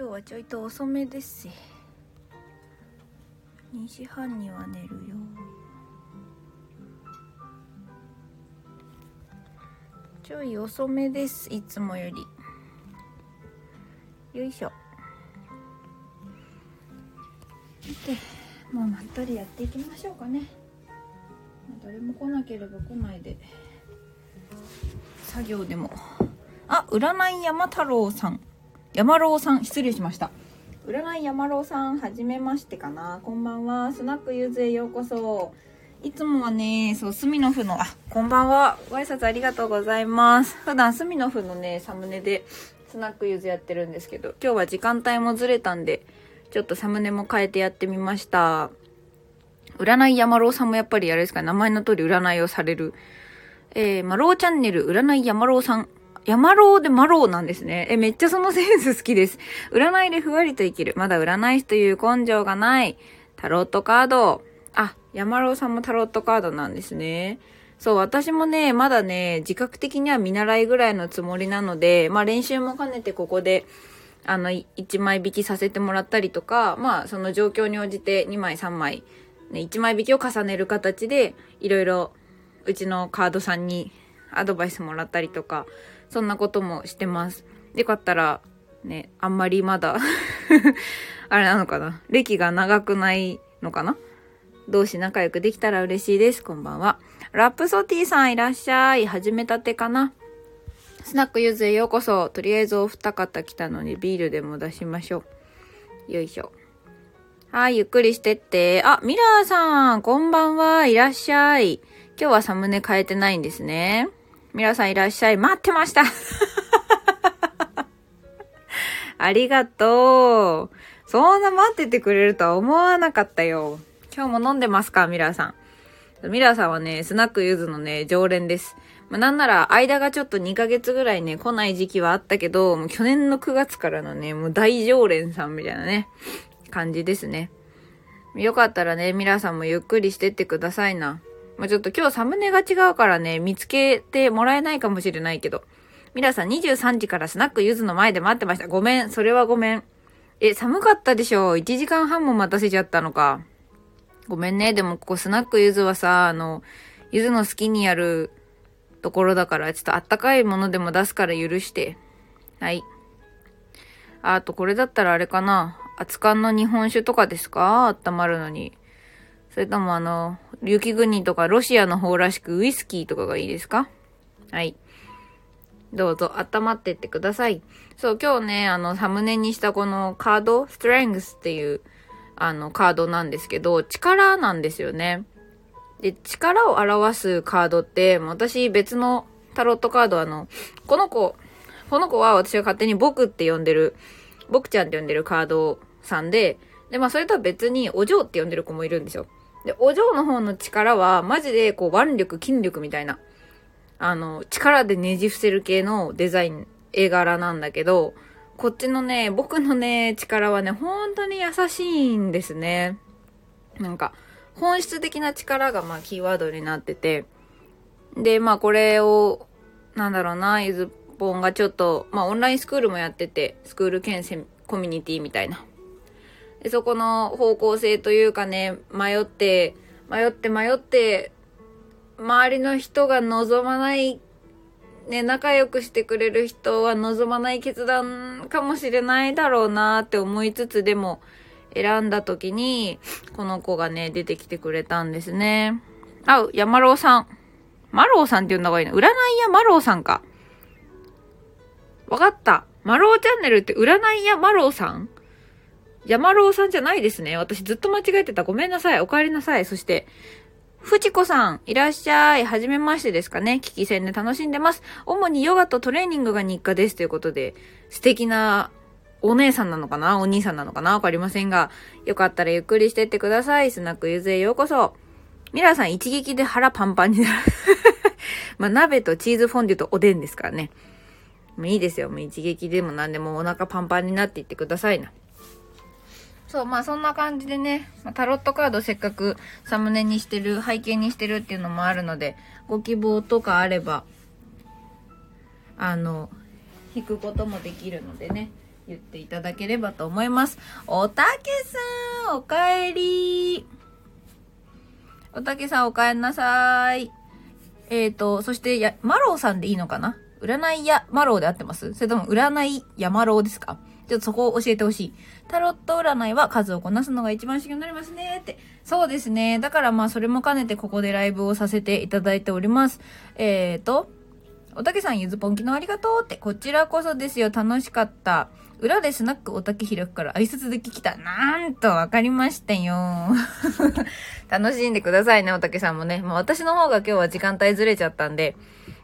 今日はちょいと遅めです。2時半には寝るよ。ちょい遅めです、いつもより。よいしょ。で、もうまったりやっていきましょうかね。誰も来なければ来ないで作業でも。あ、占い山太郎さん、山郎さん、失礼しました。占い山郎さん、はじめましてかな。こんばんは。スナックゆずへようこそ。いつもはね、そう、スミノフの、あ、こんばんは。ご挨拶ありがとうございます。普段スミノフのね、サムネでスナックゆずやってるんですけど、今日は時間帯もずれたんで、ちょっとサムネも変えてやってみました。占い山郎さんもやっぱりあれですか、名前の通り占いをされる。マローチャンネル占い山郎さん。山郎でマローなんですね。めっちゃそのセンス好きです。占いでふわりと生きる。まだ占い師という根性がない。タロットカード。あ、山郎さんもタロットカードなんですね。そう、私もね、まだね、自覚的には見習いぐらいのつもりなので、まあ練習も兼ねてここで、1枚引きさせてもらったりとか、まあその状況に応じて2枚3枚、ね、1枚引きを重ねる形で、いろいろうちのカードさんにアドバイスもらったりとか、そんなこともしてます。よかったら、ね、あんまりまだ、あれなのかな、歴が長くないのかな、同士仲良くできたら嬉しいです。こんばんは。ラップソティさんいらっしゃい。始めたてかな。スナックゆずへようこそ。とりあえずお二方来たのにビールでも出しましょう。よいしょ。はい、ゆっくりしてって。あ、ミラーさん、こんばんは。いらっしゃい。今日はサムネ変えてないんですね。ミラーさんいらっしゃい。待ってました。ありがとう。そんな待っててくれるとは思わなかったよ。今日も飲んでますか、ミラーさん。ミラーさんはね、スナックゆずのね、常連です。まあ、なんなら、間がちょっと2ヶ月ぐらいね、来ない時期はあったけど、もう去年の9月からのね、もう大常連さんみたいなね、感じですね。よかったらね、ミラーさんもゆっくりしてってくださいな。まあ、ちょっと今日サムネが違うからね、見つけてもらえないかもしれないけど。ミラーさん、23時からスナックゆずの前で待ってました。ごめん、それはごめん。寒かったでしょ。1時間半も待たせちゃったのか。ごめんね。でもここスナックゆずはさ、ゆずの好きにやるところだから、ちょっとあったかいものでも出すから許して。はい。あとこれだったらあれかな。熱燗の日本酒とかですか？温まるのに。それとも雪国とかロシアの方らしくウイスキーとかがいいですか？はい。どうぞ温まってってください。そう、今日ね、サムネにしたこのカード、ストレングスっていう、カードなんですけど、力なんですよね。で、力を表すカードって、私別のタロットカード、この子は私が勝手に僕って呼んでる、僕ちゃんって呼んでるカードさんで、で、まあそれとは別にお嬢って呼んでる子もいるんですよ。で、お嬢の方の力は、マジでこう腕力、筋力みたいな、力でねじ伏せる系のデザイン、絵柄なんだけど、こっちのね、僕のね、力はね、本当に優しいんですね。なんか、本質的な力が、まあ、キーワードになってて。で、まあ、これを、なんだろうな、ゆずぽんがちょっと、まあ、オンラインスクールもやってて、スクール兼コミュニティみたいな。で、そこの方向性というかね、迷って、周りの人が望まない、ね、仲良くしてくれる人は望まない決断かもしれないだろうなーって思いつつ、でも選んだ時にこの子がね出てきてくれたんですね。あ、山郎さん、マローさんって呼んだ方がいいの。占い屋マローさんか。わかった。マローチャンネルって占い屋マローさん、山郎さんじゃないですね。私ずっと間違えてた。ごめんなさい。お帰りなさい。そしてふちこさん、いらっしゃい。はじめましてですかね。聞き戦で楽しんでます。主にヨガとトレーニングが日課です。ということで、素敵なお姉さんなのかな？お兄さんなのかな？わかりませんが、よかったらゆっくりしてってください。スナックゆずへようこそ。ミラーさん、一撃で腹パンパンになる。まあ、鍋とチーズフォンデュとおでんですからね。もういいですよ。もう一撃でも何でもお腹パンパンになっていってくださいな。そう、まあそんな感じでね、タロットカードせっかくサムネにしてる、背景にしてるっていうのもあるので、ご希望とかあれば、引くこともできるのでね、言っていただければと思います。おたけさん、おかえり。おたけさん、おかえりなさい。そしてマロウさんでいいのかな？占いやマロウで合ってます？それとも占いやマロウですか？ちょっとそこを教えてほしい。タロット占いは数をこなすのが一番修行になりますねって。そうですね。だからまあそれも兼ねてここでライブをさせていただいております。おたけさん、ゆずぽん昨日ありがとうって。こちらこそですよ。楽しかった。裏でスナックおたけ開くから挨拶でききた。なんとわかりましたよ。楽しんでくださいね、おたけさんもね。もう私の方が今日は時間帯ずれちゃったんで、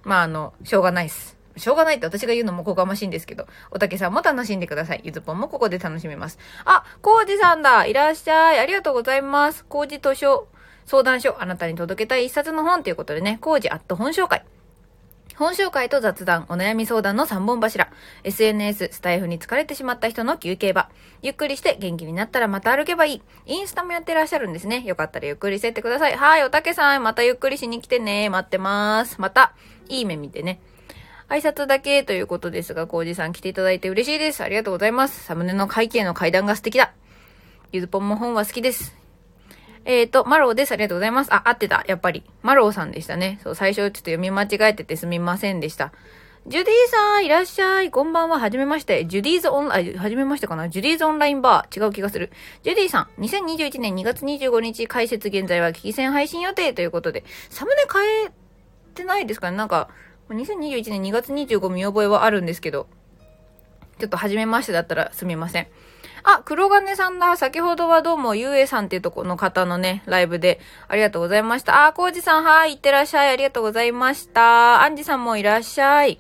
まあしょうがないっす。しょうがないって私が言うのもこがましいんですけど、おたけさんも楽しんでください。ゆずぽんもここで楽しめます。あ、こうじさんだ。いらっしゃい。ありがとうございます。こうじ図書相談所、あなたに届けたい一冊の本ということでね、こうじアット本紹介。本紹介と雑談、お悩み相談の3本柱。SNS、スタイフに疲れてしまった人の休憩場。ゆっくりして元気になったらまた歩けばいい。インスタもやってらっしゃるんですね。よかったらゆっくりしてってください。はい、おたけさん、またゆっくりしに来てね。待ってます。また、いい目見てね。挨拶だけということですが、こうじさん来ていただいて嬉しいです。ありがとうございます。サムネの背景の階段が素敵だ。ゆずぽんも本は好きです。マロウです。ありがとうございます。あ、合ってた。やっぱり。マロウさんでしたね。そう、最初ちょっと読み間違えててすみませんでした。ジュディさん、いらっしゃい。こんばんは。はじめまして。はじめましてかな。ジュディーズオンラインバー。違う気がする。ジュディさん、2021年2月25日、解説現在は危機戦配信予定ということで。サムネ変えてないですかね。なんか、2021年2月25見覚えはあるんですけど。ちょっとはじめましてだったらすみません。あ、黒金さんだ。先ほどはどうも、ゆうえさんっていうとこの方のね、ライブで、ありがとうございました。あ、こうじさん、はい、いってらっしゃい。ありがとうございました。あんじさんもいらっしゃい。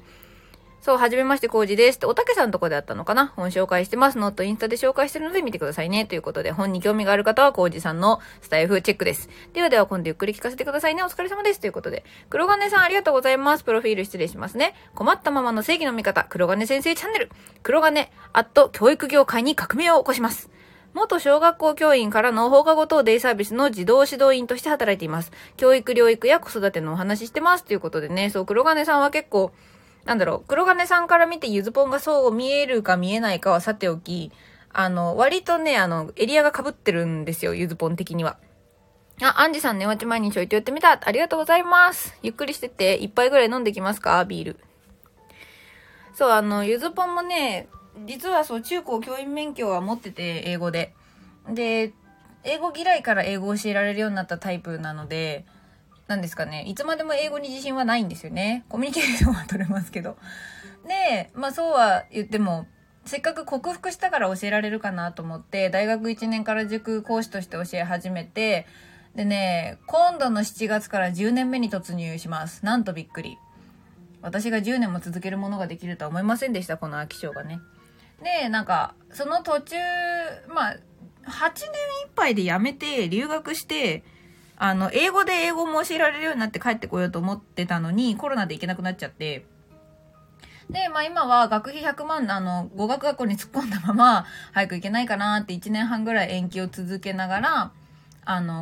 そう、はじめまして、こうじです。おたけさんとこであったのかな？本紹介してます。ノートインスタで紹介してるので見てくださいね。ということで、本に興味がある方は、こうじさんのスタイフチェックです。ではでは、今度ゆっくり聞かせてくださいね。お疲れ様です。ということで、黒金さんありがとうございます。プロフィール失礼しますね。困ったままの正義の味方、黒金先生チャンネル。黒金、教育業界に革命を起こします。元小学校教員からの放課後等デイサービスの児童指導員として働いています。教育療育や子育てのお話ししてます。ということでね、そう、黒金さんは結構、黒金さんから見てゆずぽんがそう見えるか見えないかはさておき、割とね、エリアが被ってるんですよ、ゆずぽん的には。あ、アンジさん寝落ち前にちょいと寄ってみた。ありがとうございます。ゆっくりしてって、一杯ぐらい飲んできますか？ビール。そう、ゆずぽんもね、実はそう、中高教員免許は持ってて、英語で。で、英語嫌いから英語を教えられるようになったタイプなので、なんですかね。いつまでも英語に自信はないんですよね。コミュニケーションは取れますけど。で、まあそうは言っても、せっかく克服したから教えられるかなと思って、大学1年から塾講師として教え始めて、でね、今度の7月から10年目に突入します。なんとびっくり。私が10年も続けるものができるとは思いませんでした、この飽き性がね。で、なんか、その途中、まあ、8年いっぱいで辞めて、留学して、英語で英語も教えられるようになって帰ってこようと思ってたのに、コロナで行けなくなっちゃって。で、まあ今は学費100万、語学学校に突っ込んだまま、早く行けないかなって1年半ぐらい延期を続けながら、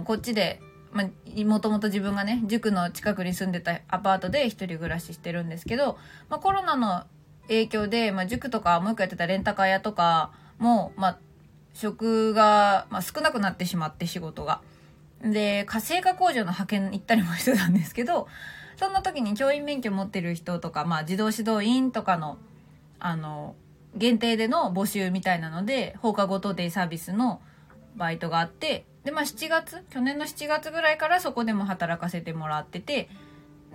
こっちで、まあ、もともと自分がね、塾の近くに住んでたアパートで一人暮らししてるんですけど、まあコロナの影響で、まあ塾とか、もう一個やってたレンタカー屋とかも、まあ、職が、まあ少なくなってしまって仕事が。で、成果工場の派遣行ったりもしてたんですけど、そんな時に教員免許持ってる人とか、まあ、児童指導員とかの、限定での募集みたいなので、放課後等デイサービスのバイトがあって、で、まあ、去年の7月ぐらいからそこでも働かせてもらってて、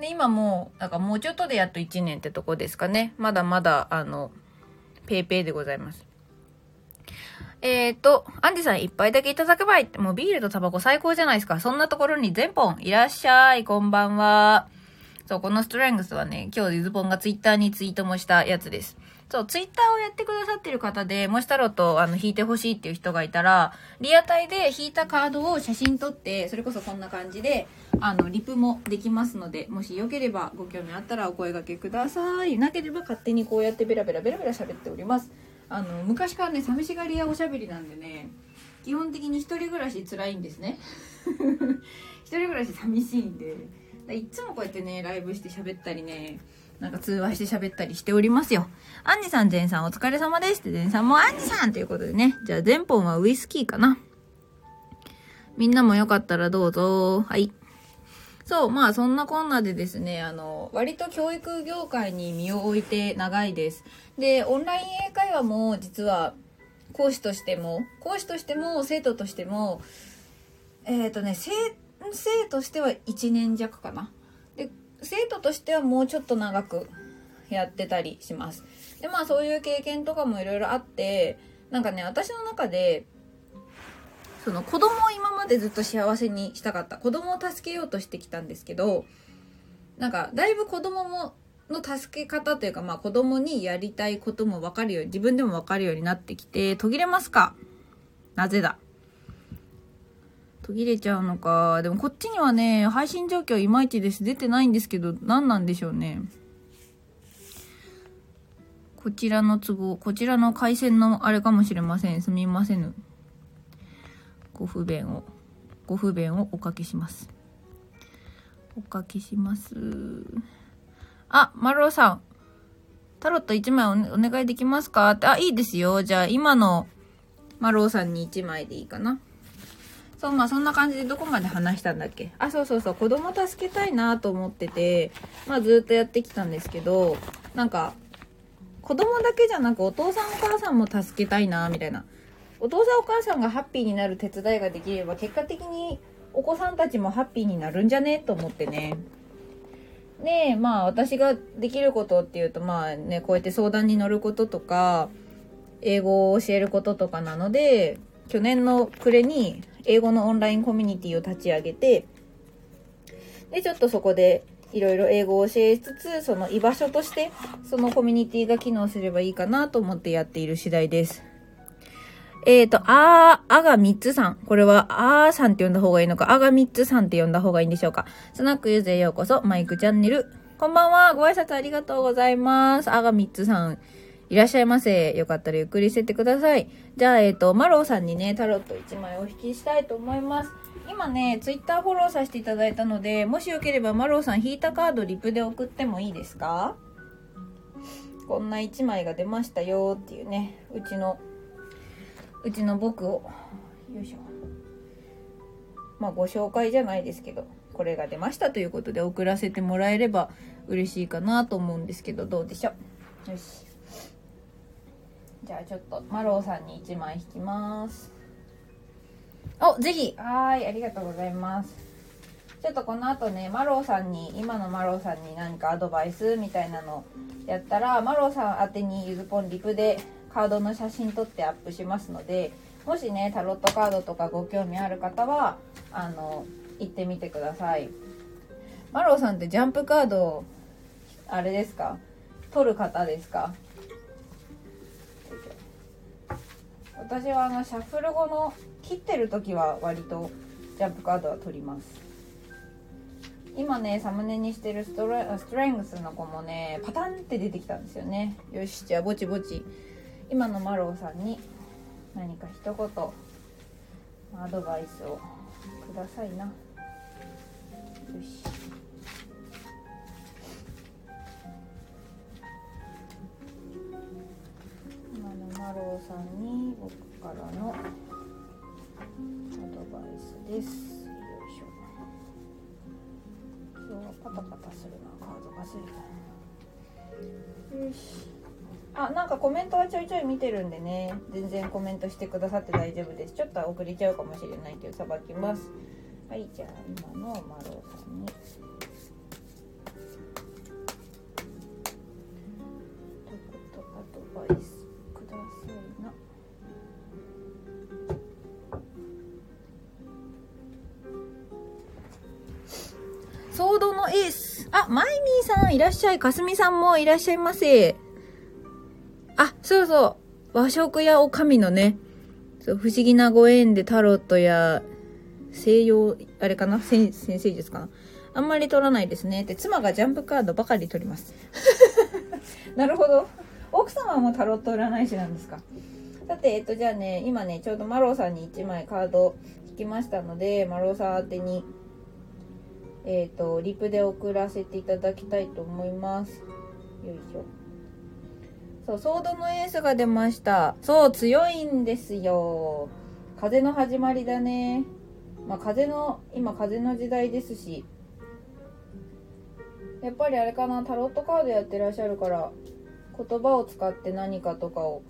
で、今もう、だからもうちょっとでやっと1年ってとこですかね。まだまだ、ペイペイでございます。アンジさん一杯だけいただけばいいって、もうビールとタバコ最高じゃないですか。そんなところに全本、いらっしゃい、こんばんは。そう、このストレングスはね、今日ゆずぽんがツイッターにツイートもしたやつです。そう、ツイッターをやってくださってる方で、もしタロットを引いてほしいっていう人がいたら、リアタイで引いたカードを写真撮って、それこそこんな感じで、リプもできますので、もしよければご興味あったらお声掛けください。なければ勝手にこうやってベラベラ喋っております。昔からね、寂しがりやおしゃべりなんでね、基本的に一人暮らし辛いんですね。一人暮らし寂しいんで、いつもこうやってね、ライブして喋ったりね、なんか通話して喋ったりしておりますよ。アンジさん、ジェンさんお疲れ様ですって、ジェンさんもアンジさんということでね。じゃあ前本はウイスキーかな。みんなもよかったらどうぞ。はい。そう、まあそんなこんなでですね、割と教育業界に身を置いて長いです。で、オンライン英会話も実は講師としても生徒としても、先生としては1年弱かな。で、生徒としてはもうちょっと長くやってたりします。で、まあそういう経験とかもいろいろあって、なんかね、私の中で、その子供を今までずっと幸せにしたかった。子供を助けようとしてきたんですけど、なんかだいぶ子供もの助け方というか、まあ子供にやりたいことも分かるように、自分でも分かるようになってきて、途切れますか？なぜだ？途切れちゃうのか。でもこっちにはね、配信状況いまいちです。出てないんですけど、何なんでしょうね。こちらの都合、こちらの回線のあれかもしれません。すみません。ご不便をおかけします。あ、丸尾さん。タロット1枚お願いできますかって。あ、いいですよ。じゃあ今の丸尾さんに1枚でいいかな。そう、まあそんな感じでどこまで話したんだっけ。あ、そう、子供助けたいなと思ってて、まあずっとやってきたんですけど、なんか、子供だけじゃなくお父さんお母さんも助けたいなみたいな。お父さんお母さんがハッピーになる手伝いができれば、結果的にお子さんたちもハッピーになるんじゃねと思ってね。で、まあ私ができることっていうと、まあね、こうやって相談に乗ることとか、英語を教えることとかなので、去年の暮れに英語のオンラインコミュニティを立ち上げて、で、ちょっとそこでいろいろ英語を教えつつ、その居場所として、そのコミュニティが機能すればいいかなと思ってやっている次第です。あがみっつさん。これは、あーさんって呼んだ方がいいのか、あがみっつさんって呼んだ方がいいんでしょうか。スナックゆずへようこそ、マイクチャンネル。こんばんは、ご挨拶ありがとうございます。あがみっつさん。いらっしゃいませ。よかったらゆっくりしてってください。じゃあ、マローさんにね、タロット1枚お引きしたいと思います。今ね、ツイッターフォローさせていただいたので、もしよければマローさん引いたカードリプで送ってもいいですか？こんな1枚が出ましたよっていうね、うちの僕を、よいしょ。まあ、ご紹介じゃないですけど、これが出ましたということで送らせてもらえれば嬉しいかなと思うんですけど、どうでしょう？よし。じゃあちょっとマローさんに1枚引きます。お、ぜひ、はい、ありがとうございます。ちょっとこの後ね、今のマローさんに何かアドバイスみたいなのやったら、マローさん宛てにゆずぽんリプでカードの写真撮ってアップしますので、もしね、タロットカードとかご興味ある方は行ってみてください。マローさんってジャンプカードあれですか、撮る方ですか？私はシャッフル後の切ってる時は割とジャンプカードは取ります。今ね、サムネにしてるストレングスの子もね、パタンって出てきたんですよね。よし、じゃあぼちぼち今のマローさんに何か一言アドバイスをくださいな。よし、マローさんに僕からのアドバイスです。よいしょ。今日はパタパタするな、カードがずれた。よし。あ、なんかコメントはちょいちょい見てるんでね、全然コメントしてくださって大丈夫です。ちょっと遅れちゃうかもしれないけどさばきます。はい、じゃあ今のマローさんに。マイミーさんいらっしゃい。かすみさんもいらっしゃいませ。あ、そうそう。和食屋おかみのね、そう、不思議なご縁でタロットや西洋、あれかな？先生術かな？あんまり取らないですね。で、妻がジャンプカードばかり取ります。なるほど。奥様もタロット占い師なんですか。さて、じゃあね、今ね、ちょうどマローさんに1枚カード引きましたので、マローさん宛てに、リプで送らせていただきたいと思います。よいしょ。そう、ソードのエースが出ました。そう、強いんですよ。風の始まりだね。まあ、今風の時代ですし。やっぱりあれかな、タロットカードやってらっしゃるから、言葉を使って何かとかを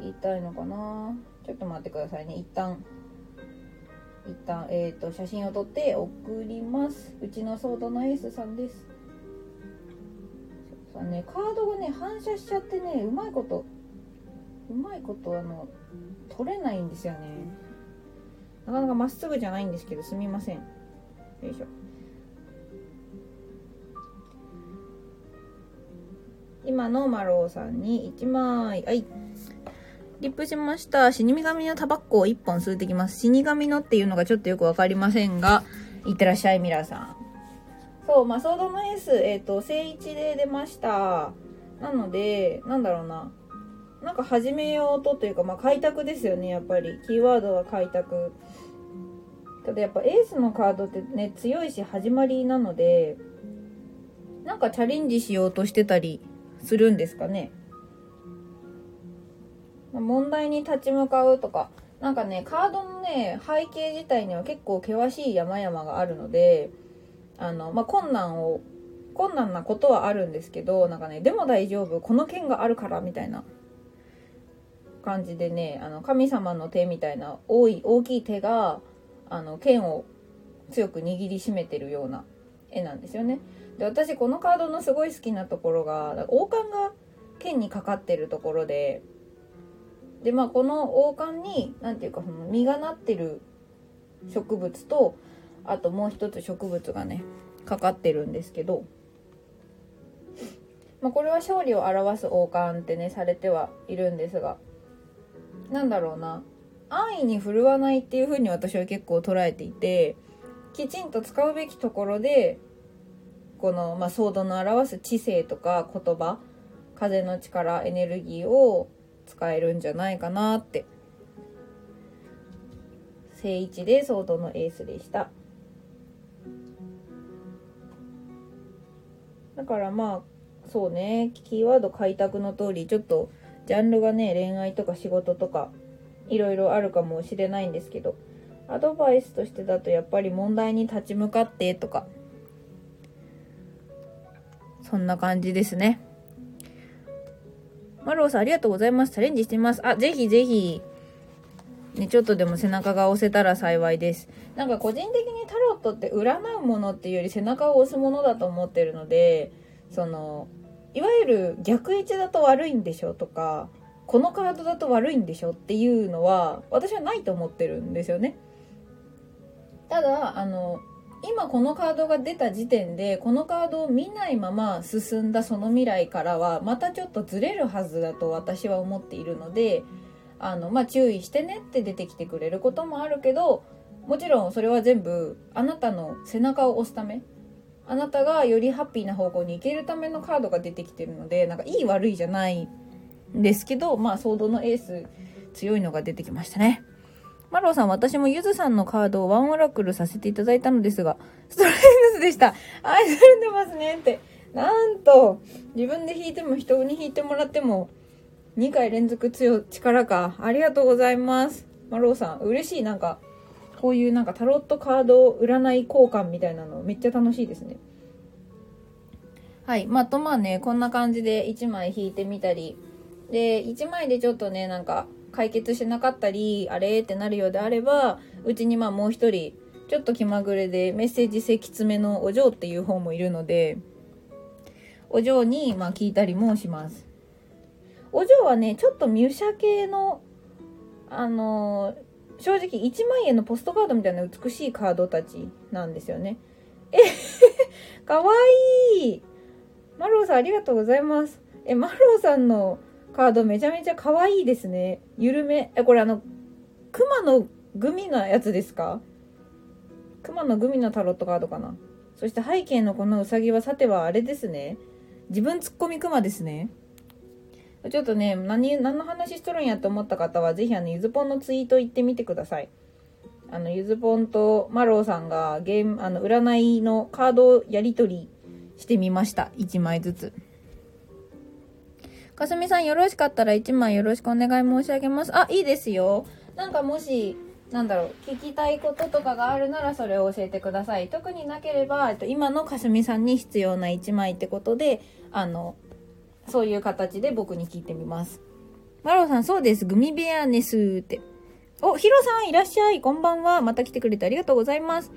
言いたいのかな。ちょっと待ってくださいね。一旦、写真を撮って送ります。うちのソードのエースさんです。そうね、カードがね、反射しちゃってね、うまいこと、取れないんですよね。なかなかまっすぐじゃないんですけど、すみません。よいしょ。今のマローさんに1枚。はい。リップしました。死神のタバコを1本吸ってきます。死神のっていうのがちょっとよくわかりませんが、いってらっしゃい、ミラーさん。そう、まあ、ソードのエース、正一で出ました。なので、なんだろうな。なんか始めようというか、まあ、開拓ですよね、やっぱり。キーワードは開拓。ただやっぱエースのカードってね、強いし始まりなので、なんかチャレンジしようとしてたりするんですかね。問題に立ち向かうとか、なんかね、カードのね、背景自体には結構険しい山々があるので、まあ、困難なことはあるんですけど、なんかね、でも大丈夫、この剣があるから、みたいな感じでね、神様の手みたいな大きい手が、剣を強く握りしめてるような絵なんですよね。で、私、このカードのすごい好きなところが、王冠が剣にかかってるところで、まあ、この王冠に、なんていうか、実がなってる植物と、あともう一つ植物がね、かかってるんですけど、まあ、これは勝利を表す王冠ってね、されてはいるんですが、なんだろうな、安易に振るわないっていう風に私は結構捉えていて、きちんと使うべきところで、この、まあ、ソードの表す知性とか言葉、風の力、エネルギーを、使えるんじゃないかなって。正一でソードのエースでした。だからまあ、そうね、キーワード開拓の通り、ちょっとジャンルがね、恋愛とか仕事とかいろいろあるかもしれないんですけど、アドバイスとしてだとやっぱり問題に立ち向かってとか、そんな感じですね。マローさん、ありがとうございます。チャレンジしてみます。あ、ぜひぜひ、ね、ちょっとでも背中が押せたら幸いです。なんか個人的にタロットって占うものっていうより背中を押すものだと思ってるので、いわゆる逆位置だと悪いんでしょとか、このカードだと悪いんでしょっていうのは、私はないと思ってるんですよね。ただ、今このカードが出た時点で、このカードを見ないまま進んだその未来からは、またちょっとずれるはずだと私は思っているので、まあ、注意してねって出てきてくれることもあるけど、もちろんそれは全部あなたの背中を押すため、あなたがよりハッピーな方向に行けるためのカードが出てきてるので、なんかいい悪いじゃないんですけど、まあ、ソードのエース強いのが出てきましたね。マローさん、私もゆずさんのカードをワンオラクルさせていただいたのですが、ストレートでした。愛されてますねって。なんと、自分で引いても人に引いてもらっても、2回連続力か。ありがとうございます。マローさん、嬉しい。なんか、こういうなんかタロットカード占い交換みたいなの、めっちゃ楽しいですね。はい。まあ、とまあね、こんな感じで1枚引いてみたり。で、1枚でちょっとね、なんか、解決しなかったり、あれってなるようであれば、うちにまあもう一人、ちょっと気まぐれでメッセージ性きつめのお嬢っていう方もいるので、お嬢にまあ聞いたりもします。お嬢はね、ちょっとミュシャ系の、正直1万円のポストカードみたいな美しいカードたちなんですよね。かわいい。マローさん、ありがとうございます。マローさんのカードめちゃめちゃ可愛いですね。緩め。これ熊のグミのやつですか？熊のグミのタロットカードかな。そして背景のこのうさぎはさてはあれですね。自分ツッコミ熊ですね。ちょっとね、何の話しとるんやと思った方は、ぜひゆずぽんのツイート行ってみてください。ゆずぽんとマローさんが占いのカードをやり取りしてみました。1枚ずつ。かすみさん、よろしかったら1枚よろしくお願い申し上げます。あ、いいですよ。なんかもし、なんだろう、聞きたいこととかがあるならそれを教えてください。特になければ、今のかすみさんに必要な1枚ってことで、そういう形で僕に聞いてみます。マロさん、そうです。グミ部屋ですーって。お、ヒロさん、いらっしゃい。こんばんは。また来てくれてありがとうございます。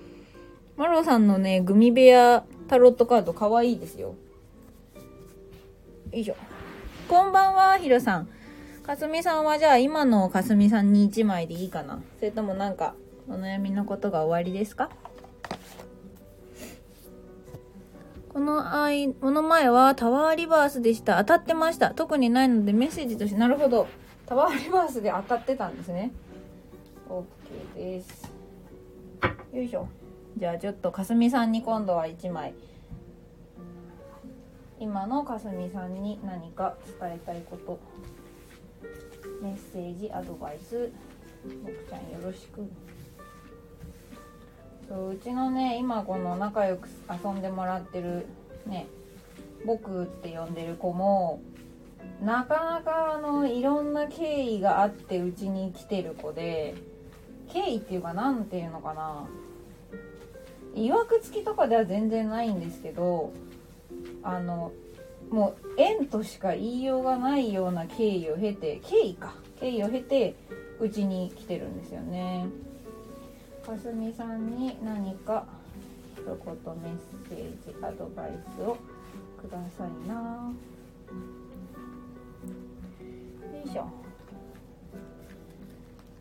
マロさんのね、グミ部屋タロットカード、かわいいですよ。よいしょ。こんばんは、ヒロさん。かすみさんはじゃあ今のかすみさんに1枚でいいかな？それともなんかお悩みのことが終わりですか？この前はタワーリバースでした。当たってました。特にないのでメッセージとして、なるほど。タワーリバースで当たってたんですね。OK です。よいしょ。じゃあちょっとかすみさんに今度は1枚。今のかすみさんに何か伝えたいこと。メッセージ、アドバイス、僕ちゃんよろしく。そう、うちのね、今この仲良く遊んでもらってるね、僕って呼んでる子も、なかなかいろんな経緯があってうちに来てる子で、経緯っていうかなんていうのかな、いわくつきとかでは全然ないんですけど、もう縁としか言いようがないような経緯を経てうちに来てるんですよね。かすみさんに何か一言メッセージ、アドバイスをくださいな。よいしょ。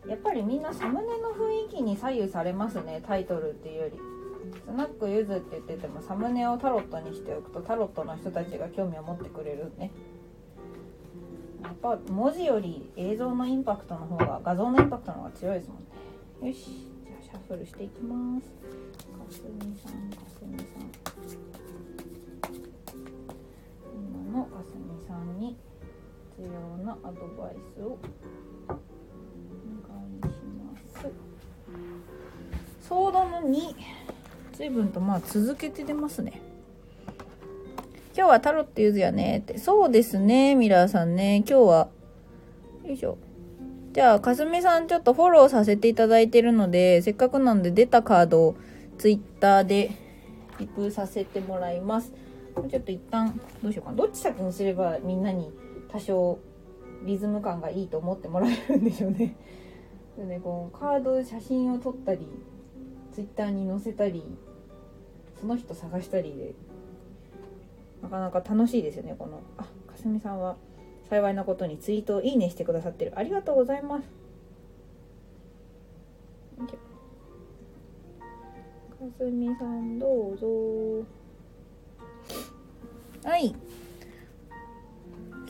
やっぱりみんなサムネの雰囲気に左右されますね。タイトルっていうよりスナックゆずって言ってても、サムネをタロットにしておくとタロットの人たちが興味を持ってくれるね。やっぱ文字より映像のインパクトの方が、画像のインパクトの方が強いですもんね。よし、じゃあシャッフルしていきます。かすみさん、今のかすみさんに必要なアドバイスをお願いします。ソードの2。随分とまあ続けて出ますね。今日はタロットゆずやねって。そうですね、ミラーさんね。今日は、よいしょ。じゃあ、かすみさんちょっとフォローさせていただいてるので、せっかくなんで出たカードをツイッターでリプさせてもらいます。ちょっと一旦、どうしようかな。どっち先にすればみんなに多少リズム感がいいと思ってもらえるんでしょうね。でね、こうカードで写真を撮ったり、ツイッターに載せたり、その人探したりで、なかなか楽しいですよね。この、あ、かすみさんは幸いなことにツイートをいいねしてくださってる。ありがとうございます。かすみさんどうぞ。はい。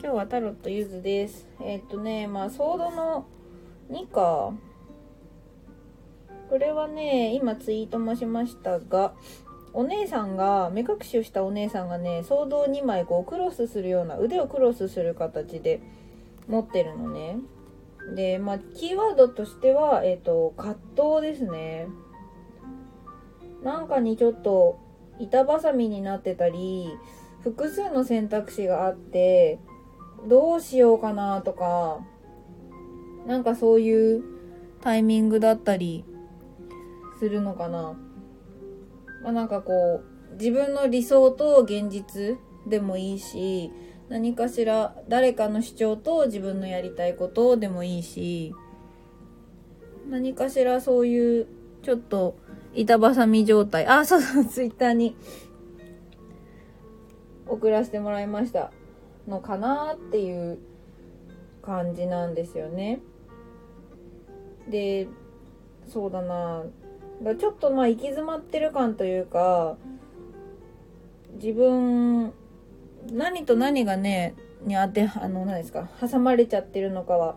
今日はタロットゆずです。まあソードの2か。これはね、今ツイートもしましたが、目隠しをしたお姉さんがね、ソードを2枚こうクロスするような、腕をクロスする形で持ってるのね。で、まあ、キーワードとしては、葛藤ですね。なんかにちょっと板挟みになってたり、複数の選択肢があって、どうしようかなとか、なんかそういうタイミングだったりするのかな。まあ、なんかこう自分の理想と現実でもいいし、何かしら誰かの主張と自分のやりたいことでもいいし、何かしらそういうちょっと板挟み状態。あ、そうそう、ツイッターに送らせてもらいましたのかなっていう感じなんですよね。で、そうだな、ちょっとまあ行き詰まってる感というか、自分何と何がねに当て何ですか、挟まれちゃってるのかは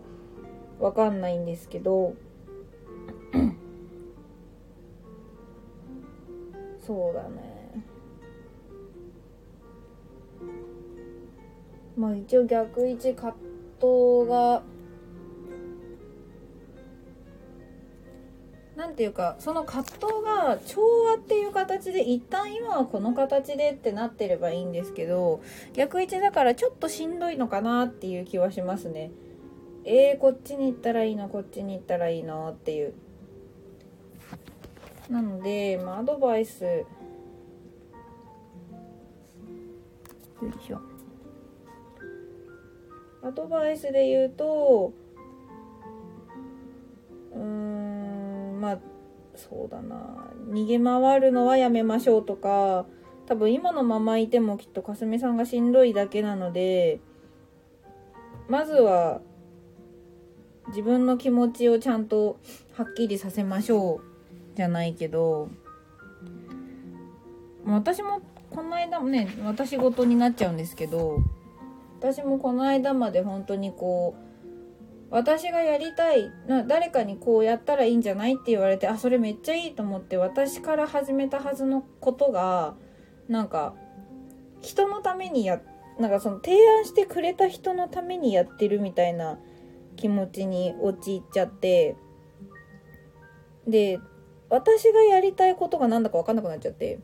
わかんないんですけど、そうだね、まあ一応逆位置、葛藤がなんていうか、その葛藤が調和っていう形で一旦今はこの形でってなってればいいんですけど、逆位置だからちょっとしんどいのかなっていう気はしますね。こっちに行ったらいいの、こっちに行ったらいいのっていう。なので、まあ、アドバイス、よいしょ。アドバイスで言うと、まあそうだな、逃げ回るのはやめましょうとか、多分今のままいてもきっとかすみさんがしんどいだけなので、まずは自分の気持ちをちゃんとはっきりさせましょうじゃないけど、私もこの間もね、私事になっちゃうんですけど、私もこの間まで本当にこう、私がやりたい、誰かにこうやったらいいんじゃないって言われて、あ、それめっちゃいいと思って、私から始めたはずのことが、なんか人のためになんかその提案してくれた人のためにやってるみたいな気持ちに陥っちゃって、で、私がやりたいことがなんだか分かんなくなっちゃって、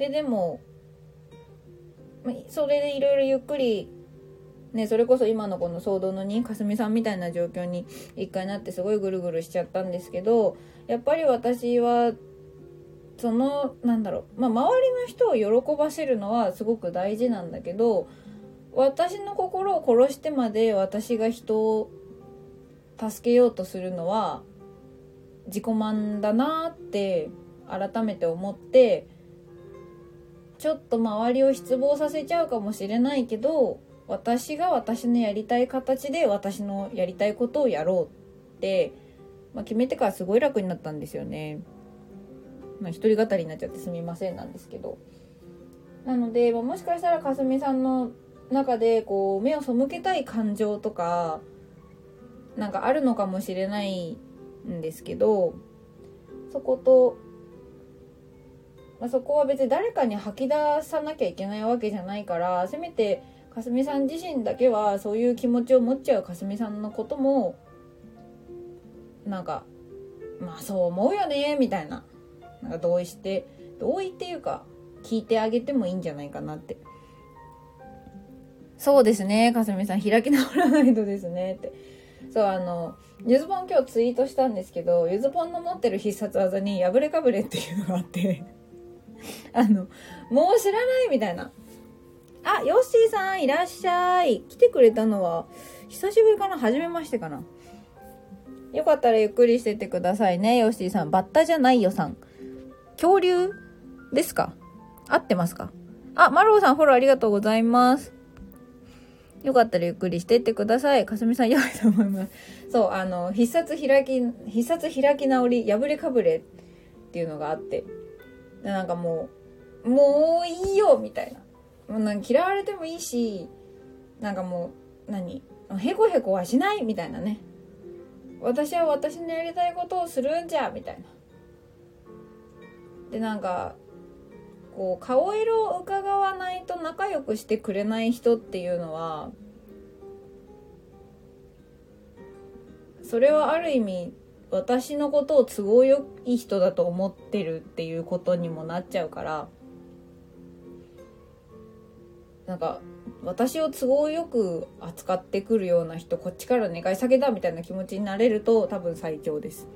でもそれでいろいろゆっくりね、それこそ今のこの騒動の2、かすみさんみたいな状況に一回なって、すごいぐるぐるしちゃったんですけど、やっぱり私はその、なんだろう、周りの人を喜ばせるのはすごく大事なんだけど、私の心を殺してまで私が人を助けようとするのは自己満だなって改めて思って、ちょっと周りを失望させちゃうかもしれないけど、私が私のやりたい形で私のやりたいことをやろうって、決めてからすごい楽になったんですよね。一人語りになっちゃってすみませんなんですけど。なので、もしかしたらかすみさんの中でこう目を背けたい感情とかなんかあるのかもしれないんですけど、そこと、そこは別に誰かに吐き出さなきゃいけないわけじゃないから、せめてかすみさん自身だけはそういう気持ちを持っちゃうかすみさんのことも、なんかそう思うよねみたいな、なんか同意っていうか聞いてあげてもいいんじゃないかなって。そうですね、かすみさん開き直らないとですねって。そう、ゆずぼん今日ツイートしたんですけど、ゆずぼんの持ってる必殺技に破れかぶれっていうのがあってもう知らないみたいな。あ、ヨッシーさんいらっしゃい。来てくれたのは久しぶりかな、初めましてかな。よかったらゆっくりしててくださいね、ヨッシーさん。バッタじゃないよさん。恐竜ですか？合ってますか？あ、マローさんフォローありがとうございます。よかったらゆっくりしてってください。かすみさんやばいと思います。そう、必殺開き直り、破れかぶれっていうのがあって、なんかもういいよみたいな。嫌われてもいいし、なんかもうへこへこはしないみたいなね。私は私のやりたいことをするんじゃみたいな。で、なんかこう顔色を伺わないと仲良くしてくれない人っていうのは、それはある意味私のことを都合よい人だと思ってるっていうことにもなっちゃうから、なんか私を都合よく扱ってくるような人、こっちから願い下げだみたいな気持ちになれると多分最強です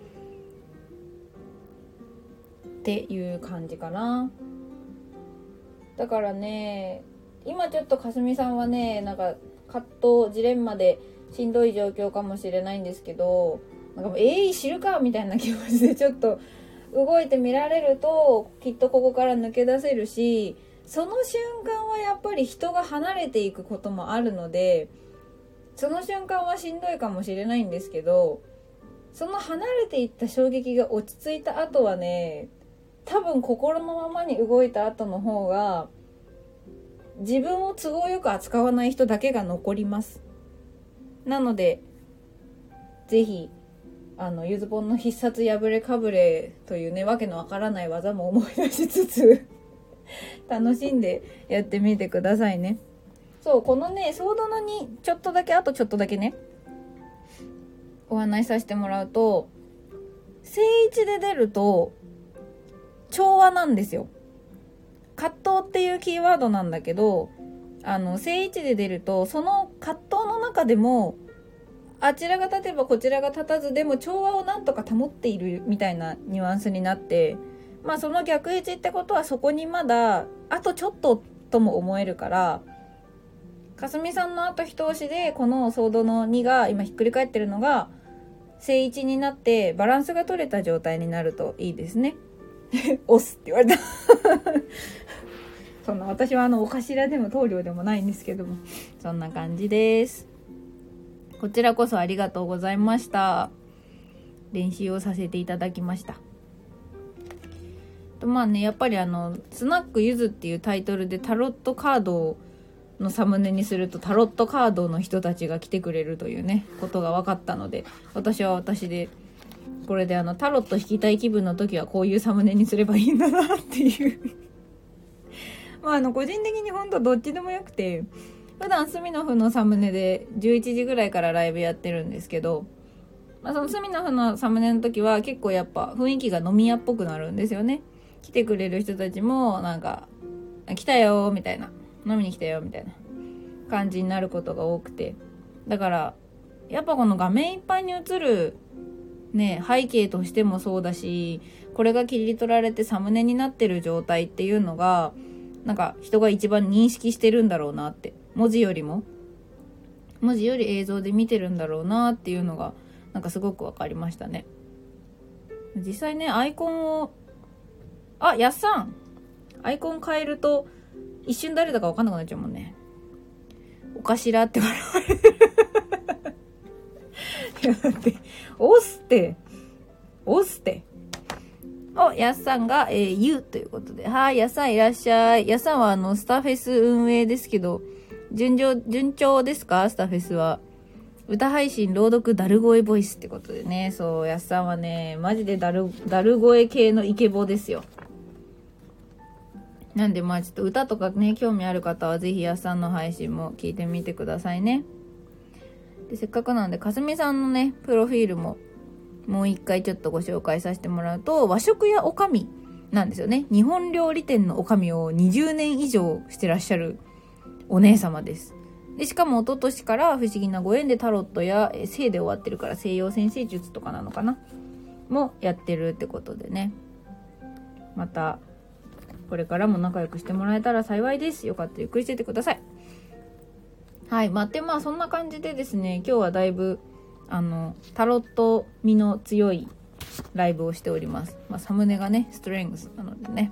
っていう感じかな。だからね、今ちょっとかすみさんはね、なんか葛藤ジレンマでしんどい状況かもしれないんですけど、なんか知るかみたいな気持ちでちょっと動いてみられると、きっとここから抜け出せるし、その瞬間はやっぱり人が離れていくこともあるので、その瞬間はしんどいかもしれないんですけど、その離れていった衝撃が落ち着いた後はね、多分心のままに動いた後の方が、自分を都合よく扱わない人だけが残ります。なので、ぜひ、ゆずぽんの必殺破れかぶれというね、わけのわからない技も思い出しつつ、楽しんでやってみてくださいね。そう、このね、ソードの2、ちょっとだけね、お話しさせてもらうと、正一で出ると調和なんですよ。葛藤っていうキーワードなんだけど、正一で出るとその葛藤の中でもあちらが立てばこちらが立たずでも調和をなんとか保っているみたいなニュアンスになって、まあその逆位置ってことはそこにまだあとちょっととも思えるから、かすみさんのあと一押しでこのソードの2が今ひっくり返ってるのが正一になってバランスが取れた状態になるといいですね。押すって言われたそんな私はお頭でも棟梁でもないんですけども、そんな感じです。こちらこそありがとうございました。練習をさせていただきました。まあね、やっぱりスナックゆずっていうタイトルでタロットカードのサムネにするとタロットカードの人たちが来てくれるというねことが分かったので、私は私でこれでタロット弾きたい気分の時はこういうサムネにすればいいんだなっていうまあ個人的にほんとどっちでもよくて、普段スミノフのサムネで11時ぐらいからライブやってるんですけど、まあ、そのスミノフのサムネの時は結構やっぱ雰囲気が飲み屋っぽくなるんですよね。来てくれる人たちもなんか来たよみたいな、飲みに来たよみたいな感じになることが多くて、だからやっぱこの画面いっぱいに映るね背景としてもそうだし、これが切り取られてサムネになってる状態っていうのがなんか人が一番認識してるんだろうなって、文字より映像で見てるんだろうなっていうのがなんかすごく分かりましたね。実際ねアイコンをやっさんアイコン変えると一瞬誰だか分かんなくなっちゃうもんね。おかしらって笑われるいやだって押すってやっさんが言うということで、はい、やっさんいらっしゃい。やっさんはスタフェス運営ですけど順調ですか？スタフェスは歌配信朗読ダル声ボイスってことでね、そうやっさんはねマジでダル声系のイケボですよ。なんでまあちょっと歌とかね興味ある方はぜひやっさんの配信も聞いてみてくださいね。でせっかくなんでかすみさんのねプロフィールもう一回ちょっとご紹介させてもらうと、和食屋おかみなんですよね。日本料理店のおかみを20年以上してらっしゃるお姉様です。でしかも一昨年から不思議なご縁でタロットや性で終わってるから西洋占星術とかなのかなもやってるってことでね、またこれからも仲良くしてもらえたら幸いです。よかったらゆっくりしててください。はい、まあそんな感じでですね、今日はだいぶタロット味の強いライブをしております。サムネがねストレングスなのでね、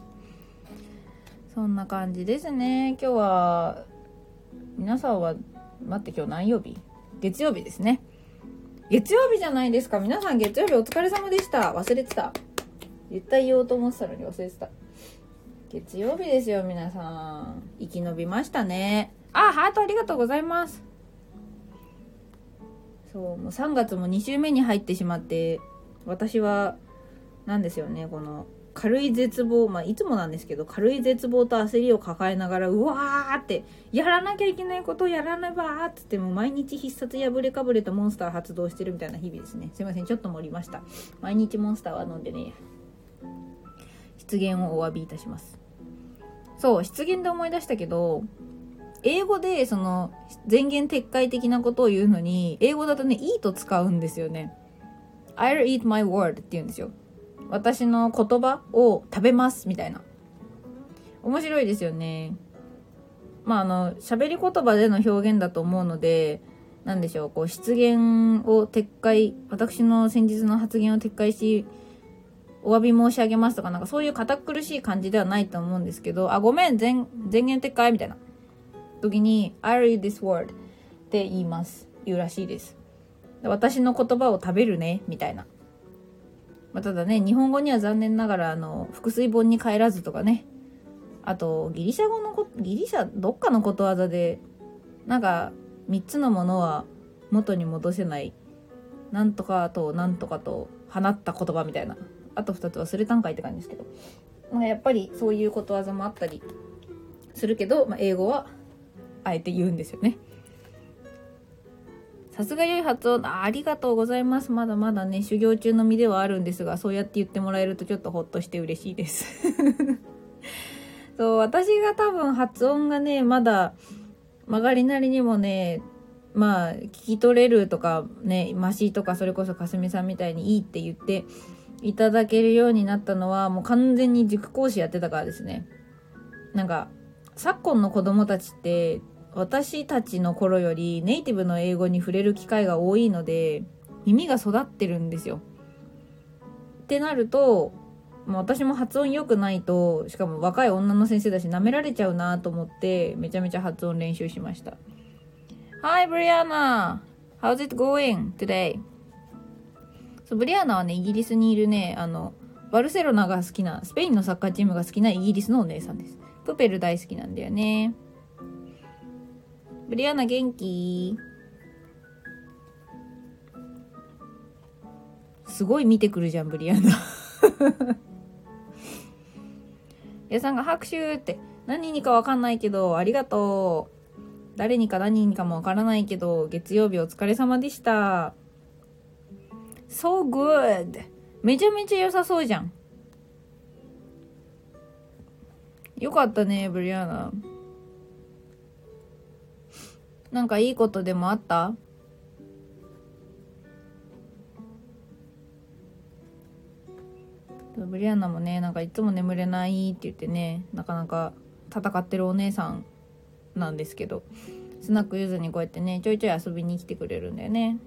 そんな感じですね。今日は皆さんは今日何曜日？月曜日ですね。月曜日じゃないですか。皆さん月曜日お疲れ様でした。忘れてた、絶対言おうと思ってたのに忘れてた。月曜日ですよ皆さん、生き延びましたね。ハートありがとうございます。そう、もう3月も2週目に入ってしまって、私はなんですよね、この軽い絶望、いつもなんですけど軽い絶望と焦りを抱えながらうわーってやらなきゃいけないことをやらねばーってってもう毎日必殺破れかぶれたモンスター発動してるみたいな日々ですね。すいませんちょっと盛りました。毎日モンスターは飲んでね、失言をお詫びいたします。そう失言で思い出したけど、英語でその前言撤回的なことを言うのに英語だとね eat 使うんですよね。 I'll eat my word って言うんですよ。私の言葉を食べますみたいな。面白いですよね。喋り言葉での表現だと思うので、なんでしょう、こう失言を撤回、私の先日の発言を撤回しお詫び申し上げますとか、なんかそういう堅苦しい感じではないと思うんですけど、ごめん 前言撤回みたいな時に I'll eat this word って言うらしいです。私の言葉を食べるねみたいな。ただね日本語には残念ながら複数本に帰らずとかね、あとギリシャどっかのことわざでなんか3つのものは元に戻せないなんとかとなんとかと放った言葉みたいな、あと2つ忘れたんかいって感じですけど、やっぱりそういうことわざもあったりするけど、英語はあえて言うんですよね。さすが良い発音、ありがとうございます。まだまだね、修行中の身ではあるんですが、そうやって言ってもらえるとちょっとほっとして嬉しいです。そう、私が多分発音がね、まだ曲がりなりにもね、まあ聞き取れるとかね、マシとかそれこそかすみさんみたいにいいって言っていただけるようになったのはもう完全に塾講師やってたからですね。なんか昨今の子供たちって私たちの頃よりネイティブの英語に触れる機会が多いので耳が育ってるんですよ。ってなると私も発音良くないと、しかも若い女の先生だし舐められちゃうなと思ってめちゃめちゃ発音練習しました。Hi, Brianna! How's it going today? ブリアナはね、イギリスにいるね、バルセロナが好きな、スペインのサッカーチームが好きなイギリスのお姉さんです。プペル大好きなんだよね。ブリアナ元気？すごい見てくるじゃん、ブリアナ。皆さんが拍手って、何にかわかんないけど、ありがとう。誰にか何にかもわからないけど、月曜日お疲れ様でした。So good! めちゃめちゃ良さそうじゃん。よかったね、ブリアナ。なんかいいことでもあった？ブリアナもね、なんかいつも眠れないって言ってね、なかなか戦ってるお姉さんなんですけど、スナックゆずにこうやってねちょいちょい遊びに来てくれるんだよね。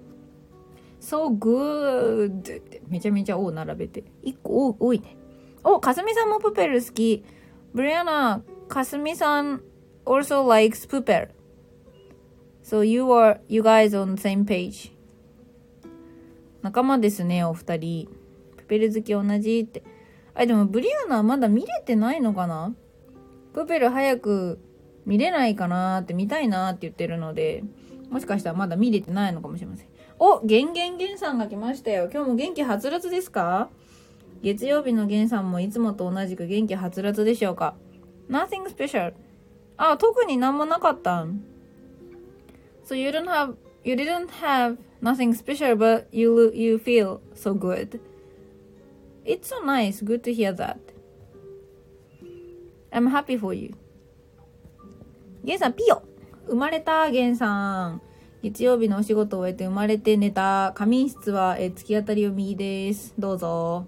So good ってめちゃめちゃO並べて1個多いね。お、かすみさんもプペル好き。ブリアナ、かすみさん also likes プペル。 So you guys on the same page。 仲間ですね、お二人。プペル好き同じって。あ、でもブリアナまだ見れてないのかな。プペル早く見れないかなーって、見たいなーって言ってるので、もしかしたらまだ見れてないのかもしれません。お、ゲンゲンゲンさんが来ましたよ。今日も元気はつらつですか？月曜日のゲンさんもいつもと同じく元気はつらつでしょうか？ Nothing special。 あ、特になんもなかったん。 So you didn't have nothing special but you feel so good. It's so nice. Good to hear that. I'm happy for you.ゲンさん、ピヨ生まれた。ゲンさん、月曜日のお仕事を終えて生まれて寝た。仮眠室は突き当たりを右です。どうぞ。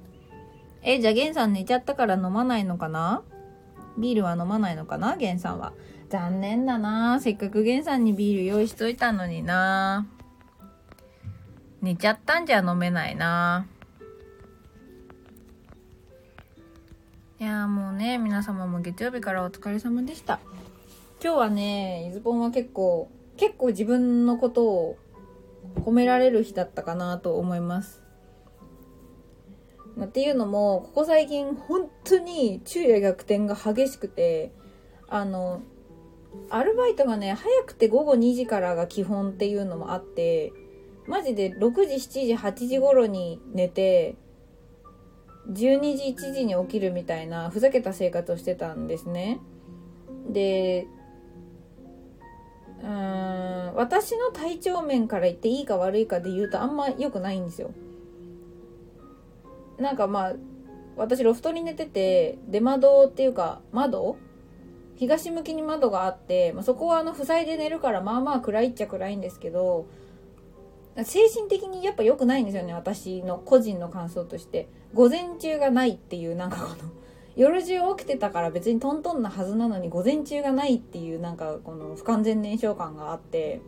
じゃあゲンさん寝ちゃったから飲まないのかな。ビールは飲まないのかな、ゲンさんは。残念だな、せっかくゲンさんにビール用意しといたのにな。寝ちゃったんじゃ飲めないな。いやー、もうね、皆様も月曜日からお疲れ様でした。今日はね、イズポンは結構自分のことを褒められる日だったかなと思います。っていうのも、ここ最近本当に昼夜逆転が激しくて、アルバイトがね、早くて午後2時からが基本っていうのもあって、マジで6時、7時、8時頃に寝て、12時、1時に起きるみたいなふざけた生活をしてたんですね。で、私の体調面から言っていいか悪いかで言うとあんま良くないんですよ。なんかまあ私ロフトに寝てて、出窓っていうか東向きに窓があって、まあ、そこは塞いで寝るからまあまあ暗いっちゃ暗いんですけど、精神的にやっぱ良くないんですよね、私の個人の感想として。午前中がないっていう、なんか夜中起きてたから別にトントンなはずなのに午前中がないっていう、なんかこの不完全燃焼感があって、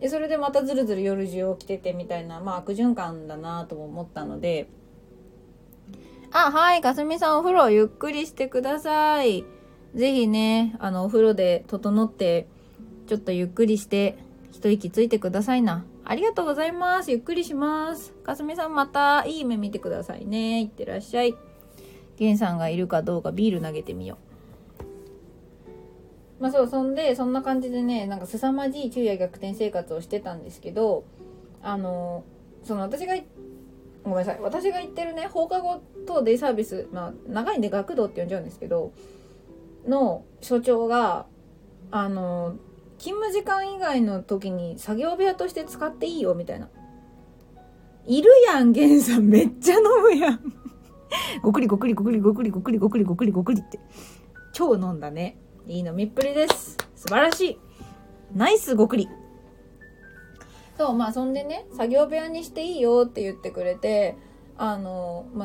でそれでまたずるずる夜中起きててみたいな、まあ悪循環だなとも思ったので。あ、はい、かすみさんお風呂ゆっくりしてください。ぜひね、お風呂で整ってちょっとゆっくりして一息ついてくださいな。ありがとうございます。ゆっくりします。かすみさん、またいい夢見てくださいね。いってらっしゃい。ゲンさんがいるかどうかビール投げてみよう。まあそう、そんな感じでね、なんか凄まじい昼夜逆転生活をしてたんですけど、私が言ってるね、放課後等デイサービス、まあ長いんで学童って呼んじゃうんですけど、の所長が、勤務時間以外の時に作業部屋として使っていいよみたいな。いるやん、源さんめっちゃ飲むやんごくりごくりごくりごくりごくりごくりごくりごくりって超飲んだね。いい飲みっぷりです。素晴らしい。ナイスごくり。そう、まあそんでね、作業部屋にしていいよって言ってくれて、まあ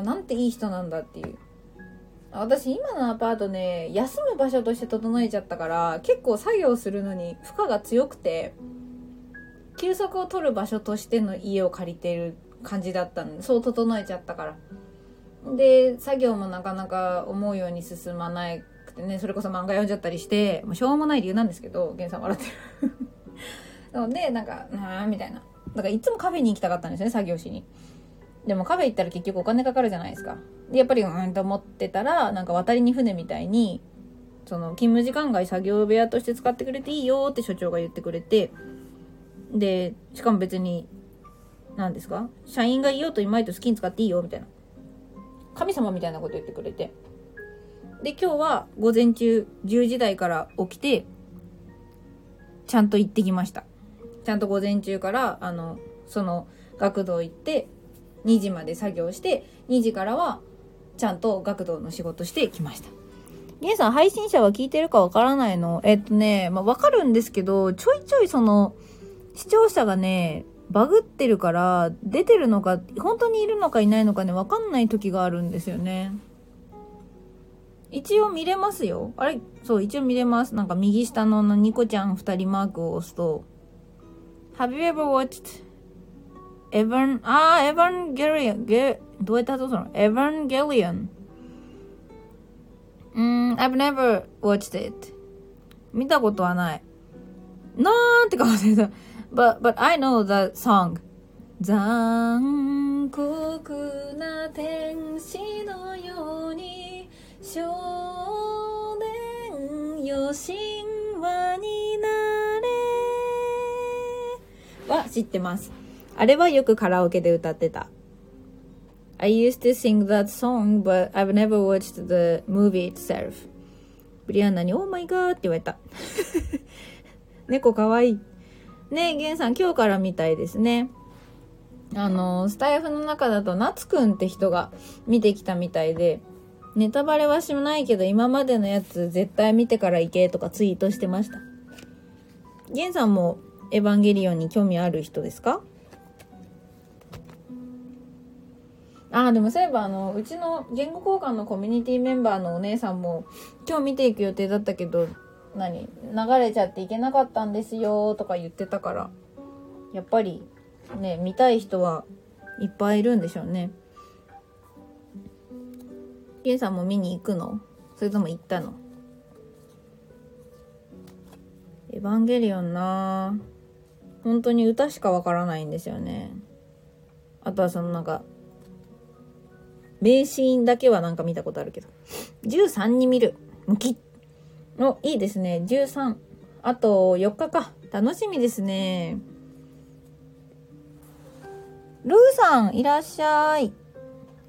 なんていい人なんだっていう。私今のアパートね、休む場所として整えちゃったから、結構作業するのに負荷が強くて、休息を取る場所としての家を借りてる感じだったので、そう整えちゃったから。で、作業もなかなか思うように進まなくてね、それこそ漫画読んじゃったりして、もうしょうもない理由なんですけど、ゲンさん笑ってる。なので、なんか、なーみたいな。だからいつもカフェに行きたかったんですよね、作業しに。でもカフェ行ったら結局お金かかるじゃないですか。でやっぱりと思ってたら、なんか渡りに船みたいに、その勤務時間外作業部屋として使ってくれていいよって所長が言ってくれて、でしかも別に何ですか、社員がいようといまいと好きに使っていいよみたいな、神様みたいなこと言ってくれて、で今日は午前中10時台から起きてちゃんと行ってきました。ちゃんと午前中からその学童行って2時まで作業して、2時からはちゃんと学童の仕事してきました。ゲンさん配信者は聞いてるかわからないの？まあ、わかるんですけど、ちょいちょいその視聴者がねバグってるから、出てるのか本当にいるのかいないのかねわかんない時があるんですよね。一応見れますよ。あれ、そう一応見れます。なんか右下のニコちゃん2人マークを押すと Have you ever watched Evangelion? どうやって発音するの？ Evangelion。 I've never watched it. 見たことはない。なんてか忘れた。But I know that song. 残酷な天使のように少年よ神話になれは知ってます。あれはよくカラオケで歌ってた。I used to sing that song, but I've never watched the movie itself. ブリアンナに Oh my god って言われた。猫かわいい。ねえ、ゲンさん今日からみたいですね。スタイフの中だとナツくんって人が見てきたみたいで、ネタバレはしないけど今までのやつ絶対見てから行けとかツイートしてました。ゲンさんもエヴァンゲリオンに興味ある人ですか？あ、でもそういえばうちの言語交換のコミュニティメンバーのお姉さんも今日見ていく予定だったけど流れちゃっていけなかったんですよとか言ってたから、やっぱりね見たい人はいっぱいいるんでしょうね。ゲンさんも見に行くの？それとも行ったの？エヴァンゲリオンなぁ、本当に歌しかわからないんですよね。あとはそのなんか名シーンだけはなんか見たことあるけど、13に見るムキのいいですね。13あと4日か、楽しみですね。ルーさんいらっしゃい。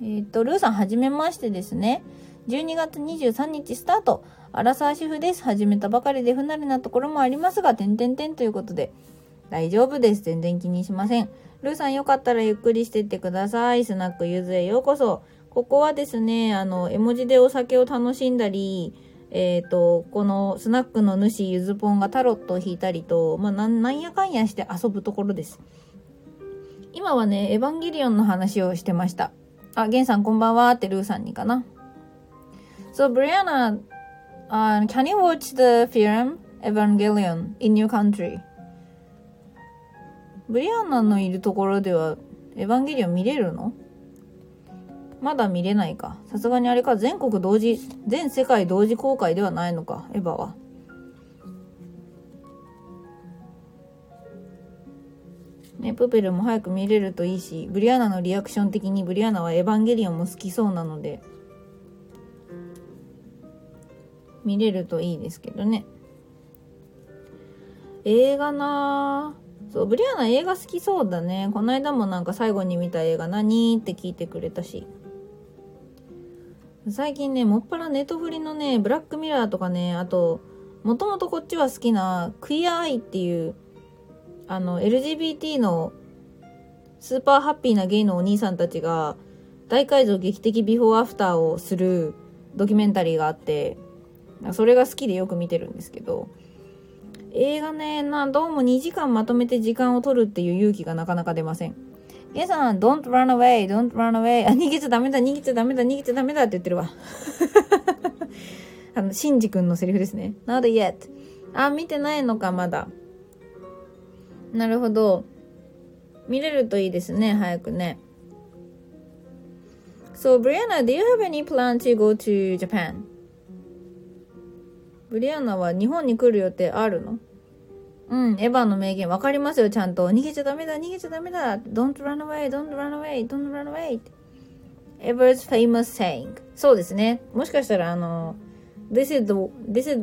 ルーさんはじめましてですね。12月23日スタート、アラサー主婦です。始めたばかりで不慣れなところもありますがということで、大丈夫です、全然気にしません。ルーさんよかったらゆっくりしてってください。スナックゆずへようこそ。ここはですね、絵文字でお酒を楽しんだり、このスナックの主ゆずぽんがタロットを引いたりと、まあ、なんやかんやして遊ぶところです。今はね、エヴァンゲリオンの話をしてました。あ、ゲンさんこんばんはってルーさんにかな。So, Brianna,、can you watch the film Evangelion in your country?ブリアンナのいるところではエヴァンゲリオン見れるの？まだ見れないか。さすがにあれか、全世界同時公開ではないのか、エヴァは。ね、プペルも早く見れるといいし、ブリアンナのリアクション的にブリアンナはエヴァンゲリオンも好きそうなので、見れるといいですけどね。映画なぁ。そう、ブリアナ映画好きそうだね。この間もなんか最後に見た映画何って聞いてくれたし。最近ね、もっぱらネットフリのね、ブラックミラーとかね、あと、もともとこっちは好きなクイアアイっていうLGBT のスーパーハッピーなゲイのお兄さんたちが大改造劇的ビフォーアフターをするドキュメンタリーがあって、それが好きでよく見てるんですけど、映画ね、どうも2時間まとめて時間を取るっていう勇気がなかなか出ません。ゲイさん、don't run away, don't run away。 逃げちゃダメだ、逃げちゃダメだ、逃げちゃダメだって言ってるわ。シンジ君のセリフですね。Not yet。 見てないのか、まだ。なるほど。見れるといいですね、早くね。So, Brianna, do you have any plan to go to Japan? ブリアナは日本に来る予定あるの？うん、エヴァの名言わかりますよ、ちゃんと。逃げちゃダメだ、逃げちゃダメだ。Don't run away, don't run away, don't run away. Ever's famous saying. そうですね。もしかしたらThis is the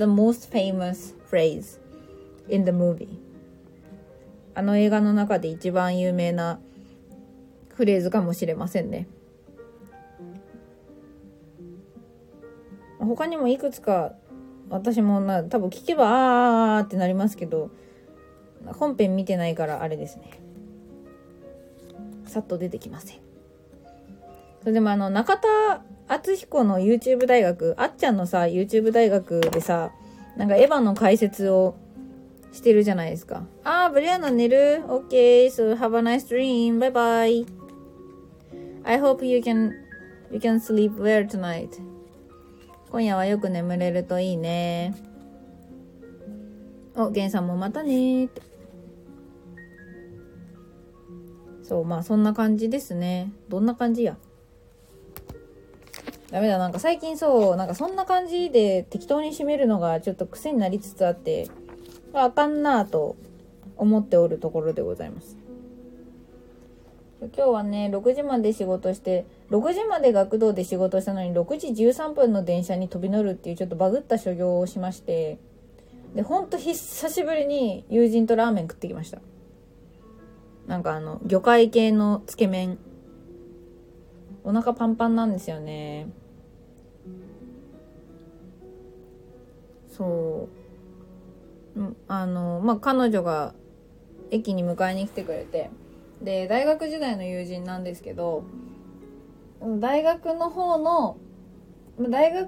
most famous phrase in the movie. 映画の中で一番有名なフレーズかもしれませんね。他にもいくつか私も多分聞けばあーってなりますけど、本編見てないからあれですね、さっと出てきません。それでも中田敦彦の YouTube 大学、あっちゃんのさ YouTube 大学でさ、エヴァの解説をしてるじゃないですか。ブリアナ寝る？ OK, so have a nice dream. Bye bye. I hope you can sleep well tonight. 今夜はよく眠れるといいね。ゲンさんもまたねーって。そう、そんな感じですね。どんな感じや。ダメだ、最近そう、そんな感じで適当に締めるのがちょっと癖になりつつあって、あかんなぁと思っておるところでございます。今日はね、6時まで仕事して、6時まで学童で仕事したのに、6時13分の電車に飛び乗るっていうちょっとバグった所業をしまして、で、ほんと久しぶりに友人とラーメン食ってきました。魚介系のつけ麺。お腹パンパンなんですよね。そう、彼女が駅に迎えに来てくれて、で大学時代の友人なんですけど、大学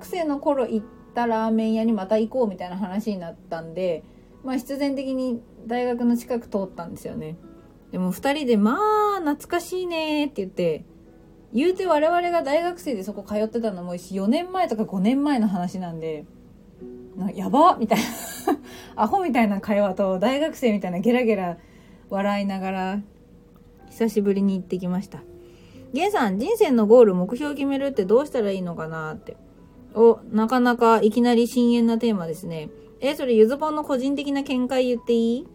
生の頃行ったラーメン屋にまた行こうみたいな話になったんで、必然的に大学の近く通ったんですよね。でも2人で懐かしいねって言って、言うて我々が大学生でそこ通ってたのも4年前とか5年前の話なんで、やばみたいなアホみたいな会話と大学生みたいなゲラゲラ笑いながら久しぶりに行ってきました。ゲンさん、人生のゴール、目標決めるってどうしたらいいのかなって。なかなかいきなり深淵なテーマですね。それゆずぽんの個人的な見解言っていい？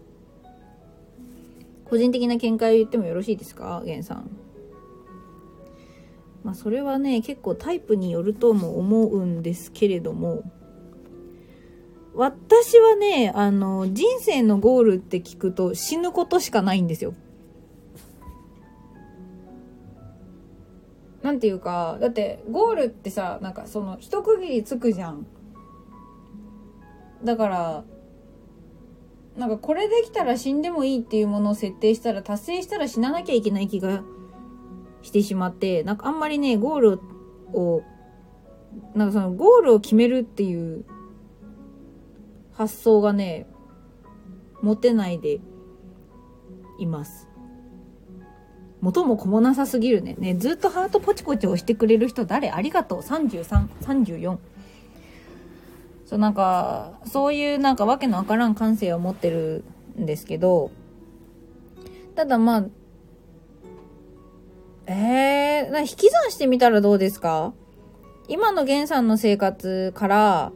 個人的な見解を言ってもよろしいですか、ゲンさん。それはね、結構タイプによるとも思うんですけれども、私はね、人生のゴールって聞くと死ぬことしかないんですよ。なんていうか、だってゴールってさ、一区切りつくじゃん。だからこれできたら死んでもいいっていうものを設定したら、達成したら死ななきゃいけない気がしてしまって、あんまりね、ゴールをゴールを決めるっていう発想がね、持てないでいます。元も子もなさすぎるね。ずっとハートポチポチ押してくれる人誰？ありがとう。33、34。そう、そういうわけのわからん感性を持ってるんですけど、ただ引き算してみたらどうですか？今のゲンさんの生活から、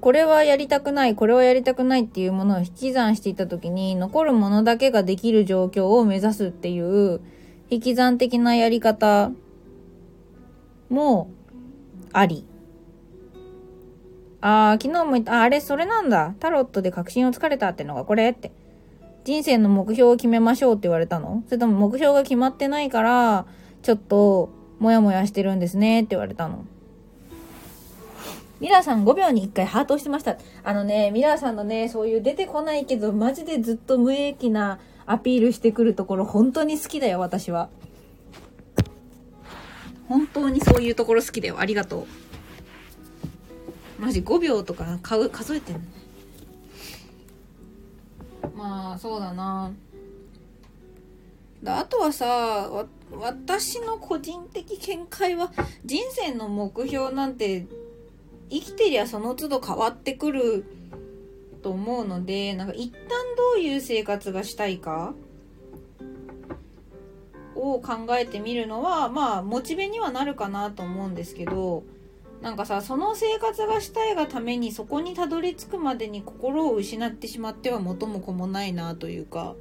これはやりたくない、これはやりたくないっていうものを引き算していたときに、残るものだけができる状況を目指すっていう、引き算的なやり方もあり。昨日も言った、それなんだ。タロットで確信をつかれたってのがこれって。人生の目標を決めましょうって言われたの？それとも目標が決まってないから、ちょっと、もやもやしてるんですねって言われたの。ミラーさん5秒に1回ハートをしてました。あのね、ミラーさんのね、そういう出てこないけどマジでずっと無益なアピールしてくるところ本当に好きだよ。私は本当にそういうところ好きだよ。ありがとう。マジ5秒とか数えてんのね。まあそうだな。あとはさ、私の個人的見解は、人生の目標なんて生きてりゃその都度変わってくると思うので、なんか一旦どういう生活がしたいかを考えてみるのは、まあモチベにはなるかなと思うんですけど、なんかさ、その生活がしたいがためにそこにたどり着くまでに心を失ってしまっては元も子もないなというか、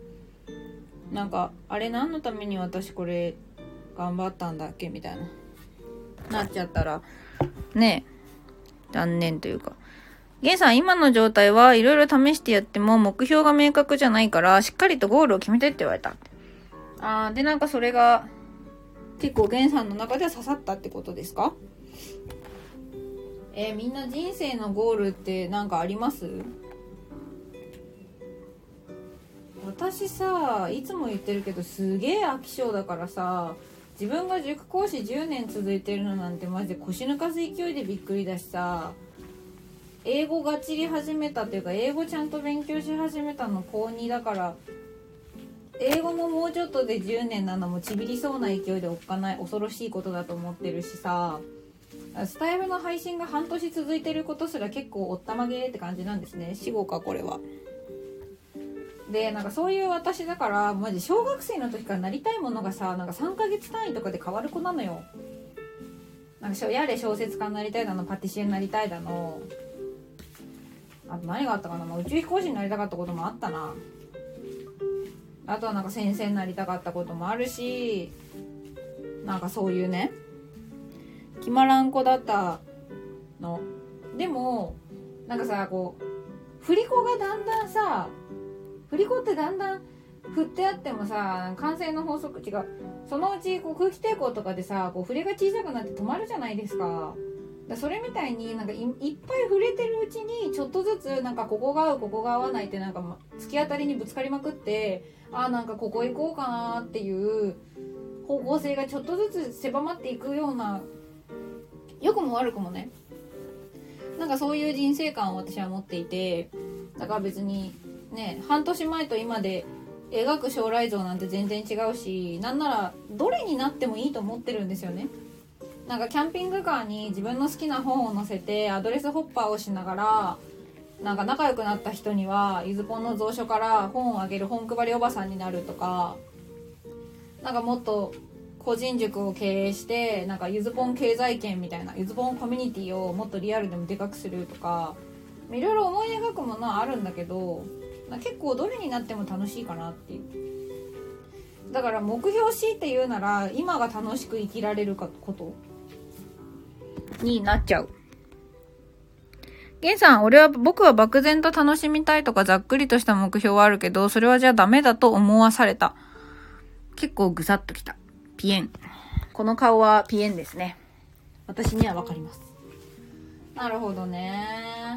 なんかあれ何のために私これ頑張ったんだっけみたいななっちゃったらね、残念というか。ゲイさん、今の状態はいろいろ試してやっても目標が明確じゃないからしっかりとゴールを決めてって言われた。あー、でなんかそれが結構ゲイさんの中では刺さったってことですか？みんな人生のゴールってなんかあります？私さ、いつも言ってるけどすげえ飽き性だからさ、自分が塾講師10年続いてるのなんてマジで腰抜かす勢いでびっくりだしさ、英語がちり始めたというか、英語ちゃんと勉強し始めたの高2だから、英語ももうちょっとで10年なのもちびりそうな勢いでおっかない恐ろしいことだと思ってるしさ、スタイフの配信が半年続いてることすら結構おったまげーって感じなんですね。死後かこれは。でなんかそういう私だから、マジ小学生の時からなりたいものがさ、なんか3ヶ月単位とかで変わる子なのよ。なんかやれ小説家になりたいだの、パティシエになりたいだの、あと何があったかな、まあ、宇宙飛行士になりたかったこともあったな。あとはなんか先生になりたかったこともあるし、なんかそういうね、決まらん子だったの。でもなんかさ、こう振り子がだんだんさ、振り子ってだんだん振ってあってもさ、慣性の法則違う、そのうちこう空気抵抗とかでさ、こう振れが小さくなって止まるじゃないですか。だそれみたいになんか いっぱい振れてるうちにちょっとずつなんかここが合うここが合わないって、なんか突き当たりにぶつかりまくって、あーなんかここ行こうかなっていう方向性がちょっとずつ狭まっていくような、良くも悪くもね、なんかそういう人生観を私は持っていて、だから別にね、半年前と今で描く将来像なんて全然違うし、なんならどれになってもいいと思ってるんですよね。なんかキャンピングカーに自分の好きな本を載せてアドレスホッパーをしながら、なんか仲良くなった人にはいずこの蔵書から本をあげる本配りおばさんになるとか、なんかもっと個人塾を経営してなんかゆずぽん経済圏みたいな、ゆずぽんコミュニティをもっとリアルでもでかくするとか、いろいろ思い描くものはあるんだけど、結構どれになっても楽しいかなっていう。だから目標を強いて言うなら、今が楽しく生きられるかことになっちゃう。ゲンさん、僕は漠然と楽しみたいとかざっくりとした目標はあるけど、それはじゃあダメだと思わされた。結構ぐさっときた。ピエン。この顔はピエンですね。私にはわかります。なるほどね。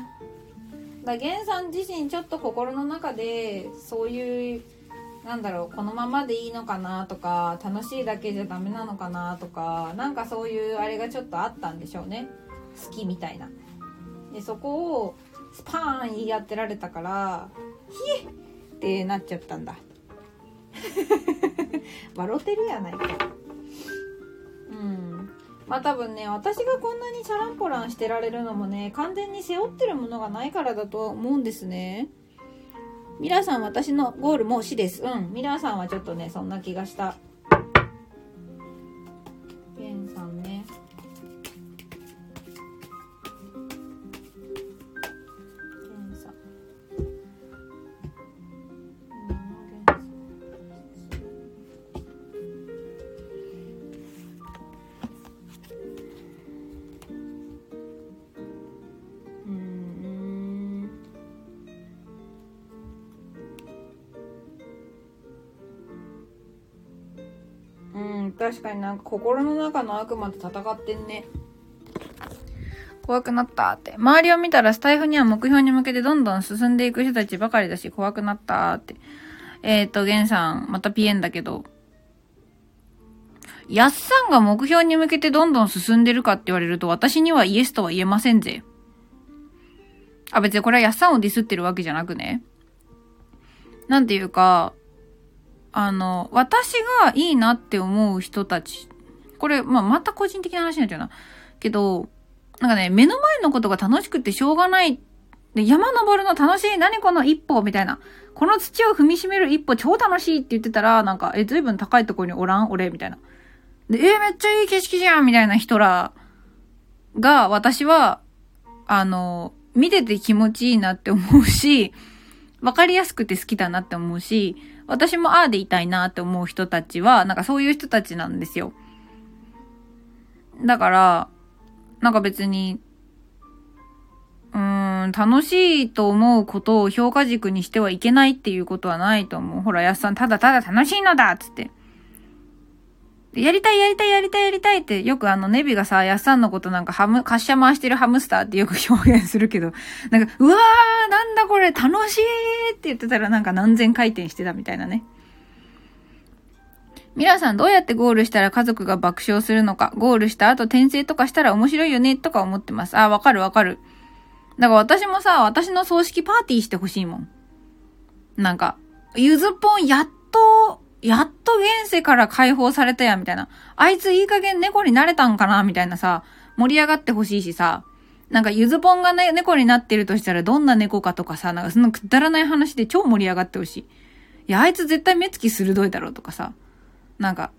だゲンさん自身ちょっと心の中でそういう、なんだろう、このままでいいのかなとか、楽しいだけじゃダメなのかなとか、なんかそういうあれがちょっとあったんでしょうね、好きみたいな。でそこをスパーン言い当てられたから、ひえってなっちゃったんだ。笑ってるやないか。まあ多分ね、私がこんなにチャランポランしてられるのもね、完全に背負ってるものがないからだと思うんですね。ミラーさん、私のゴールもう死です。ミラーさんはちょっとね、そんな気がした。ゲンさんね、ゲンさん、確かになんか心の中の悪魔と戦ってんね。怖くなったって。周りを見たらスタイフには目標に向けてどんどん進んでいく人たちばかりだし、怖くなったって。ゲンさん、またピエンだけど。ヤスさんが目標に向けてどんどん進んでるかって言われると、私にはイエスとは言えませんぜ。あ、別にこれはヤスさんをディスってるわけじゃなくね。なんていうか、私がいいなって思う人たち。これ、また個人的な話になっちゃうな。けど、なんかね、目の前のことが楽しくてしょうがない。で、山登るの楽しい。何この一歩みたいな。この土を踏みしめる一歩超楽しいって言ってたら、なんか、随分高いところにおらん俺みたいな。で、めっちゃいい景色じゃんみたいな人らが、私は、見てて気持ちいいなって思うし、わかりやすくて好きだなって思うし、私もああでいたいなって思う人たちは、なんかそういう人たちなんですよ。だから、なんか別に、楽しいと思うことを評価軸にしてはいけないっていうことはないと思う。ほら、やすさん、ただただ楽しいのだっつって。やりたいって、よくネビがさ、やすさんのことなんか滑車回してるハムスターってよく表現するけど、なんか、うわー、なんだこれ、楽しいって言ってたらなんか何千回転してたみたいなね。ミラさん、どうやってゴールしたら家族が爆笑するのか、ゴールした後転生とかしたら面白いよね、とか思ってます。あ、わかるわかる。だから私もさ、私の葬式パーティーしてほしいもん。なんか、ゆずぽんやっと現世から解放されたやんみたいな。あいついい加減猫になれたんかなみたいなさ、盛り上がってほしいしさ、なんかゆずぽんがね、猫になってるとしたらどんな猫かとかさ、なんかそんなくだらない話で超盛り上がってほしい。いや、あいつ絶対目つき鋭いだろうとかさ、なんか、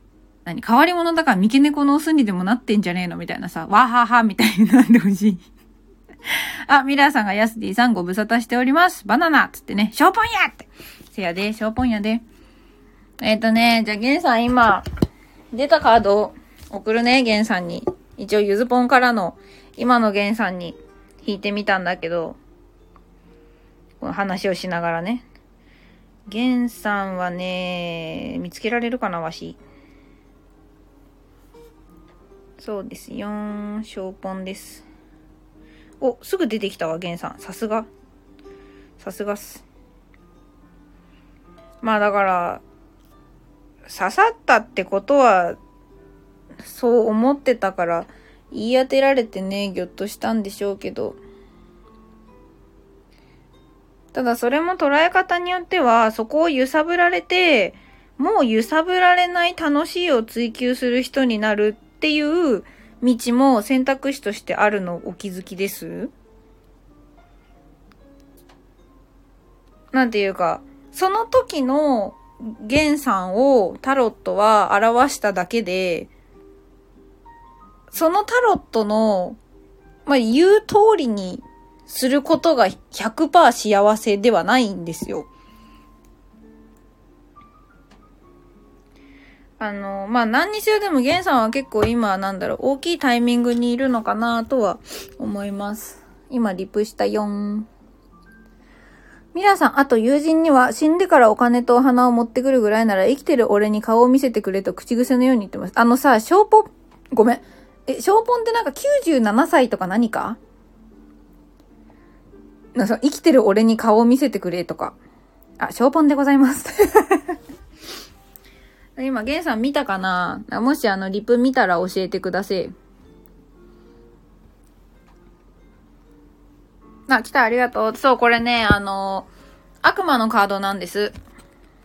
変わり者だから三毛猫のオスにでもなってんじゃねえのみたいなさ、わははみたいになってほしい。あ、ミラーさんがヤスディさんご無沙汰しております。バナナつってね、ショーポンやって。せやで、ショーポンやで。じゃあゲンさん今、出たカードを送るね、ゲンさんに。一応ゆずぽんからの、今のゲンさんに引いてみたんだけど、この話をしながらね。ゲンさんはね、見つけられるかな、わし。そうですよー、ショーポンです。お、すぐ出てきたわ、ゲンさん。さすが。さすがっす。まあだから、刺さったってことは、そう思ってたから、言い当てられてね、ぎょっとしたんでしょうけど。ただそれも捉え方によっては、そこを揺さぶられて、もう揺さぶられない楽しいを追求する人になるっていう道も選択肢としてあるのお気づきです?なんていうか、その時のゲンさんをタロットは表しただけで、そのタロットの、言う通りにすることが 100% 幸せではないんですよ。何にしろでもゲンさんは結構今大きいタイミングにいるのかなとは思います。今リプした4。ミラさん、あと友人には死んでからお金とお花を持ってくるぐらいなら生きてる俺に顔を見せてくれと口癖のように言ってます。ショーポン、ごめん。ショーポンってなんか97歳とか何か?なんか生きてる俺に顔を見せてくれとか。あ、ショーポンでございます。今、ゲンさん見たかな?もしリプ見たら教えてください。あ、来た、ありがとう。そう、これね、悪魔のカードなんです。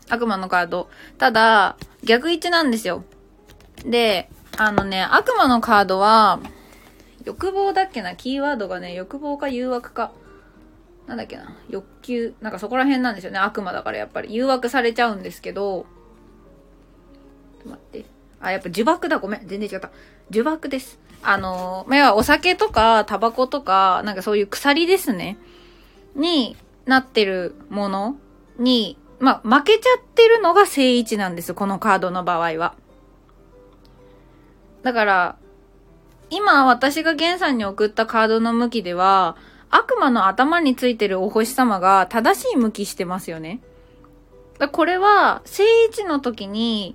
悪魔のカード。ただ、逆位置なんですよ。で、悪魔のカードは、欲望だっけな、キーワードがね、欲望か誘惑か。なんだっけな、欲求。なんかそこら辺なんですよね、悪魔だからやっぱり。誘惑されちゃうんですけど、待って。あ、やっぱ呪縛だ、ごめん。全然違った。呪縛です。お酒とか、タバコとか、なんかそういう鎖ですね。になってるものに、負けちゃってるのが正位置なんです。このカードの場合は。だから、今私がゲンさんに送ったカードの向きでは、悪魔の頭についてるお星様が正しい向きしてますよね。だこれは、正位置の時に、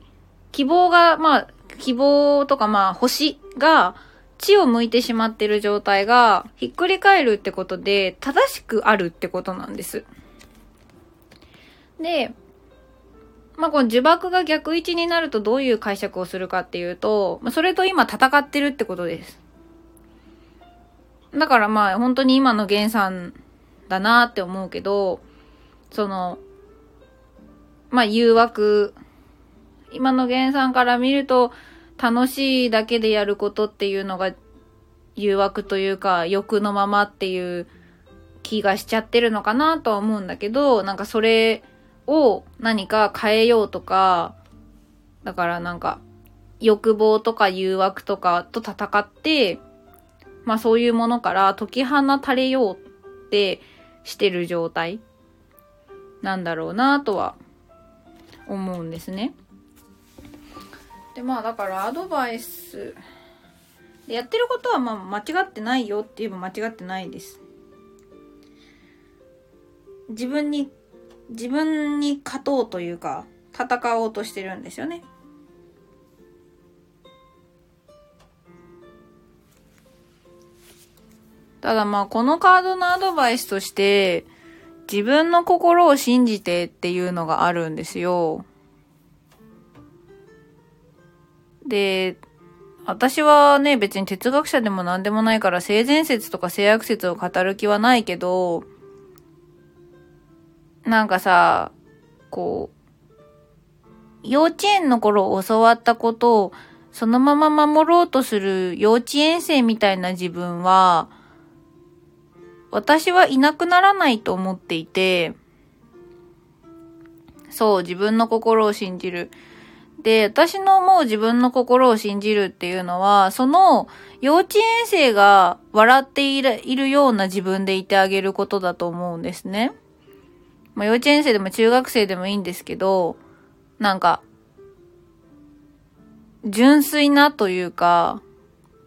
希望が、希望とか星がちを向いてしまっている状態がひっくり返るってことで正しくあるってことなんです。で、まあ、この呪縛が逆位置になるとどういう解釈をするかっていうと、それと今戦ってるってことです。だからまあ本当に今のゲンさんだなって思うけど、そのまあ誘惑、今のゲンさんから見ると楽しいだけでやることっていうのが誘惑というか欲のままっていう気がしちゃってるのかなとは思うんだけど、なんかそれを何か変えようとか、だからなんか欲望とか誘惑とかと戦って、まあそういうものから解き放たれようってしてる状態なんだろうなとは思うんですね。でまあだからアドバイスでやってることはまあ間違ってないよって言えば間違ってないです。自分に勝とうというか戦おうとしてるんですよね。ただまあこのカードのアドバイスとして自分の心を信じてっていうのがあるんですよ。で、私はね別に哲学者でも何でもないから性善説とか性悪説を語る気はないけど、なんかさ、こう幼稚園の頃教わったことをそのまま守ろうとする幼稚園生みたいな自分は私はいなくならないと思っていて、そう、自分の心を信じる。で、私の思う自分の心を信じるっていうのは、その幼稚園生が笑っているような自分でいてあげることだと思うんですね。まあ、幼稚園生でも中学生でもいいんですけど、なんか、純粋なというか、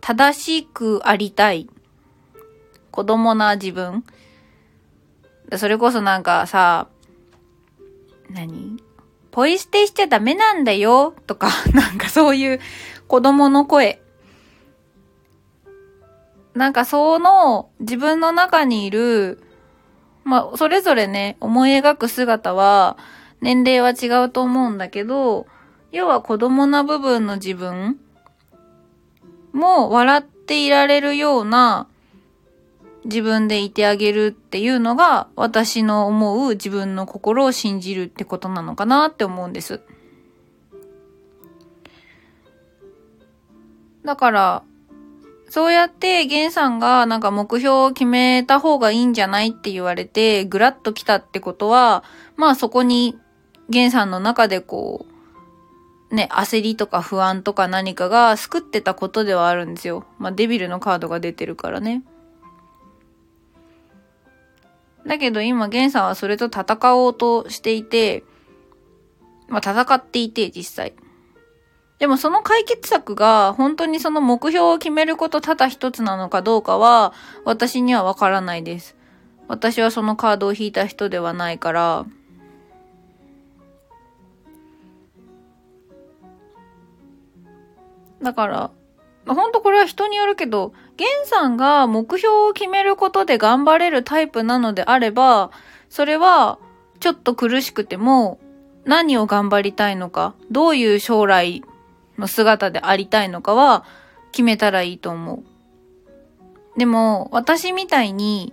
正しくありたい。子供な自分。それこそなんかさ、ポイ捨てしちゃダメなんだよとか、なんかそういう子供の声。なんかその自分の中にいる、まあそれぞれね、思い描く姿は年齢は違うと思うんだけど、要は子供な部分の自分も笑っていられるような自分でいてあげるっていうのが私の思う自分の心を信じるってことなのかなって思うんです。だからそうやってゲンさんがなんか目標を決めた方がいいんじゃないって言われてグラッときたってことは、まあそこにゲンさんの中でこうね、焦りとか不安とか何かがすくってたことではあるんですよ。まあデビルのカードが出てるからね。だけど今ゲンさんはそれと戦おうとしていて、まあ戦っていて実際。でもその解決策が本当にその目標を決めることただ一つなのかどうかは私にはわからないです。私はそのカードを引いた人ではないから。だから、本当これは人によるけど、ゲンさんが目標を決めることで頑張れるタイプなのであれば、それはちょっと苦しくても何を頑張りたいのか、どういう将来の姿でありたいのかは決めたらいいと思う。でも私みたいに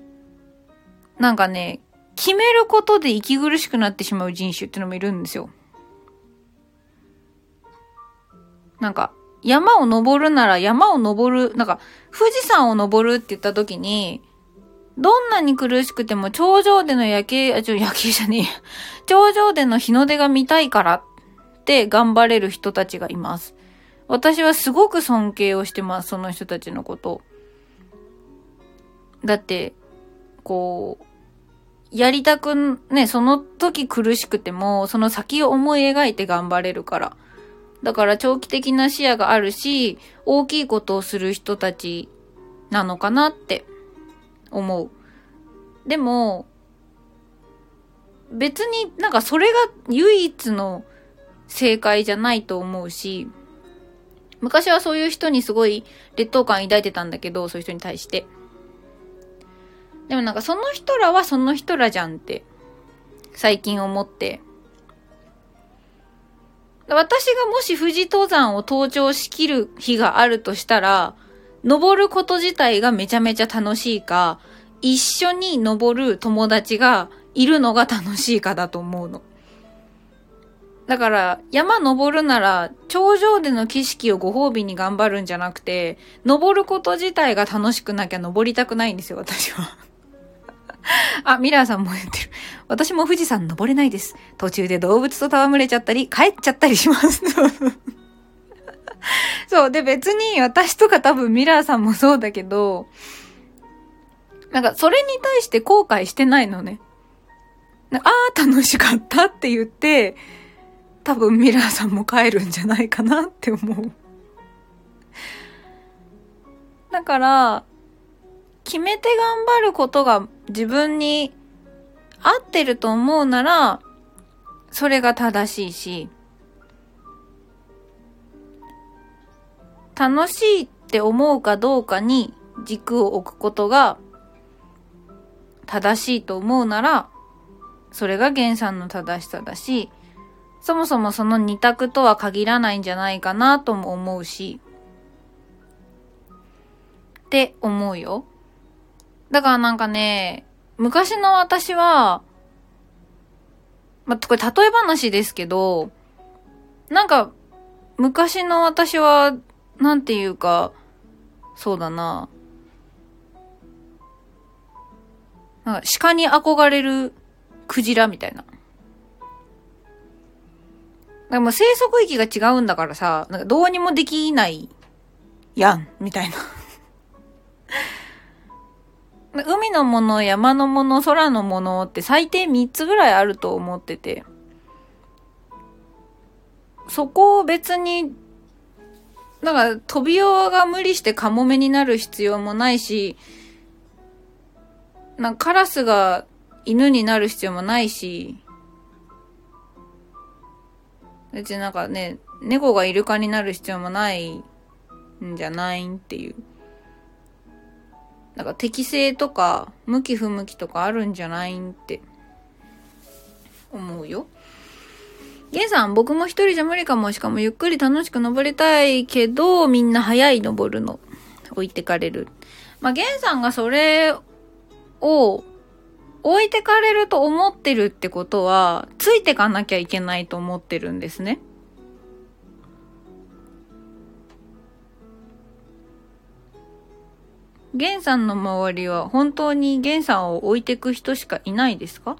なんかね、決めることで息苦しくなってしまう人種ってのもいるんですよ。なんか山を登るなら山を登る、なんか富士山を登るって言った時に、どんなに苦しくても頂上での頂上での日の出が見たいからって頑張れる人たちがいます。私はすごく尊敬をしてます、その人たちのこと。だって、こう、その時苦しくても、その先を思い描いて頑張れるから。だから長期的な視野があるし、大きいことをする人たちなのかなって思う。でも、別になんかそれが唯一の正解じゃないと思うし、昔はそういう人にすごい劣等感抱いてたんだけど、そういう人に対して。でもなんかその人らはその人らじゃんって最近思って。私がもし富士登山を登頂しきる日があるとしたら、登ること自体がめちゃめちゃ楽しいか、一緒に登る友達がいるのが楽しいかだと思うの。だから山登るなら頂上での景色をご褒美に頑張るんじゃなくて、登ること自体が楽しくなきゃ登りたくないんですよ、私は。あ、ミラーさんも言ってる。私も富士山登れないです。途中で動物と戯れちゃったり、帰っちゃったりします。そう。で、別に私とか多分ミラーさんもそうだけど、なんかそれに対して後悔してないのね。ああ、楽しかったって言って、多分ミラーさんも帰るんじゃないかなって思う。だから、決めて頑張ることが自分に合ってると思うなら、それが正しいし、楽しいって思うかどうかに軸を置くことが正しいと思うなら、それが原さんの正しさだし、そもそもその二択とは限らないんじゃないかなとも思うし、って思うよ。だからなんかね、昔の私は、これ例え話ですけど、なんか、昔の私は、なんていうか、そうだな。なんか鹿に憧れるクジラみたいな。でも生息域が違うんだからさ、なんかどうにもできないやん、みたいな。海のもの、山のもの、空のものって最低3つぐらいあると思ってて、そこを別になんかトビウオが無理してカモメになる必要もないし、なんかカラスが犬になる必要もないし、別になんかね、猫がイルカになる必要もないんじゃないんっていう。なんか適性とか向き不向きとかあるんじゃないんって思うよ。ゲンさん、僕も一人じゃ無理かも。しかもゆっくり楽しく登りたいけど、みんな早い登るの。置いてかれる。まあ、ゲンさんがそれを置いてかれると思ってるってことは、ついてかなきゃいけないと思ってるんですね。ゲンさんの周りは本当にゲンさんを置いてく人しかいないですか？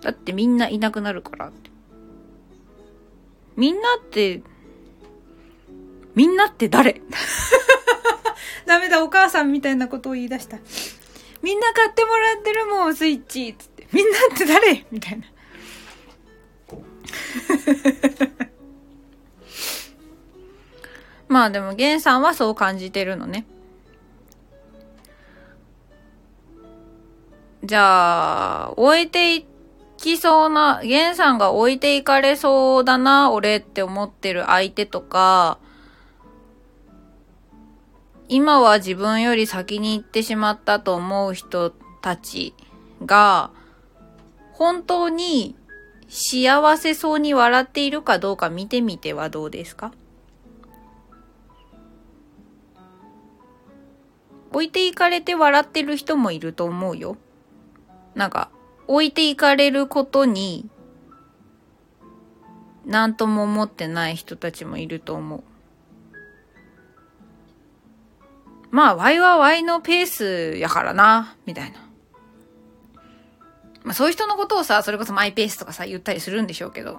だってみんないなくなるからって。みんなって誰？ダメだ、お母さんみたいなことを言い出した。みんな買ってもらってるもん、スイッチつって。みんなって誰？みたいな。まあでもゲンさんはそう感じてるのね。じゃあ置いていきそうな、ゲンさんが置いていかれそうだな俺って思ってる相手とか、今は自分より先に行ってしまったと思う人たちが本当に幸せそうに笑っているかどうか見てみてはどうですか？置いていかれて笑ってる人もいると思うよ。なんか、置いていかれることに、なんとも思ってない人たちもいると思う。まあ、ワイはワイのペースやからな、みたいな。まあ、そういう人のことをさ、それこそマイペースとかさ、言ったりするんでしょうけど。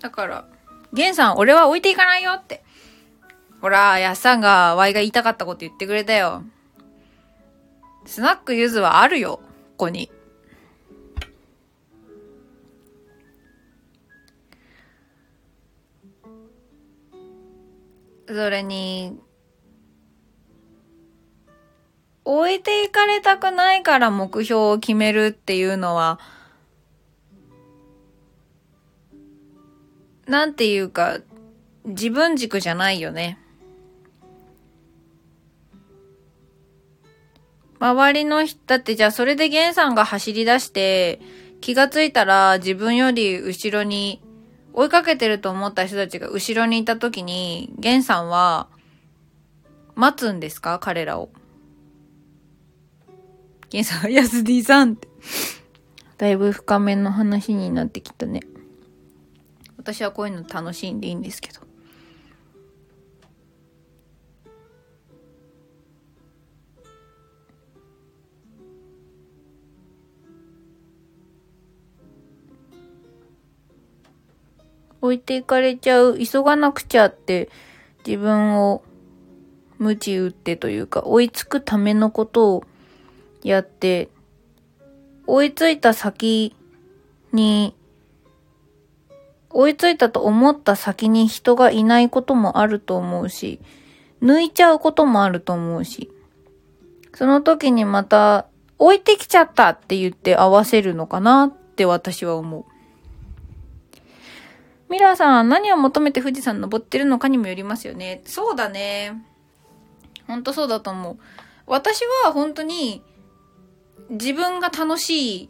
だから、ゲンさん、俺は置いていかないよって。ほら、ヤッサンが、ワイが言いたかったこと言ってくれたよ。スナックユズはあるよ、ここに。それに、置いていかれたくないから目標を決めるっていうのは、なんていうか、自分軸じゃないよね。周りの人、だってじゃあそれで源さんが走り出して、気がついたら自分より後ろに、追いかけてると思った人たちが後ろにいたときに、源さんは、待つんですか？彼らを。源さんは、ヤスディさんって。だいぶ深めの話になってきたね。私はこういうの楽しんでいいんですけど。置いていかれちゃう、急がなくちゃって自分を鞭打ってというか、追いつくためのことをやって、追いついた先に、追いついたと思った先に人がいないこともあると思うし、抜いちゃうこともあると思うし、その時にまた置いてきちゃったって言って合わせるのかなって私は思う。ミラーさん、何を求めて富士山登ってるのかにもよりますよね。そうだね。ほんとそうだと思う。私は本当に自分が楽しい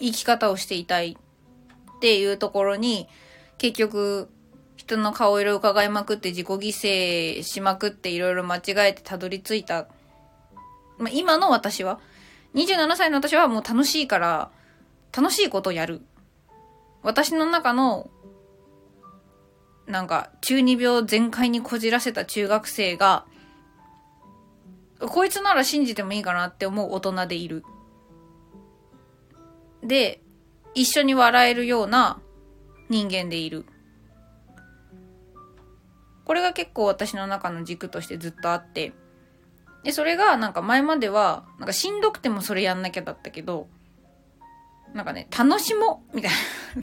生き方をしていたいっていうところに、結局人の顔色を伺いまくって自己犠牲しまくっていろいろ間違えてたどり着いた。まあ、今の私は、27歳の私はもう楽しいから楽しいことをやる。私の中のなんか中二病全開にこじらせた中学生が、こいつなら信じてもいいかなって思う大人でいる。で、一緒に笑えるような人間でいる。これが結構私の中の軸としてずっとあって、でそれがなんか前まではなんかしんどくてもそれやんなきゃだったけど、なんかね、楽しもみたいな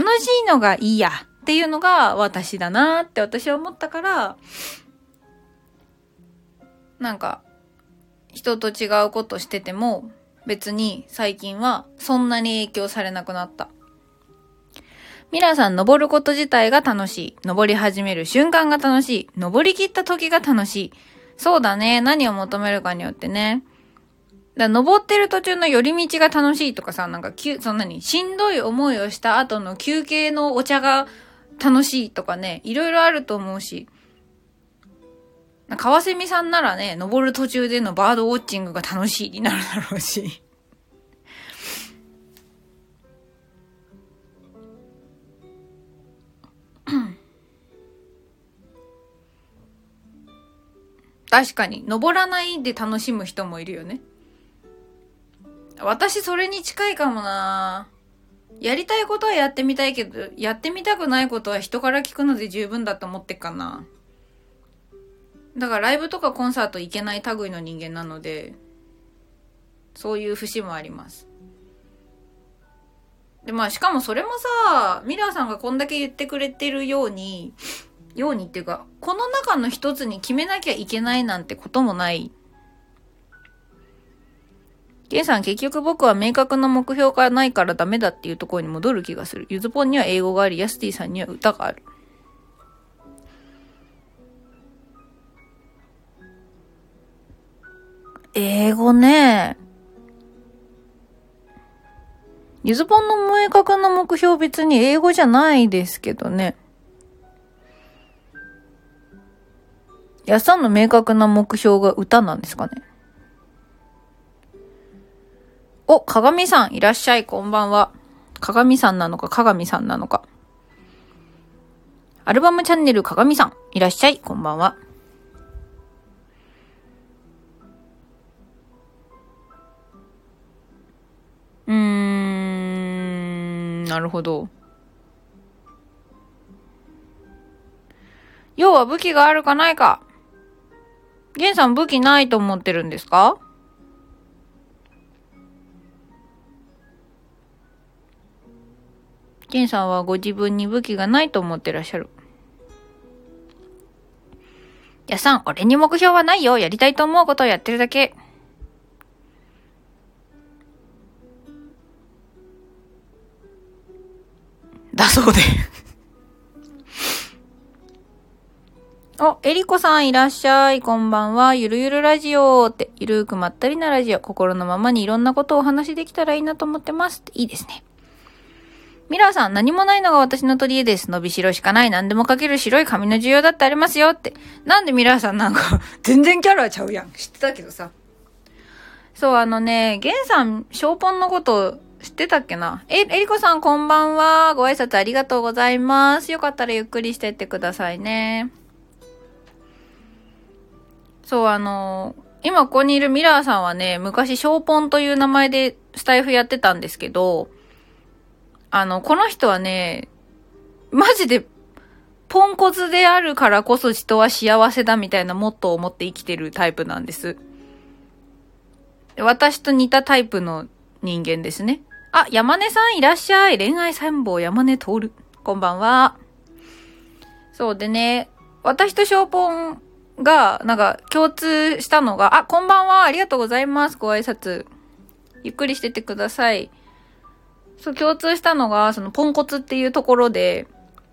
楽しいのがいいや。っていうのが私だなって私は思ったから、なんか人と違うことしてても別に最近はそんなに影響されなくなった。ミラーさん、登ること自体が楽しい、登り始める瞬間が楽しい、登り切った時が楽しい。そうだね。何を求めるかによってね。だ、登ってる途中の寄り道が楽しいとかさ、なんかそんなにしんどい思いをした後の休憩のお茶が楽しいとかね、いろいろあると思うし、川蝉さんならね、登る途中でのバードウォッチングが楽しいになるだろうし確かに登らないで楽しむ人もいるよね。私それに近いかもな。やりたいことはやってみたいけど、やってみたくないことは人から聞くので十分だと思ってっかな。だからライブとかコンサート行けない類の人間なので、そういう節もあります。で、まあしかもそれもさ、ミラーさんがこんだけ言ってくれてるようにっていうか、この中の一つに決めなきゃいけないなんてこともない。ゲンさん、結局僕は明確な目標がないからダメだっていうところに戻る気がする。ゆずぽんには英語があり、ヤスティさんには歌がある。英語ね。ゆずぽんの明確な目標、別に英語じゃないですけどね。ヤスさんの明確な目標が歌なんですかね。お、鏡さん、いらっしゃい、こんばんは。鏡さんなのか、鏡さんなのか。アルバムチャンネル、鏡さん、いらっしゃい、こんばんは。なるほど。要は武器があるかないか。源さん、武器ないと思ってるんですか？ジェンさんはご自分に武器がないと思ってらっしゃる。ヤスさん、俺に目標はないよ。やりたいと思うことをやってるだけ。だそうでお、えりこさんいらっしゃい、こんばんは、ゆるゆるラジオって、ゆるーくまったりなラジオ、心のままにいろんなことをお話しできたらいいなと思ってます。いいですね。ミラーさん、何もないのが私の取り柄です。伸びしろしかない。何でもかける白い髪の需要だってありますよって。なんでミラーさんなんか全然キャラちゃうやん。知ってたけどさ。そう、ゲンさん、ショーポンのこと知ってたっけな。えりこさんこんばんは。ご挨拶ありがとうございます。よかったらゆっくりしてってくださいね。そう、今ここにいるミラーさんはね、昔ショーポンという名前でスタイフやってたんですけど、この人はね、マジで、ポンコツであるからこそ人は幸せだみたいなモットーを持って生きてるタイプなんです。私と似たタイプの人間ですね。あ、山根さんいらっしゃい。恋愛参謀山根徹。こんばんは。そうでね、私とショーポンが、なんか共通したのが、あ、こんばんは。ありがとうございます。ご挨拶。ゆっくりしててください。そう、共通したのが、そのポンコツっていうところで、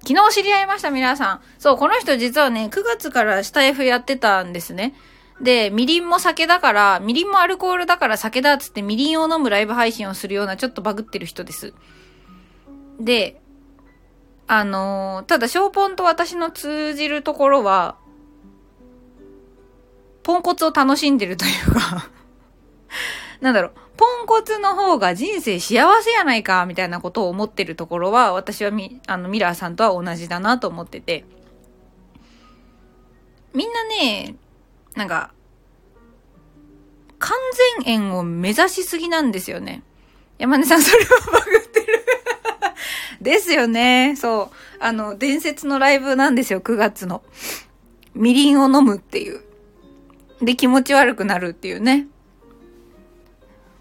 昨日知り合いました、皆さん。そう、この人実はね、9月からスタイフやってたんですね。で、みりんも酒だから、みりんもアルコールだから酒だっつってみりんを飲むライブ配信をするようなちょっとバグってる人です。で、ただ、ショーポンと私の通じるところは、ポンコツを楽しんでるというか、なんだろう、ポンコツの方が人生幸せやないかみたいなことを思ってるところは、私はミラーさんとは同じだなと思ってて、みんなね、なんか完全円を目指しすぎなんですよね。山根さん、それはバグってるですよね。そう、伝説のライブなんですよ、9月の。みりんを飲むっていうで気持ち悪くなるっていうね。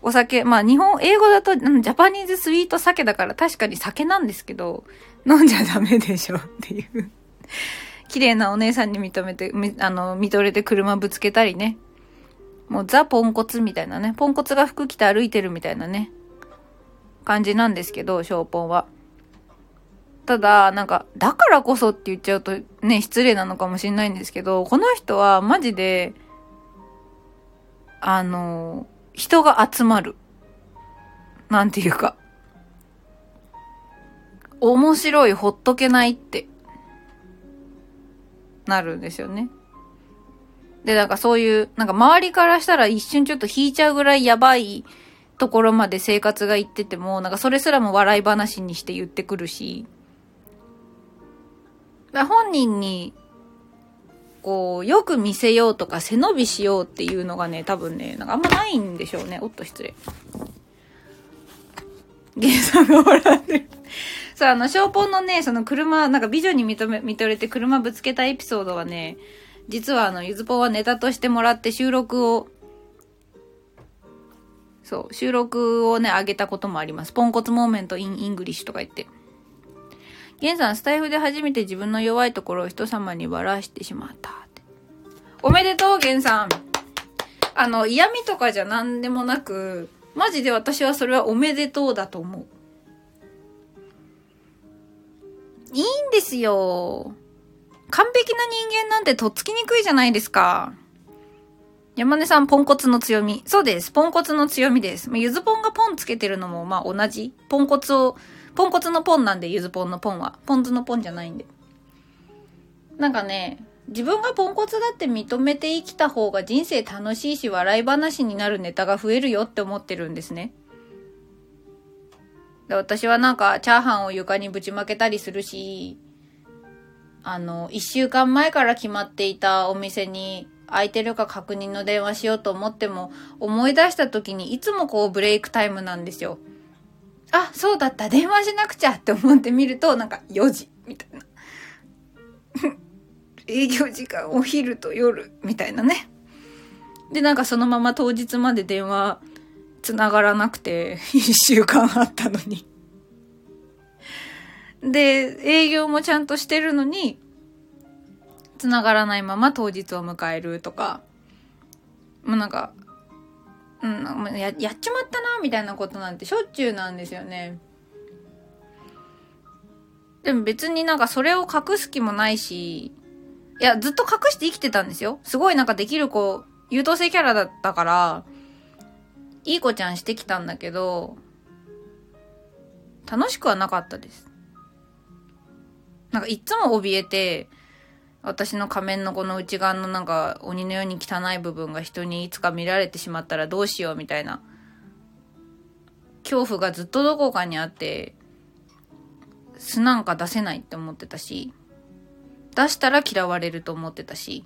お酒、まあ英語だとジャパニーズスイート酒だから確かに酒なんですけど、飲んじゃダメでしょっていう綺麗なお姉さんに見とれて車ぶつけたりね。もうザポンコツみたいなね、ポンコツが服着て歩いてるみたいなね感じなんですけど、ショーポンは。ただ、なんかだからこそって言っちゃうとね、失礼なのかもしれないんですけど、この人はマジで人が集まる。なんていうか。面白い、ほっとけないって、なるんですよね。で、なんかそういう、なんか周りからしたら一瞬ちょっと引いちゃうぐらいやばいところまで生活が行ってても、なんかそれすらも笑い話にして言ってくるし、だから本人に、こうよく見せようとか背伸びしようっていうのがね、多分ね、なんかあんまないんでしょうね。おっと、失礼。ゲンさんが笑ってる。さあ、ショーポンのね、その車、なんか美女に見とれて車ぶつけたエピソードはね、実はゆずぽんはネタとしてもらって収録をね、あげたこともあります。ポンコツモーメントインイングリッシュとか言って。ゲンさん、スタイフで初めて自分の弱いところを人様にばらしてしまったって。おめでとう、ゲンさん。嫌味とかじゃなんでもなく、マジで私はそれはおめでとうだと思う。いいんですよ。完璧な人間なんてとっつきにくいじゃないですか。山根さん、ポンコツの強み。そうです。ポンコツの強みです。ゆずポンがポンつけてるのも、まあ同じ。ポンコツのポンなんで、ゆずポンのポンは。ポン酢のポンじゃないんで。なんかね、自分がポンコツだって認めて生きた方が人生楽しいし、笑い話になるネタが増えるよって思ってるんですね。で、私はなんか、チャーハンを床にぶちまけたりするし、一週間前から決まっていたお店に、空いてるか確認の電話しようと思っても、思い出した時にいつもこうブレイクタイムなんですよ。あ、そうだった。電話しなくちゃって思ってみると、なんか4時みたいな。営業時間お昼と夜みたいなね。で、なんかそのまま当日まで電話つながらなくて、1週間あったのに。で、営業もちゃんとしてるのに、つながらないまま当日を迎えるとか、もうなんか、やっちまったなみたいなことなんてしょっちゅうなんですよね。でも別になんかそれを隠す気もないし、いや、ずっと隠して生きてたんですよ。すごいなんかできる子、優等生キャラだったから、いい子ちゃんしてきたんだけど、楽しくはなかったです。なんかいつも怯えて、私の仮面のこの内側のなんか鬼のように汚い部分が人にいつか見られてしまったらどうしようみたいな、恐怖がずっとどこかにあって、素なんか出せないって思ってたし、出したら嫌われると思ってたし、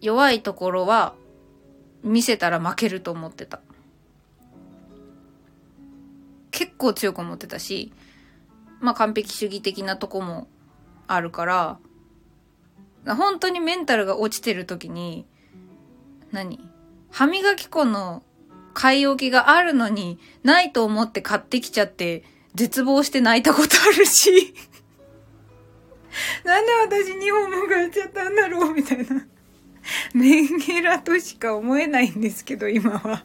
弱いところは見せたら負けると思ってた。結構強く思ってたし、まあ完璧主義的なとこもあるから、本当にメンタルが落ちてる時に、歯磨き粉の買い置きがあるのにないと思って買ってきちゃって絶望して泣いたことあるしなんで私2本も買っちゃったんだろうみたいなメンヘラとしか思えないんですけど、今は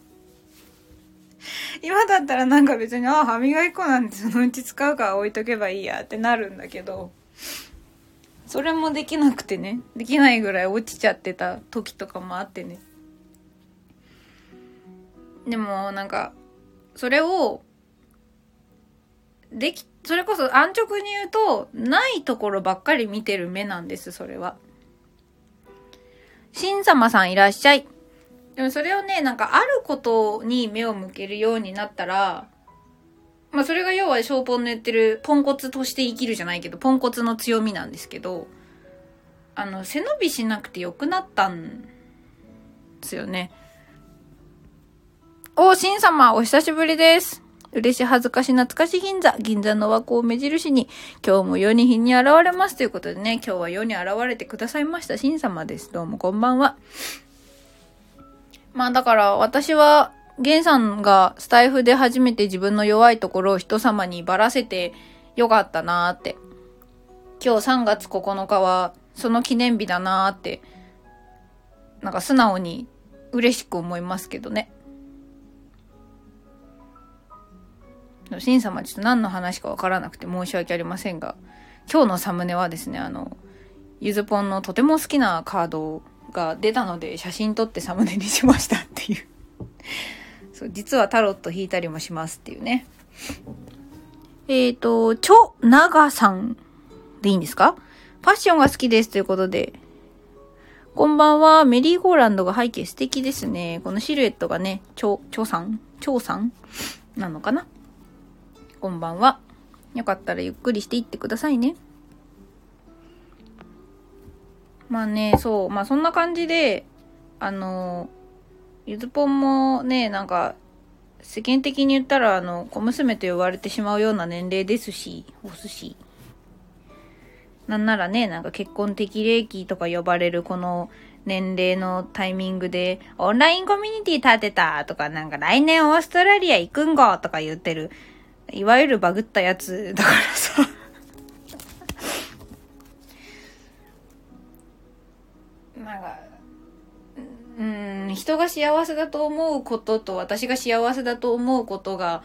今だったらなんか別に歯磨き粉なんてそのうち使うから置いとけばいいやってなるんだけど、それもできなくてね、できないぐらい落ちちゃってた時とかもあってね。でもなんかそれをそれこそ安直に言うと、ないところばっかり見てる目なんです、それは。神様さんいらっしゃい。でもそれをね、なんかあることに目を向けるようになったら、まあそれが要はショーポンの言ってるポンコツとして生きるじゃないけど、ポンコツの強みなんですけど、背伸びしなくてよくなったんですよね。お、神様お久しぶりです。嬉し恥ずかし懐かし銀座、銀座の和光を目印に、今日も世に日に現れますということでね、今日は世に現れてくださいました神様です。どうもこんばんは。まあだから私は、源さんがスタイフで初めて自分の弱いところを人様にばらせてよかったなーって。今日3月9日はその記念日だなーって、なんか素直に嬉しく思いますけどね。神様ちょっと何の話かわからなくて申し訳ありませんが、今日のサムネはですね、ゆずぽんのとても好きなカードが出たので写真撮ってサムネにしましたっていうそう、実はタロット引いたりもしますっていうね。ちょながさんでいいんですか？ファッションが好きですということで、こんばんは。メリーゴーランドが背景素敵ですね。このシルエットがね、ちょうさんなのかな。こんばんは。よかったらゆっくりしていってくださいね。まあね、そう。まあそんな感じで、ゆずぽんもね、なんか、世間的に言ったら、小娘と呼ばれてしまうような年齢ですし、なんならね、なんか結婚適齢期とか呼ばれるこの年齢のタイミングで、オンラインコミュニティ立てたとか、なんか来年オーストラリア行くんごとか言ってる。いわゆるバグったやつだからさなんか人が幸せだと思うことと私が幸せだと思うことが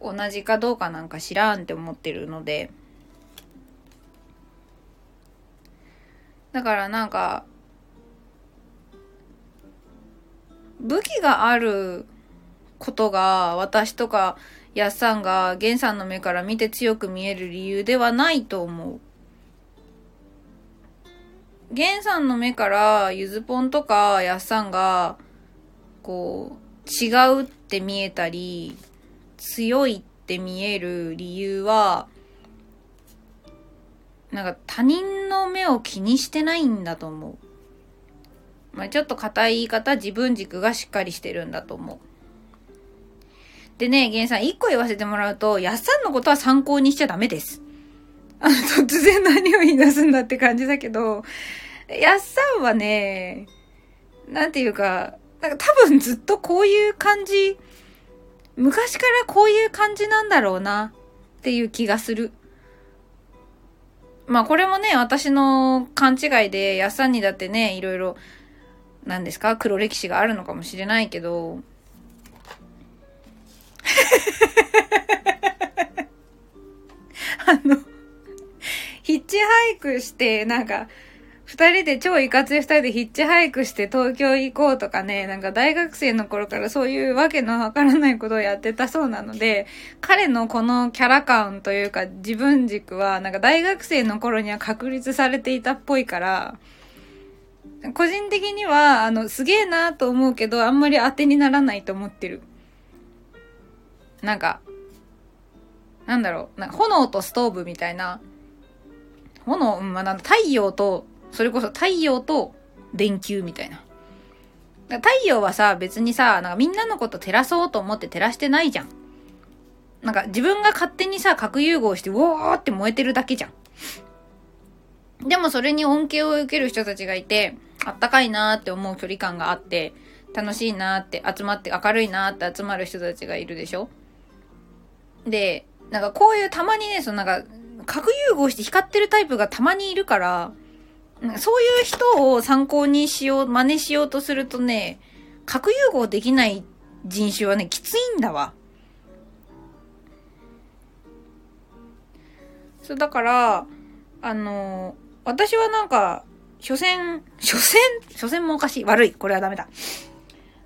同じかどうかなんか知らんって思ってるので、だからなんか武器があることが私とかやっさんがゲンさんの目から見て強く見える理由ではないと思う。ゲンさんの目からゆずぽんとかやっさんがこう違うって見えたり強いって見える理由は、なんか他人の目を気にしてないんだと思う。まあちょっと固い言い方、自分軸がしっかりしてるんだと思う。でね、ゲンさん、一個言わせてもらうと、やっさんのことは参考にしちゃダメです。突然何を言い出すんだって感じだけど、やっさんはね、なんていうか、なんか多分ずっとこういう感じ、昔からこういう感じなんだろうな、っていう気がする。まあこれもね、私の勘違いで、やっさんにだってね、いろいろ、なんですか、黒歴史があるのかもしれないけど、ヒッチハイクして、なんか、二人で、超いかつい二人でヒッチハイクして東京行こうとかね、なんか大学生の頃からそういうわけのわからないことをやってたそうなので、彼のこのキャラ感というか自分軸は、なんか大学生の頃には確立されていたっぽいから、個人的には、すげえなと思うけど、あんまり当てにならないと思ってる。なんか、なんだろう、なんか炎とストーブみたいな、太陽と、それこそ太陽と電球みたいな。太陽はさ、別にさ、なんかみんなのこと照らそうと思って照らしてないじゃん。なんか自分が勝手にさ、核融合して、ウォーって燃えてるだけじゃん。でもそれに恩恵を受ける人たちがいて、あったかいなーって思う距離感があって、楽しいなーって集まって、明るいなーって集まる人たちがいるでしょ。で、なんかこういうたまにね、そのなんか、核融合して光ってるタイプがたまにいるから、そういう人を参考にしよう、真似しようとするとね、核融合できない人種はね、きついんだわ。そう、だから、私はなんか、所詮もおかしい。悪い。これはダメだ。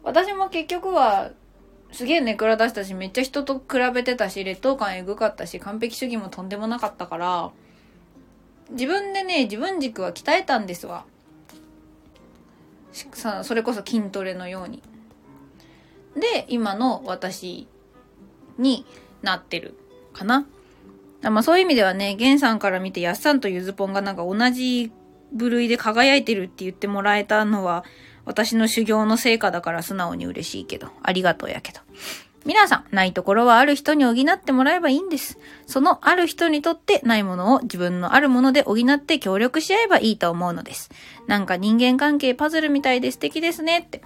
私も結局は、すげえネクラ出したし、めっちゃ人と比べてたし、劣等感えぐかったし、完璧主義もとんでもなかったから、自分でね、自分軸は鍛えたんですわ。さ、それこそ筋トレのように。で、今の私になってるかな。まあそういう意味ではね、ゲンさんから見てやっさんとゆずぽんがなんか同じ部類で輝いてるって言ってもらえたのは、私の修行の成果だから素直に嬉しいけど、ありがとうやけど。皆さん、ないところはある人に補ってもらえばいいんです。そのある人にとってないものを自分のあるもので補って協力し合えばいいと思うのです。なんか人間関係パズルみたいで素敵ですねって。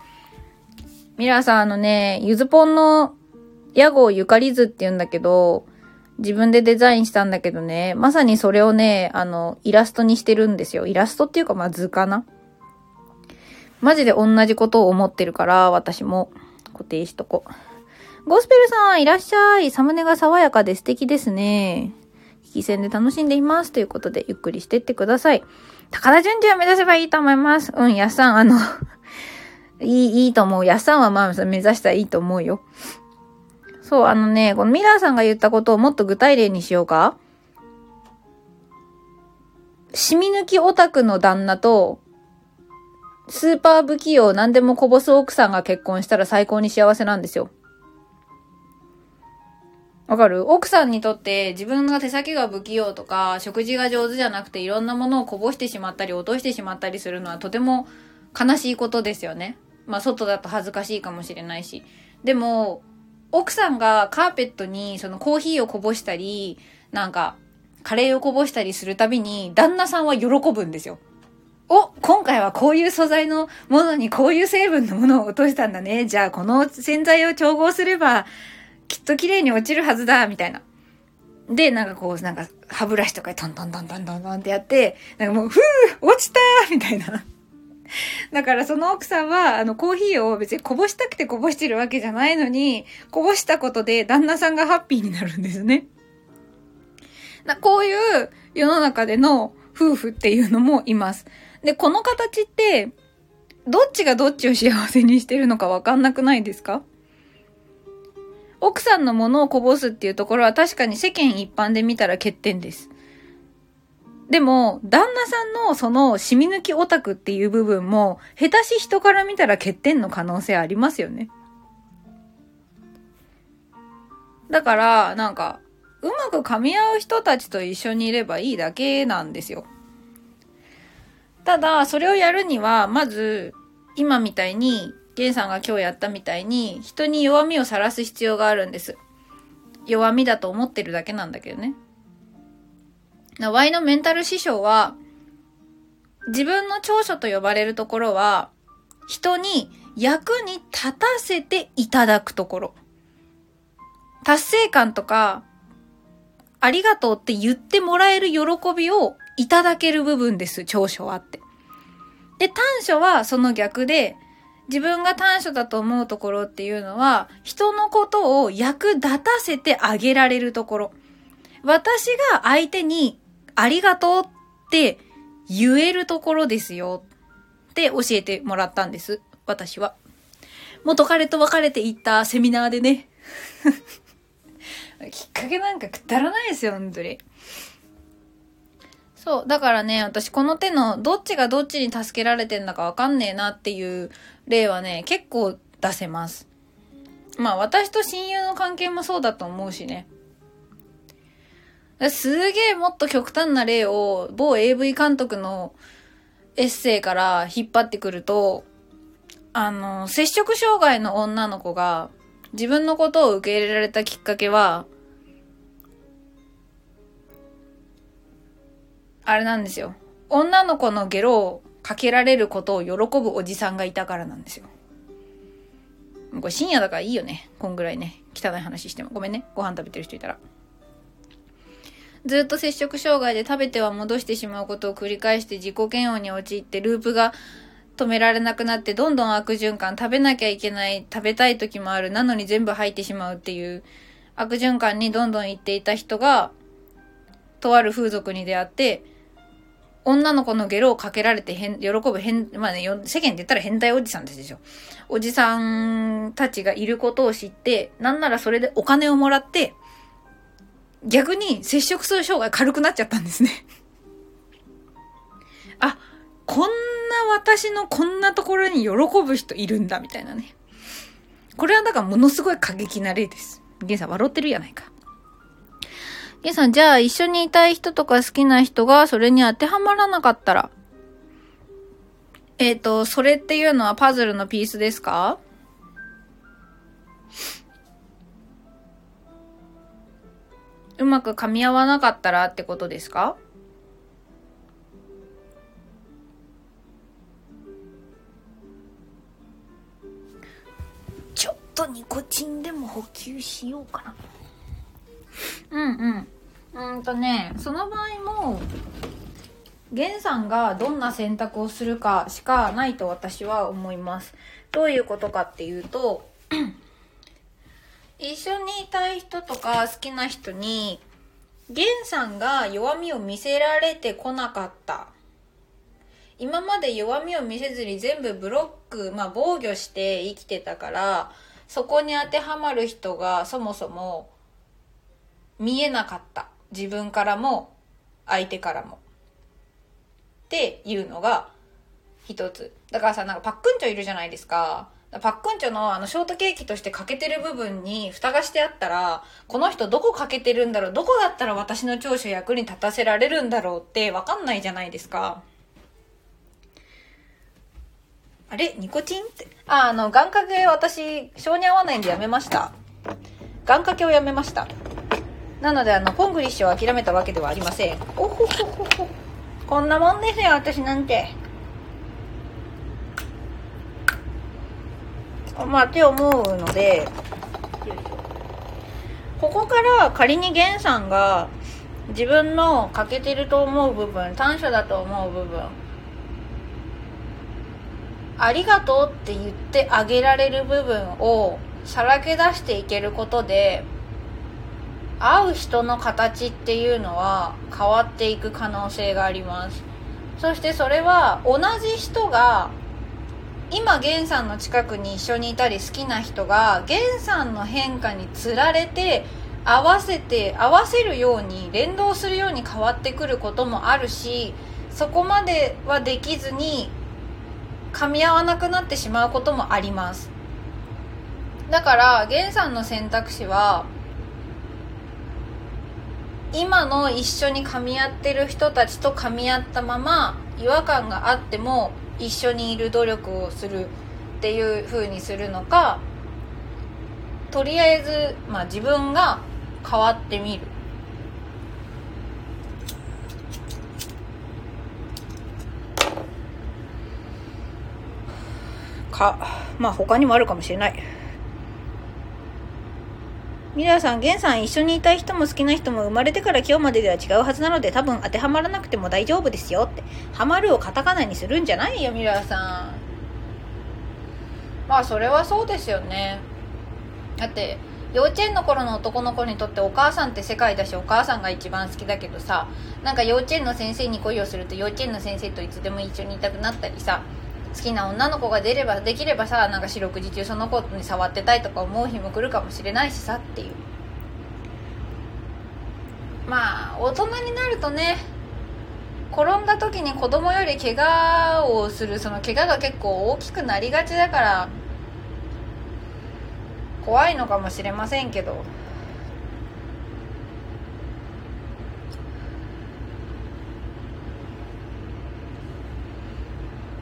ミラーさん、ゆずぽんの屋号ゆかりずって言うんだけど、自分でデザインしたんだけどね、まさにそれをね、イラストにしてるんですよ。イラストっていうか、まあ図かな。マジで同じことを思ってるから、私も固定しとこ。ゴスペルさん、いらっしゃい。サムネが爽やかで素敵ですね。引き線で楽しんでいます。ということで、ゆっくりしてってください。高田純次を目指せばいいと思います。うん、やっさん、いいと思う。やっさんはまあ、目指したらいいと思うよ。そう、このミラーさんが言ったことをもっと具体例にしようか。染み抜きオタクの旦那と、スーパー不器用何でもこぼす奥さんが結婚したら最高に幸せなんですよ。わかる？奥さんにとって自分が手先が不器用とか食事が上手じゃなくていろんなものをこぼしてしまったり落としてしまったりするのはとても悲しいことですよね。まあ外だと恥ずかしいかもしれないし。でも奥さんがカーペットにそのコーヒーをこぼしたりなんかカレーをこぼしたりするたびに旦那さんは喜ぶんですよ。お、今回はこういう素材のものにこういう成分のものを落としたんだね。じゃあこの洗剤を調合すればきっと綺麗に落ちるはずだ、みたいな。で、なんかこう、なんか歯ブラシとかでトントントントントントンってやって、なんかもう、ふぅ落ちたーみたいな。だからその奥さんは、コーヒーを別にこぼしたくてこぼしてるわけじゃないのに、こぼしたことで旦那さんがハッピーになるんですね。こういう世の中での夫婦っていうのもいます。で、この形って、どっちがどっちを幸せにしてるのかわかんなくないですか？奥さんのものをこぼすっていうところは確かに世間一般で見たら欠点です。でも、旦那さんのその染み抜きオタクっていう部分も、下手し人から見たら欠点の可能性ありますよね。だから、なんか、うまく噛み合う人たちと一緒にいればいいだけなんですよ。ただ、それをやるには、まず、今みたいに、ゲンさんが今日やったみたいに人に弱みを晒す必要があるんです。弱みだと思ってるだけなんだけどね。ワイのメンタル師匠は自分の長所と呼ばれるところは人に役に立たせていただくところ。達成感とかありがとうって言ってもらえる喜びをいただける部分です。長所はって。で、短所はその逆で自分が短所だと思うところっていうのは、人のことを役立たせてあげられるところ。私が相手にありがとうって言えるところですよって教えてもらったんです、私は。元彼と別れて行ったセミナーでね。きっかけなんかくだらないですよ、本当に。そう、だからね、私この手のどっちがどっちに助けられてんだかわかんねえなっていう例はね、結構出せます。まあ私と親友の関係もそうだと思うしね。すげえもっと極端な例を某 AV 監督のエッセイから引っ張ってくると、摂食障害の女の子が自分のことを受け入れられたきっかけは、あれなんですよ。女の子のゲロをかけられることを喜ぶおじさんがいたからなんですよ。これ深夜だからいいよね。こんぐらいね。汚い話しても。ごめんね。ご飯食べてる人いたら。ずっと摂食障害で食べては戻してしまうことを繰り返して自己嫌悪に陥ってループが止められなくなってどんどん悪循環、食べなきゃいけない、食べたい時もある、なのに全部吐いてしまうっていう悪循環にどんどん行っていた人がとある風俗に出会って女の子のゲロをかけられて喜ぶまあね、世間で言ったら変態おじさんたちでしょ。おじさんたちがいることを知ってなんならそれでお金をもらって逆に摂食障害軽くなっちゃったんですね。あ、こんな私のこんなところに喜ぶ人いるんだみたいなね。これはだからものすごい過激な例です。ゲンさん笑ってるやないか。ゲンさん、じゃあ一緒にいたい人とか好きな人がそれに当てはまらなかったら、それっていうのはパズルのピースですか？うまく噛み合わなかったらってことですか？ちょっとニコチンでも補給しようかな。ね、その場合もゲンさんがどんな選択をするかしかないと私は思います。どういうことかっていうと一緒にいたい人とか好きな人にゲンさんが弱みを見せられてこなかった、今まで弱みを見せずに全部ブロック、防御して生きてたから、そこに当てはまる人がそもそも見えなかった、自分からも相手からもっていうのが一つ。だからさ、なんかパックンチョいるじゃないですか。パックンチョのショートケーキとして欠けてる部分に蓋がしてあったら、この人どこ欠けてるんだろう、どこだったら私の長所役に立たせられるんだろうって分かんないじゃないですか。あれニコチンって。願掛け私、性に合わないんでやめました。願掛けをやめました。なのでポングリッシュを諦めたわけではありません。おほほほほ。こんなもんですよ、私なんて。って思うので、ここから仮にゲンさんが自分の欠けてると思う部分、短所だと思う部分、ありがとうって言ってあげられる部分をさらけ出していけることで、会う人の形っていうのは変わっていく可能性があります。そしてそれは同じ人が今ゲンさんの近くに一緒にいたり好きな人がゲンさんの変化につられて合わせるように連動するように変わってくることもあるし、そこまではできずに噛み合わなくなってしまうこともあります。だからゲンさんの選択肢は今の一緒に噛み合ってる人たちと噛み合ったまま違和感があっても一緒にいる努力をするっていう風にするのか、とりあえず、自分が変わってみる。他にもあるかもしれない。ミラーさん、ゲンさん、一緒にいたい人も好きな人も生まれてから今日まででは違うはずなので、多分当てはまらなくても大丈夫ですよって。ハマるをカタカナにするんじゃないよ、ミラーさん。それはそうですよね。だって幼稚園の頃の男の子にとってお母さんって世界だし、お母さんが一番好きだけどさ、なんか幼稚園の先生に恋をすると幼稚園の先生といつでも一緒にいたくなったりさ、好きな女の子ができればさ、なんか四六時中その子に触ってたいとか思う日も来るかもしれないしさっていう。まあ大人になるとね、転んだ時に子供より怪我をする、その怪我が結構大きくなりがちだから怖いのかもしれませんけど、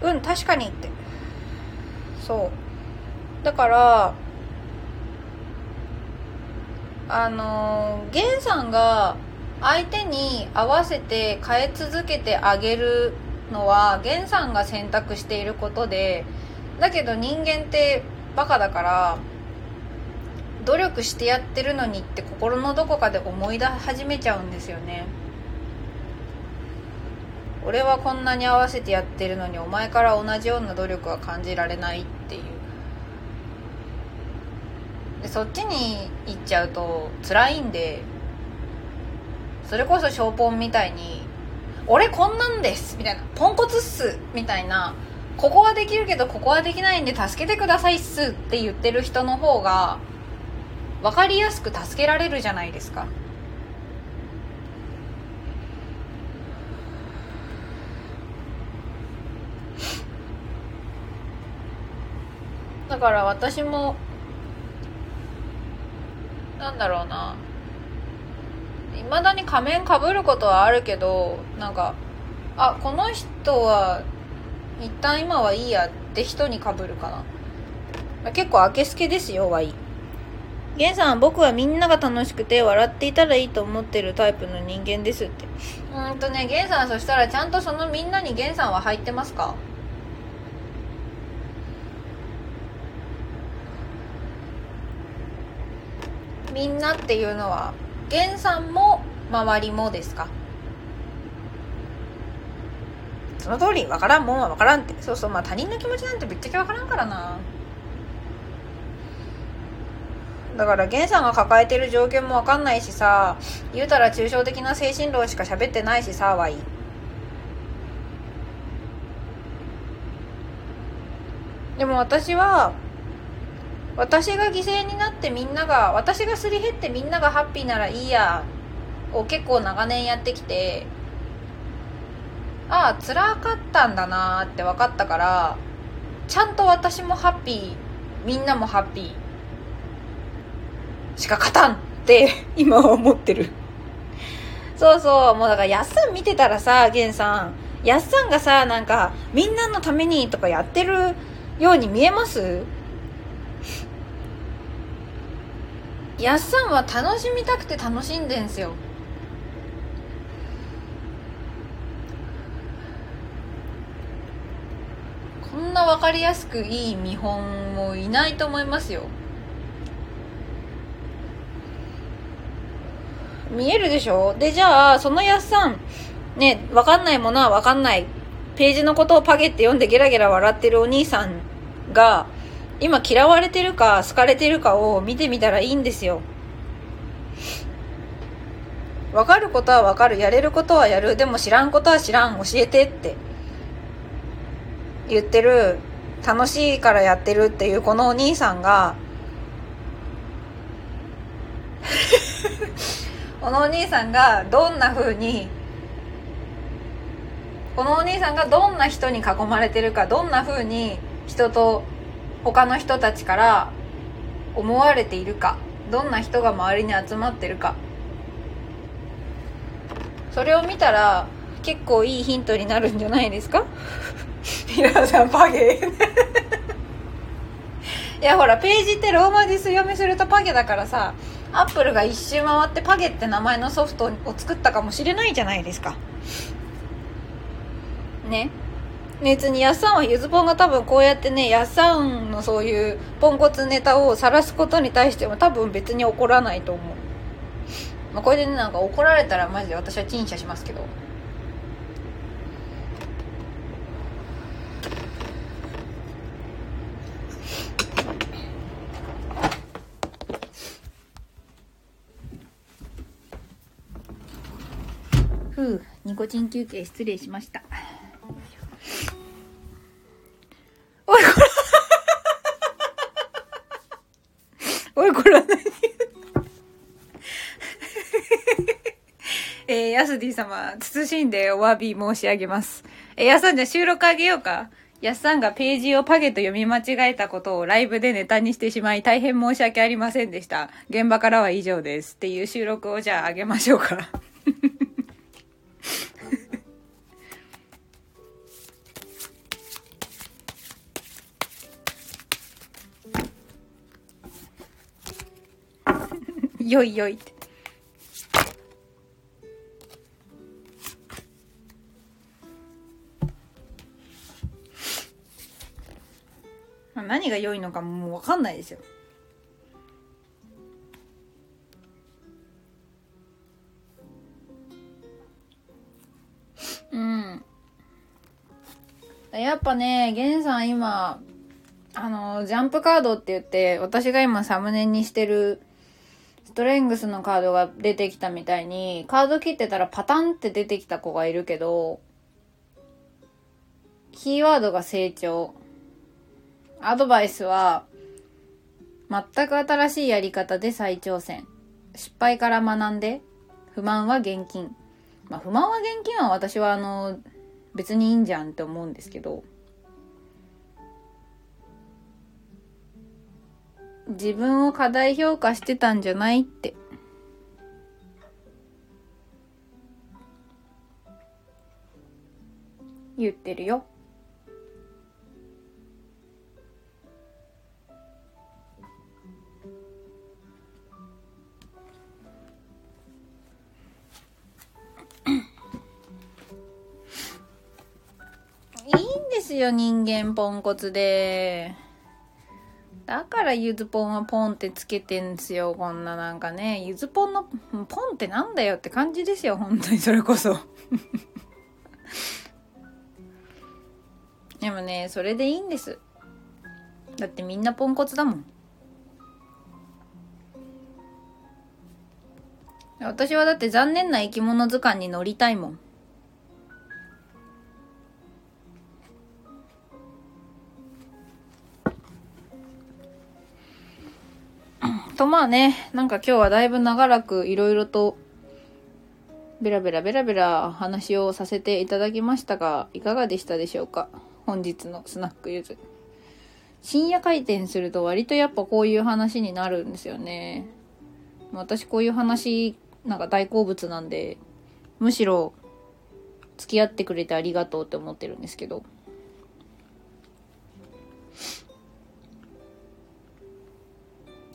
うん確かにって。そうだから源さんが相手に合わせて変え続けてあげるのは源さんが選択していることで、だけど人間ってバカだから努力してやってるのにって心のどこかで思い出始めちゃうんですよね。俺はこんなに合わせてやってるのにお前から同じような努力は感じられないっていう。でそっちに行っちゃうと辛いんで、それこそショーポンみたいに俺こんなんですみたいな、ポンコツっすみたいな、ここはできるけどここはできないんで助けてくださいっすって言ってる人の方が分かりやすく助けられるじゃないですか。だから私もなんだろうな、未だに仮面かぶることはあるけど、なんかあこの人は一旦今はいいやって人にかぶるかな。結構明けすけですよ。はい、ゲンさん、僕はみんなが楽しくて笑っていたらいいと思ってるタイプの人間ですって。ね、ゲンさん、そしたらちゃんとそのみんなにゲンさんは入ってますか？みんなっていうのはゲンさんも周りもですか？その通り、わからんもんはわからんって。そうそう、まあ他人の気持ちなんてぶっちゃけわからんからな。だからゲンさんが抱えてる状況もわかんないしさ、言うたら抽象的な精神論しか喋ってないしさ、はいい。でも私が犠牲になってみんなが、私がすり減ってみんながハッピーならいいやを結構長年やってきて、ああ辛かったんだなーって分かったから、ちゃんと私もハッピーみんなもハッピーしか勝たんって今は思ってる。そうそう、もうだからやっさん見てたらさ、ゲンさん、やっさんがさ、なんかみんなのためにとかやってるように見えます？やっさんは楽しみたくて楽しんでんすよ。こんな分かりやすくいい見本もいないと思いますよ。見えるでしょ？で、じゃあそのやっさんね、分かんないものは分かんないページのことをパゲって読んでゲラゲラ笑ってるお兄さんが今嫌われてるか好かれてるかを見てみたらいいんですよ。分かることは分かる、やれることはやる、でも知らんことは知らん、教えてって言ってる、楽しいからやってるっていうこのお兄さんがこのお兄さんがどんな人に囲まれてるか、どんな風に人と他の人たちから思われているか、どんな人が周りに集まってるか、それを見たら結構いいヒントになるんじゃないですか？皆さんパゲいやほら、ページってローマ字読みするとパゲだからさ、アップルが一周回ってパゲって名前のソフトを作ったかもしれないじゃないですか。ね、別にやっさんはゆずぽんが多分こうやってね、やっさんのそういうポンコツネタを晒すことに対しても多分別に怒らないと思う。まあこれでね、なんか怒られたらマジで私は陳謝しますけど。ふう、ニコチン休憩失礼しました。おいこらおいこら何ヤスディ様、謹んでお詫び申し上げます。ヤスさんじゃ収録あげようか。ヤスさんがページをパゲと読み間違えたことをライブでネタにしてしまい大変申し訳ありませんでした。現場からは以上です。っていう収録をじゃああげましょうか。よいよいって。何が良いのかもう分かんないですよ。うん。やっぱね、ゲンさん今ジャンプカードって言って私が今サムネにしてるストレングスのカードが出てきたみたいに、カード切ってたらパタンって出てきた子がいるけど、キーワードが成長。アドバイスは全く新しいやり方で再挑戦、失敗から学んで、不満は現金。まあ不満は現金は私は別にいいんじゃんって思うんですけど、自分を過大評価してたんじゃないって。言ってるよ。人間ポンコツで、だからゆずぽんはポンってつけてんすよ。こんななんかね、ゆずぽんのポンってなんだよって感じですよ、本当に。それこそでもね、それでいいんです。だってみんなポンコツだもん。私はだって残念な生き物図鑑に乗りたいもん。とまあね、なんか今日はだいぶ長らくいろいろとベラベラ話をさせていただきましたが、いかがでしたでしょうか。本日のスナックゆず、深夜開店すると割とやっぱこういう話になるんですよね。私こういう話なんか大好物なんで、むしろ付き合ってくれてありがとうって思ってるんですけど、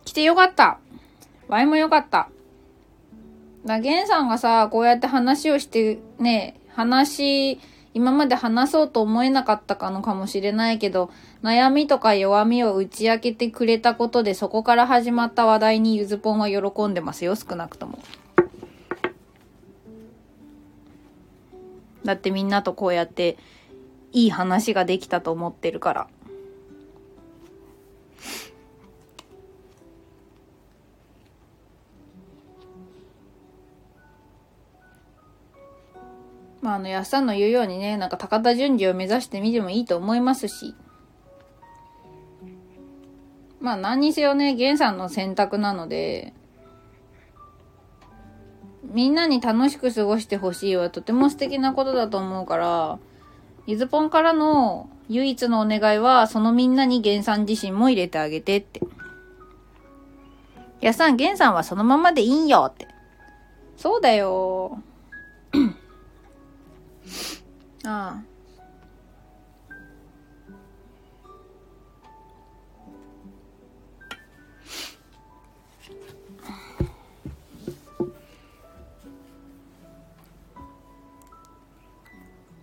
来てよかった。ワイもよかった。だ、ゲンさんがさ、こうやって話をしてね、今まで話そうと思えなかったかもしれないけど、悩みとか弱みを打ち明けてくれたことで、そこから始まった話題にゆずぽんは喜んでますよ、少なくとも。だってみんなとこうやっていい話ができたと思ってるから。まあ安さんの言うようにね、なんか高田純次を目指してみてもいいと思いますし、まあ何にせよね、源さんの選択なので、みんなに楽しく過ごしてほしいはとても素敵なことだと思うから、ゆずぽんからの唯一のお願いは、そのみんなに源さん自身も入れてあげてって。安さん、源さんはそのままでいいんよって。そうだよああ、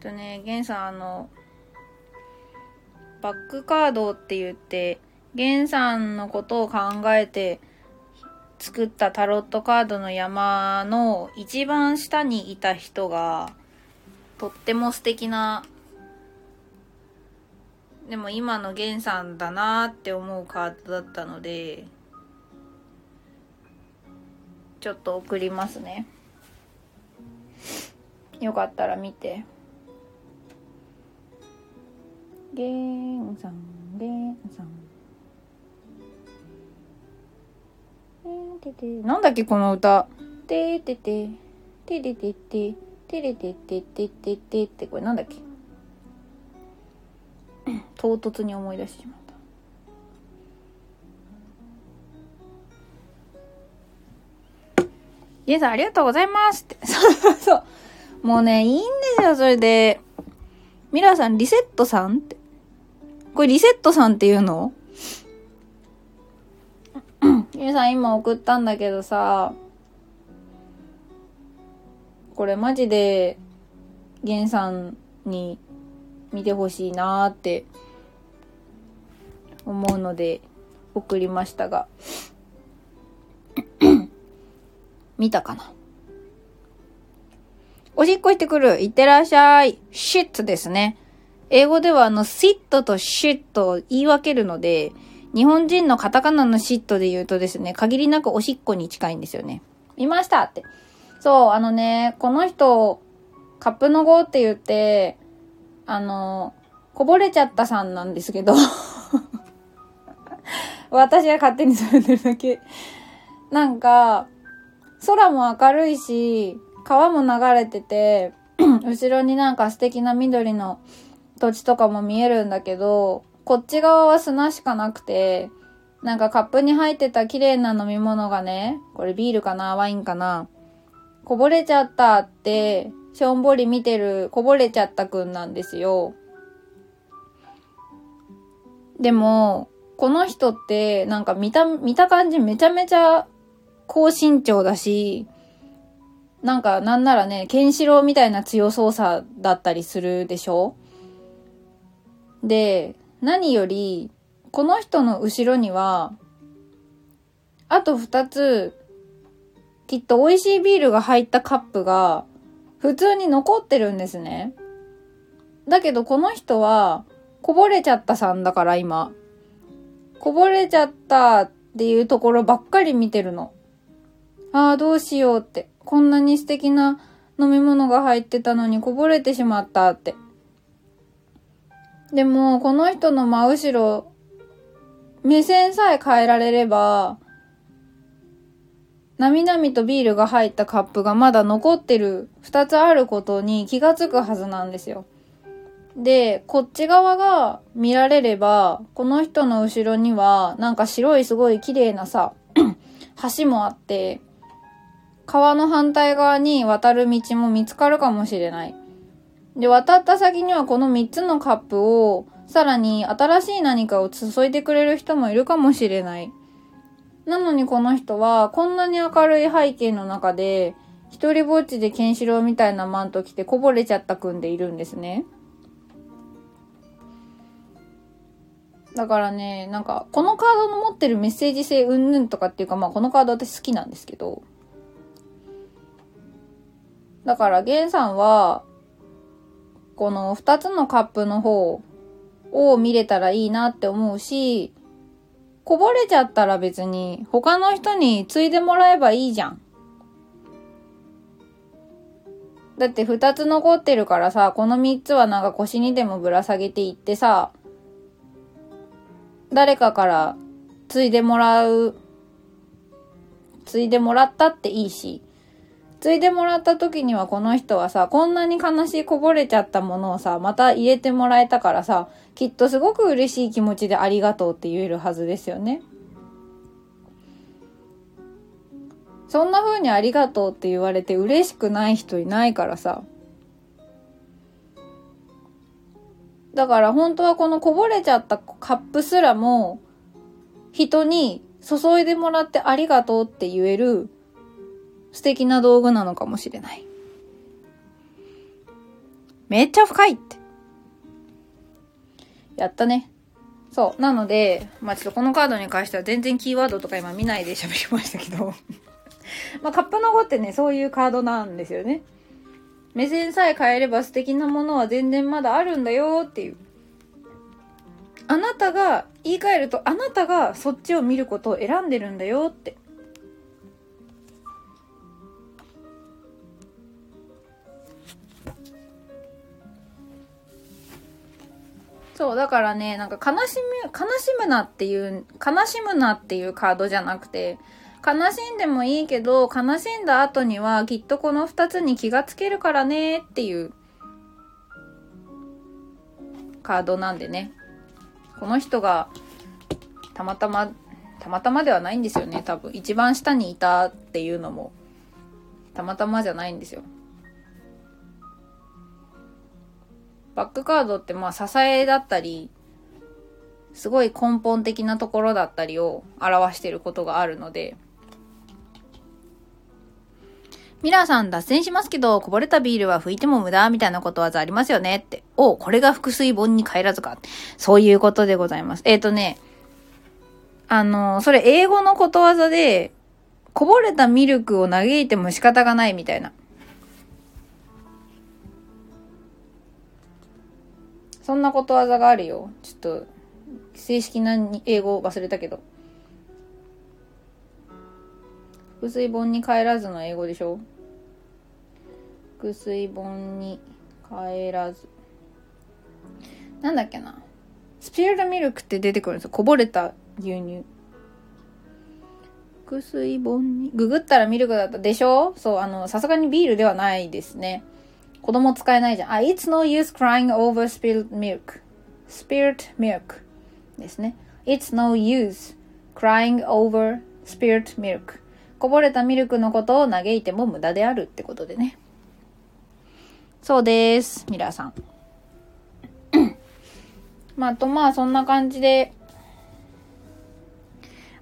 とね、ゲンさんバックカードって言って、ゲンさんのことを考えて作ったタロットカードの山の一番下にいた人がとっても素敵な、でも今のゲンさんだなって思うカードだったので、ちょっと送りますね。よかったら見て。ゲンさん。なんだっけこの歌。ててててててててててててててってこれなんだっけ。唐突に思い出してしまった。ゲンさんありがとうございますって。そうもうねいいんですよ。それでミラーさんリセットさんって、これリセットさんっていうの。ゲンさん今送ったんだけどさ、これマジでゲンさんに見てほしいなーって思うので送りましたが見たかな。おしっこしてくる。いってらっしゃい。シットですね。英語ではシットとシットを言い分けるので、日本人のカタカナのシットで言うとですね、限りなくおしっこに近いんですよね。見ましたって。そう、この人、カップの5って言って、こぼれちゃったさんなんですけど。私が勝手に住んでるだけ。なんか、空も明るいし、川も流れてて、後ろになんか素敵な緑の土地とかも見えるんだけど、こっち側は砂しかなくて、なんかカップに入ってた綺麗な飲み物がね、これビールかな、ワインかな、こぼれちゃったって、しょんぼり見てるこぼれちゃったくんなんですよ。でもこの人ってなんか見た感じめちゃめちゃ高身長だし、なんかなんならねケンシロウみたいな強そうさだったりするでしょ。で何よりこの人の後ろにはあと2つきっと美味しいビールが入ったカップが普通に残ってるんですね。だけどこの人はこぼれちゃったさんだから、今こぼれちゃったっていうところばっかり見てるの。ああどうしようって、こんなに素敵な飲み物が入ってたのにこぼれてしまったって。でもこの人の真後ろ、目線さえ変えられればなみなみとビールが入ったカップがまだ残ってる2つあることに気がつくはずなんですよ。で、こっち側が見られれば、この人の後ろにはなんか白いすごい綺麗なさ、橋もあって、川の反対側に渡る道も見つかるかもしれない。で、渡った先にはこの3つのカップを、さらに新しい何かを注いでくれる人もいるかもしれない。なのにこの人はこんなに明るい背景の中で一人ぼっちでケンシロウみたいなマント着てこぼれちゃったくんでいるんですね。だからね、なんかこのカードの持ってるメッセージ性うんぬんとかっていうか、まあこのカード私好きなんですけど、だからゲンさんはこの2つのカップの方を見れたらいいなって思うし、こぼれちゃったら別に他の人についでもらえばいいじゃん。だって2つ残ってるからさ、この3つはなんか腰にでもぶら下げていってさ、誰かからついでもらったっていいし、ついでもらった時にはこの人はさ、こんなに悲しいこぼれちゃったものをさ、また入れてもらえたからさ、きっとすごく嬉しい気持ちでありがとうって言えるはずですよね。そんな風にありがとうって言われて嬉しくない人いないからさ。だから本当はこのこぼれちゃったカップすらも人に注いでもらってありがとうって言える素敵な道具なのかもしれない。めっちゃ深いって。やったね。そう。なので、まぁ、ちょっとこのカードに関しては全然キーワードとか今見ないで喋りましたけど。まぁカップの5ってね、そういうカードなんですよね。目線さえ変えれば素敵なものは全然まだあるんだよっていう。あなたが、言い換えるとあなたがそっちを見ることを選んでるんだよって。そうだからね、なんか悲しむなっていうカードじゃなくて、悲しんでもいいけど悲しんだ後にはきっとこの2つに気がつけるからねっていうカードなんでね。この人がたまたまではないんですよね。多分一番下にいたっていうのもたまたまじゃないんですよ。バックカードってまあ支えだったり、すごい根本的なところだったりを表していることがあるので。ミラーさん、脱線しますけどこぼれたビールは拭いても無駄みたいなことわざありますよねって。おう、これが腹水盆に帰らずか。そういうことでございます。それ英語のことわざで、こぼれたミルクを嘆いても仕方がないみたいな、そんなことわざがあるよ。ちょっと正式な英語忘れたけど、腹水盆に帰らずの英語でしょ。腹水盆に帰らず、なんだっけな、スピルドミルクって出てくるんですよ、こぼれた牛乳。腹水盆に、ググったらミルクだったでしょ。そう、さすがにビールではないですね。子供使えないじゃん。あ、It's no use crying over spilled milk. Spilt milk ですね。It's no use crying over spilt milk。こぼれたミルクのことを嘆いても無駄であるってことでね。そうです、ミラーさん。まあそんな感じで。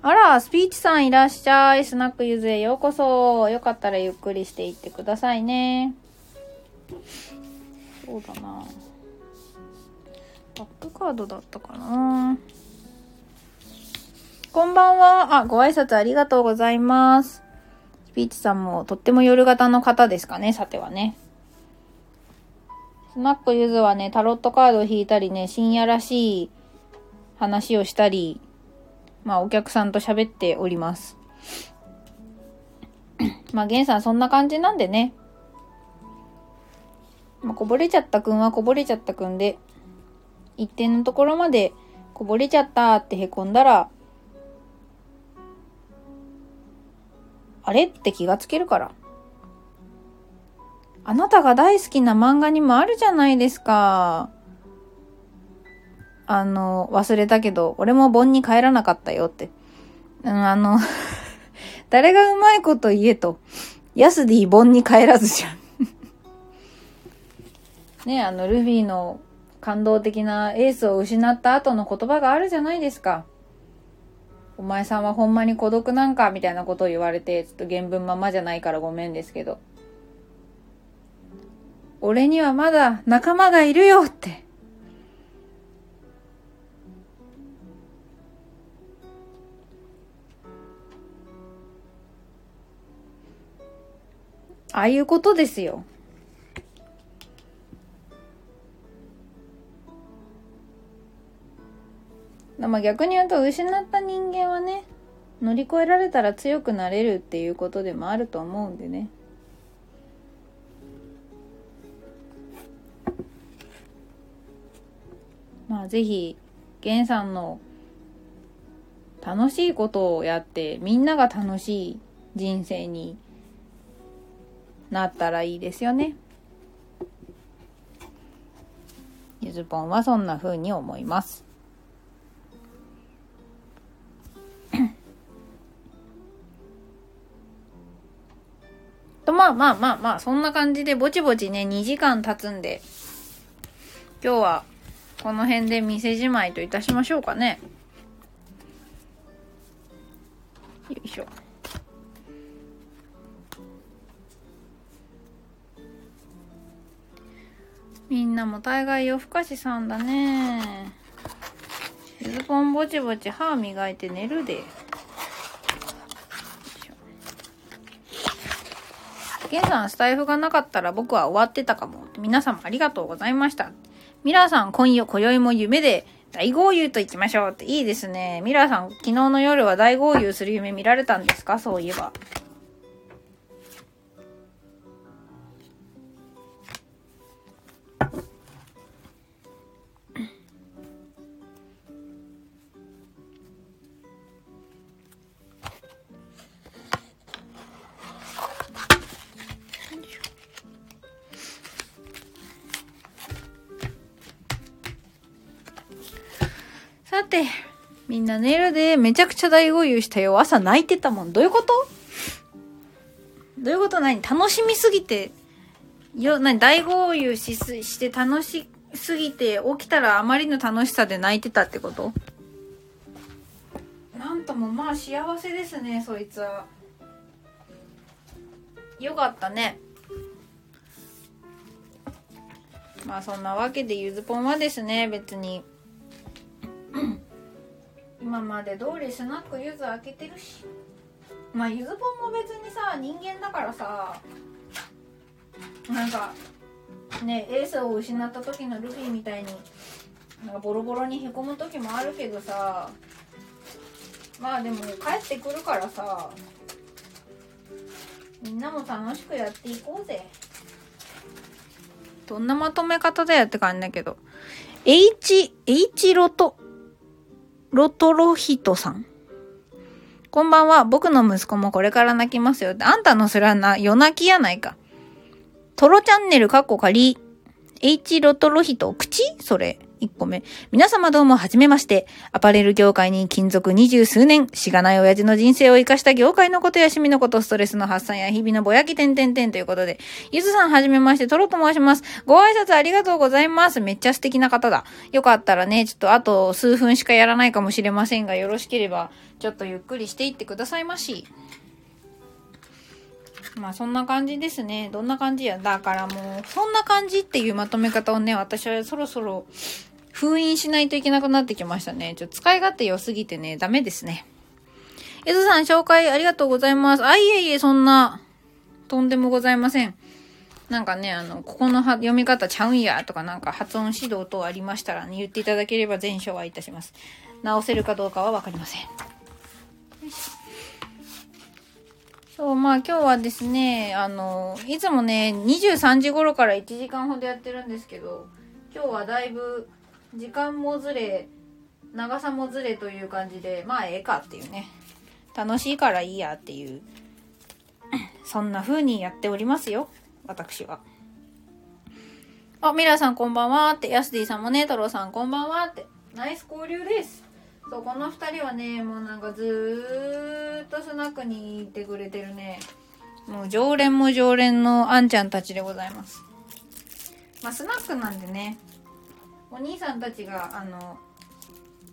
あら、スピーチさんいらっしゃい。スナックゆずへようこそ。よかったらゆっくりしていってくださいね。そうだな。バックカードだったかな。こんばんは。あ、ご挨拶ありがとうございます。スピーチさんもとっても夜型の方ですかね、さてはね。スナックゆずはね、タロットカードを引いたりね、深夜らしい話をしたり、まあお客さんと喋っております。まあゲンさんそんな感じなんでね。まあ、こぼれちゃったくんはこぼれちゃったくんで、一定のところまでこぼれちゃったってへこんだら、あれって気がつけるから。あなたが大好きな漫画にもあるじゃないですか。忘れたけど、俺も盆に帰らなかったよって。誰がうまいこと言えと。ヤスディ盆に帰らずじゃん。ね、ルフィの感動的なエースを失った後の言葉があるじゃないですか。お前さんはほんまに孤独なんかみたいなことを言われて、ちょっと原文ままじゃないからごめんですけど、俺にはまだ仲間がいるよって。ああいうことですよ。まあ、逆に言うと失った人間はね、乗り越えられたら強くなれるっていうことでもあると思うんでね。まあぜひゲンさんの楽しいことをやって、みんなが楽しい人生になったらいいですよね。ゆずぽんはそんな風に思います。とまあそんな感じでぼちぼちね、2時間経つんで、今日はこの辺で店じまいといたしましょうかね。よいしょ。みんなも大概夜更かしさんだね。ゆずぽんぼちぼち歯磨いて寝るで。ゲンさん、スタイフがなかったら僕は終わってたかも。皆様ありがとうございました。ミラーさん、今宵も夢で大豪遊といきましょうって。いいですね。ミラーさん、昨日の夜は大豪遊する夢見られたんですか？そういえば。ってみんな寝るでめちゃくちゃ大豪遊したよ。朝泣いてたもん。どういうこと？どういうこと？何？楽しみすぎてよ、何？大豪遊して楽しすぎて起きたらあまりの楽しさで泣いてたってこと？なんともまあ幸せですね、そいつは。よかったね。まあそんなわけでゆずぽんはですね、別に今まで通りスナックゆず開けてるし、まあゆずぽんも別にさ人間だからさ、なんかねエースを失った時のルフィみたいになんかボロボロにへこむ時もあるけどさ、まあでも帰ってくるからさ、みんなも楽しくやっていこうぜ。どんなまとめ方だよって感じだけど、Hロトロヒトさん、こんばんは。僕の息子もこれから泣きますよ。あんたのすらな夜泣きやないか。トロチャンネルかっこ仮 H ロトロヒト口それ1個目。皆様どうもはじめまして。アパレル業界に勤続20数年、しがない親父の人生を生かした業界のことや趣味のこと、ストレスの発散や日々のぼやき…ということで、ゆずさんはじめまして、トロと申します。ご挨拶ありがとうございます。めっちゃ素敵な方だ。よかったらね、ちょっとあと数分しかやらないかもしれませんが、よろしければちょっとゆっくりしていってくださいまし。まあそんな感じですね。どんな感じや。だからもうそんな感じっていうまとめ方をね、私はそろそろ封印しないといけなくなってきましたね。ちょっと使い勝手良すぎてね、ダメですね。エズさん紹介ありがとうございます。あ、いえいえ、そんなとんでもございません。なんかね、ここの読み方ちゃうんやとか、なんか発音指導等ありましたらね、言っていただければ全紹介いたします。直せるかどうかはわかりません。よいしょ。そう、まあ今日はですね、いつもね、23時頃から1時間ほどやってるんですけど、今日はだいぶ時間もずれ、長さもずれという感じで、まあええかっていうね、楽しいからいいやっていう、そんな風にやっておりますよ、私は。あ、ミラさんこんばんはって、ヤスディさんもね、トロさんこんばんはって、ナイス交流です。そう、この2人はね、もうなんかずーっとスナックにいてくれてるね、もう常連も常連のあんちゃんたちでございます。まあスナックなんでね、お兄さんたちが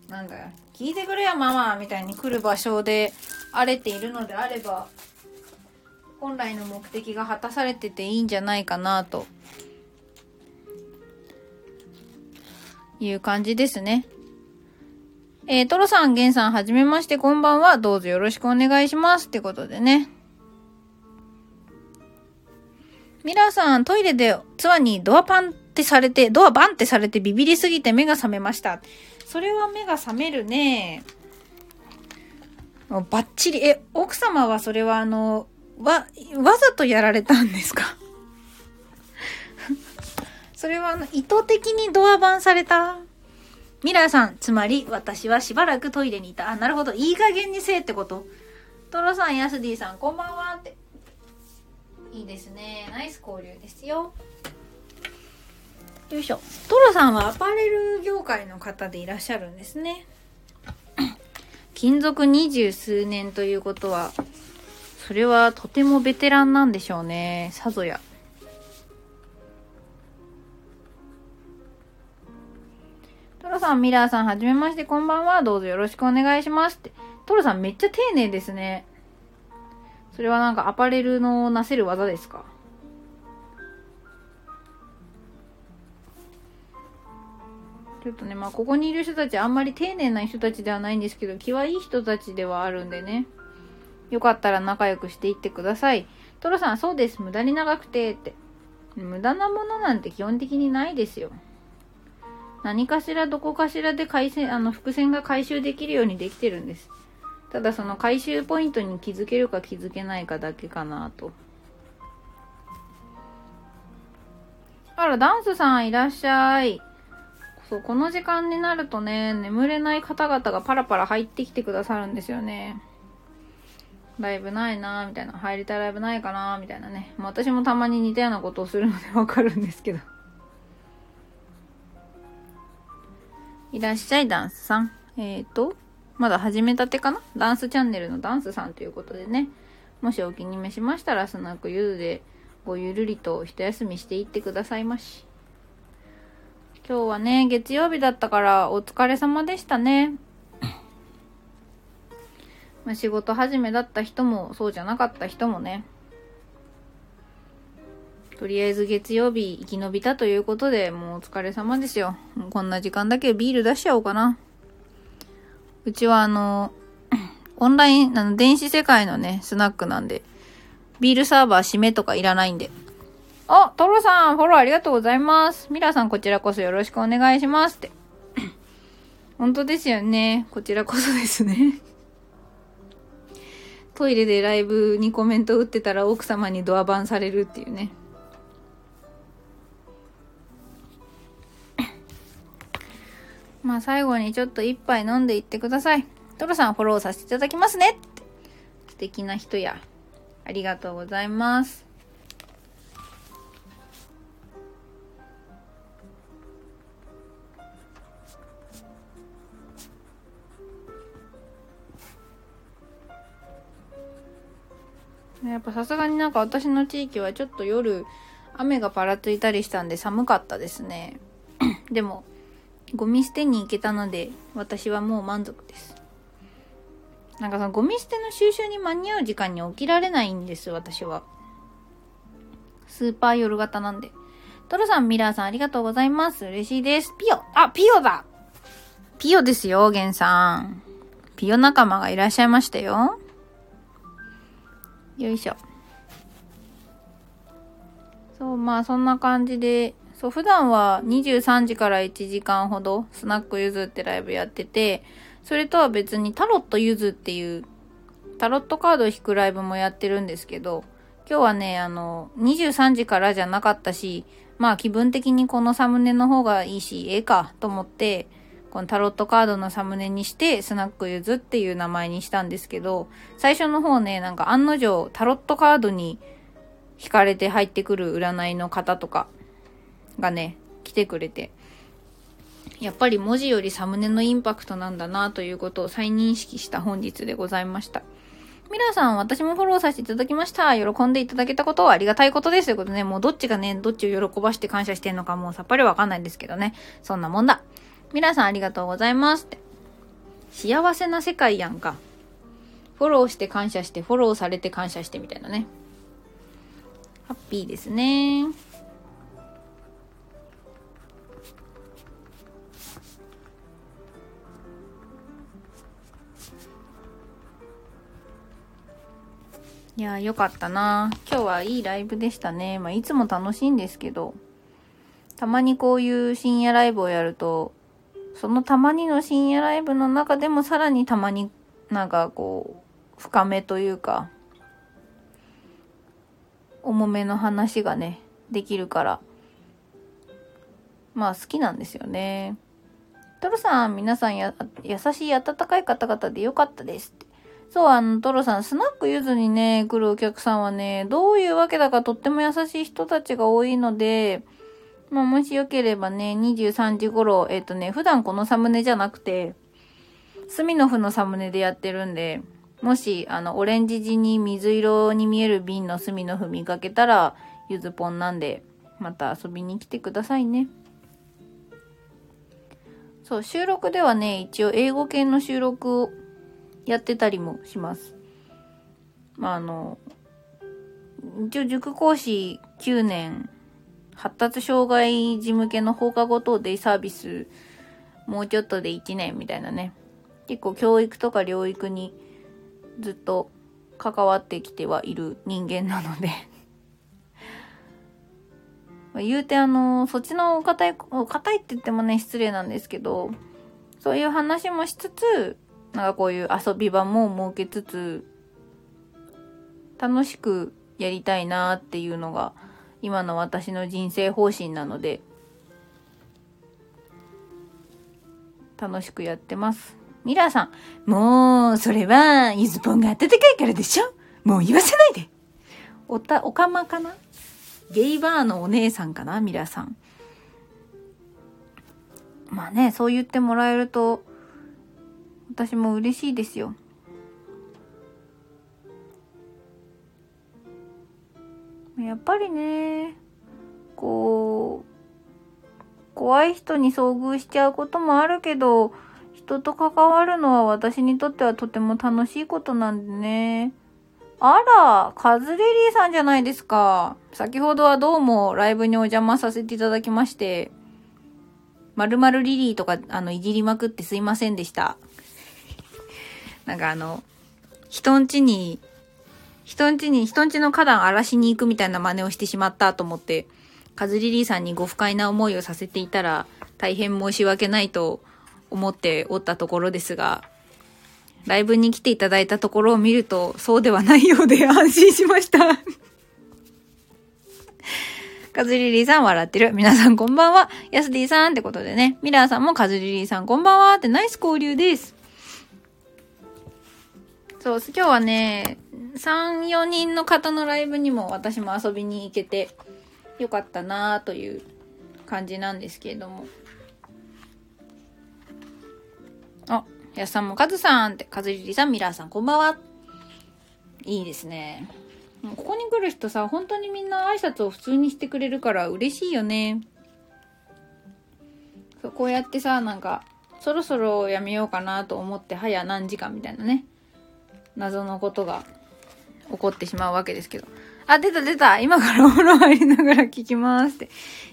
なんだよ、聞いてくれよママみたいに来る場所で荒れているのであれば、本来の目的が果たされてていいんじゃないかなという感じですね。トロさん、ゲンさん、はじめまして、こんばんは。どうぞよろしくお願いします。ってことでね。ミラーさん、トイレで妻にドアバンってされてビビりすぎて目が覚めました。それは目が覚めるね。バッチリ。奥様はそれはわざとやられたんですか？それは意図的にドアバンされた？ミラーさん、つまり私はしばらくトイレにいた。あ、なるほど。いい加減にせえってこと。トロさん、ヤスディさん、こんばんはって。いいですね。ナイス交流ですよ。よいしょ。トロさんはアパレル業界の方でいらっしゃるんですね。勤続20数年ということは、それはとてもベテランなんでしょうね。さぞや。トロさん、ミラーさん、はじめまして、こんばんは。どうぞよろしくお願いしますって。トロさん、めっちゃ丁寧ですね。それはなんかアパレルのなせる技ですか？ちょっとね、まあここにいる人たち、あんまり丁寧な人たちではないんですけど、気はいい人たちではあるんでね。よかったら仲良くしていってください。トロさん、そうです。無駄に長くてって。無駄なものなんて基本的にないですよ。何かしらどこかしらで伏線が回収できるようにできてるんです。ただその回収ポイントに気づけるか気づけないかだけかなと。あら、ダンスさんいらっしゃい。そう、この時間になるとね、眠れない方々がパラパラ入ってきてくださるんですよね。ライブないなーみたいな、入りたいライブないかなーみたいなね。まあ、私もたまに似たようなことをするのでわかるんですけど。いらっしゃい、ダンスさん。まだ始めたてかな、ダンスチャンネルのダンスさんということでね、もしお気に召しましたらスナックゆずでごゆるりと一休みしていってくださいまし。今日はね、月曜日だったからお疲れ様でしたね。まあ、仕事始めだった人もそうじゃなかった人もね、とりあえず月曜日生き延びたということで、もうお疲れ様ですよ。もうこんな時間だけビール出しちゃおうかな。うちはオンライン、電子世界のね、スナックなんで、ビールサーバー締めとかいらないんで。あ、トロさん、フォローありがとうございます。ミラさん、こちらこそよろしくお願いしますって。本当ですよね。こちらこそですね。トイレでライブにコメント打ってたら奥様にドアバンされるっていうね。まあ最後にちょっと一杯飲んでいってください。トロさんフォローさせていただきますねって。素敵な人や。ありがとうございます。やっぱさすがになんか私の地域はちょっと夜雨がぱらついたりしたんで寒かったですね。でもゴミ捨てに行けたので私はもう満足です。なんかそのゴミ捨ての収集に間に合う時間に起きられないんです、私は。スーパー夜型なんで。トロさん、ミラーさんありがとうございます。嬉しいです。ピヨ、あ、ピヨだ、ピヨですよ。ゲンさん、ピヨ仲間がいらっしゃいましたよ。よいしょ。そう、まあそんな感じで、そう、普段は23時から1時間ほどスナックゆずってライブやってて、それとは別にタロットゆずっていうタロットカード引くライブもやってるんですけど、今日はね、23時からじゃなかったし、まあ気分的にこのサムネの方がいいし、ええかと思って、このタロットカードのサムネにしてスナックゆずっていう名前にしたんですけど、最初の方ね、なんか案の定タロットカードに惹かれて入ってくる占いの方とかがね、来てくれて、やっぱり文字よりサムネのインパクトなんだなということを再認識した本日でございました。ミラさん、私もフォローさせていただきました。喜んでいただけたことはありがたいことですということね。もうどっちがね、どっちを喜ばして感謝してんのかもうさっぱりわかんないんですけどね、そんなもんだ。ミラさんありがとうございますって。幸せな世界やんか。フォローして感謝して、フォローされて感謝してみたいなね。ハッピーですね。いやー、よかったな。今日はいいライブでしたね。まあ、いつも楽しいんですけど、たまにこういう深夜ライブをやると、そのたまにの深夜ライブの中でもさらにたまになんかこう深めというか重めの話がねできるから、まあ好きなんですよね。トロさん、皆さん優しい温かい方々でよかったですって。そう、トロさん、スナックゆずにね来るお客さんはね、どういうわけだかとっても優しい人たちが多いので、まあ、もしよければね、23時頃、普段このサムネじゃなくて、スミノフのサムネでやってるんで、もし、オレンジ地に水色に見える瓶のスミノフ見かけたら、ゆずぽんなんで、また遊びに来てくださいね。そう、収録ではね、一応英語系の収録をやってたりもします。まあ、一応塾講師9年、発達障害児向けの放課後等デイサービスもうちょっとで1年みたいなね、結構教育とか療育にずっと関わってきてはいる人間なので言うてそっちのお堅いって言ってもね失礼なんですけど、そういう話もしつつ、なんかこういう遊び場も設けつつ楽しくやりたいなっていうのが今の私の人生方針なので、楽しくやってます。ミラーさん、もうそれはゆずぽんが温かいからでしょ。もう言わせないで。おかまかな？ゲイバーのお姉さんかな、ミラーさん。まあね、そう言ってもらえると私も嬉しいですよ。やっぱりね、こう怖い人に遭遇しちゃうこともあるけど、人と関わるのは私にとってはとても楽しいことなんでね。あら、カズレリーさんじゃないですか。先ほどはどうもライブにお邪魔させていただきまして、〇〇リリーとかいじりまくってすいませんでしたなんか人んちの花壇荒らしに行くみたいな真似をしてしまったと思って、カズリリーさんにご不快な思いをさせていたら大変申し訳ないと思っておったところですが、ライブに来ていただいたところを見るとそうではないようで安心しましたカズリリーさん笑ってる。皆さんこんばんは。ヤスディさんってことでね。ミラーさんもカズリリーさんこんばんはってナイス交流です。そう、今日はね、3、4人の方のライブにも私も遊びに行けてよかったなという感じなんですけれども。あ、ヤスさんもカズさんって、カズリリーさん、ミラーさんこんばんは。いいですね。ここに来る人さ、本当にみんな挨拶を普通にしてくれるから嬉しいよね。そう、こうやってさ、なんかそろそろやめようかなと思って早何時間みたいなね、謎のことが起こってしまうわけですけど、あ、出た今からお風呂入りながら聞きますって、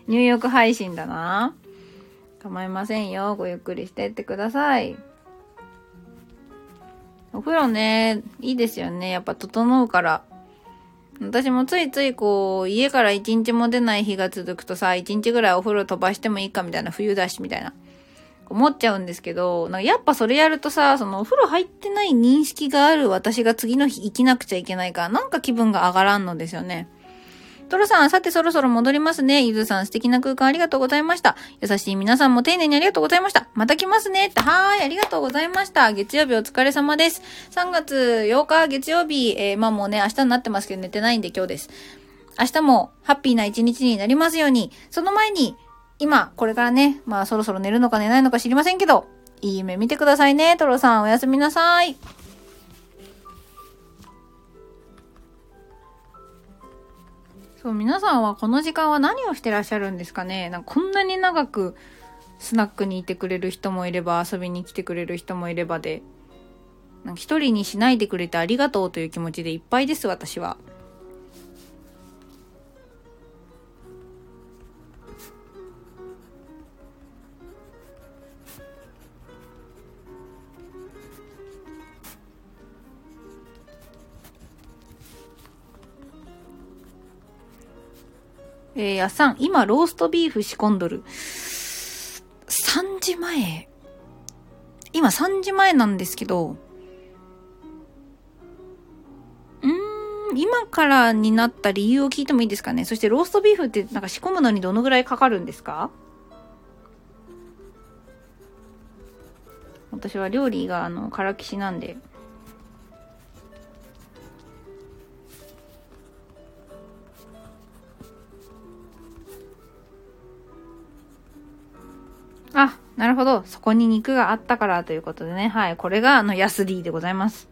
入浴配信だな。構いませんよ、ごゆっくりしてってください。お風呂ね、いいですよね、やっぱ整うから。私もついついこう、家から一日も出ない日が続くとさ、一日ぐらいお風呂飛ばしてもいいかみたいな、冬だしみたいな、思っちゃうんですけど、なんかやっぱそれやるとさ、そのお風呂入ってない認識がある私が次の日生きなくちゃいけないから、なんか気分が上がらんのですよね。トロさん、さてそろそろ戻りますね。ゆずさん、素敵な空間ありがとうございました。優しい皆さんも丁寧にありがとうございました。また来ますねって、はーい、ありがとうございました。月曜日お疲れ様です。3月8日月曜日、まあもうね、明日になってますけど寝てないんで今日です。明日もハッピーな一日になりますように。その前に、今、これからね、まあそろそろ寝るのか寝ないのか知りませんけど、いい夢見てくださいね。トロさん、おやすみなさい。そう、皆さんはこの時間は何をしてらっしゃるんですかね。なんかこんなに長くスナックにいてくれる人もいれば、遊びに来てくれる人もいればで、なんか一人にしないでくれてありがとうという気持ちでいっぱいです、私は。やさん、今ローストビーフ仕込んどる。3時前、今3時前なんですけど、今からになった理由を聞いてもいいですかね。そしてローストビーフってなんか仕込むのにどのぐらいかかるんですか。私は料理がからきしなんで。あ、なるほど。そこに肉があったからということでね。はい。これがヤスディでございます。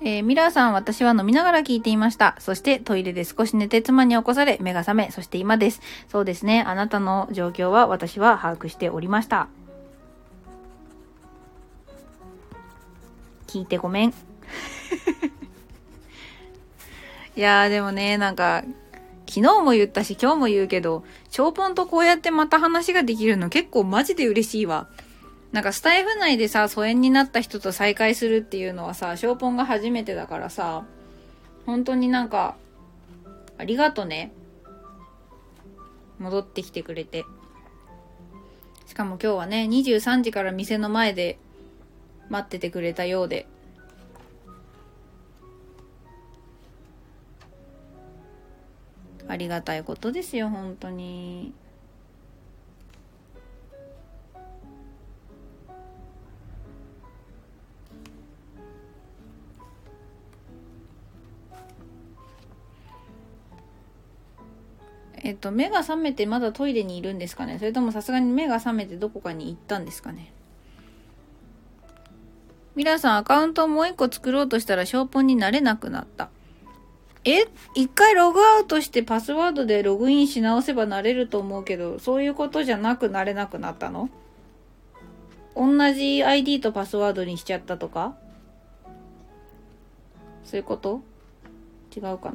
ミラーさん、私は飲みながら聞いていました。そしてトイレで少し寝て妻に起こされ、目が覚め、そして今です。そうですね。あなたの状況は私は把握しておりました。聞いてごめんいやー、でもね、なんか昨日も言ったし今日も言うけど、小ポンとこうやってまた話ができるの結構マジで嬉しいわ。なんかスタイフ内でさ、疎遠になった人と再会するっていうのはさ、小ポンが初めてだからさ、本当になんかありがとね、戻ってきてくれて。しかも今日はね、23時から店の前で待っててくれたようで。ありがたいことですよ、本当に。目が覚めてまだトイレにいるんですかね、それともさすがに目が覚めてどこかに行ったんですかね。ミラさん、アカウントをもう一個作ろうとしたらショーポンになれなくなった。一回ログアウトしてパスワードでログインし直せばなれると思うけど、そういうことじゃなくなれなくなったの？同じ ID とパスワードにしちゃったとか？そういうこと？違うかな。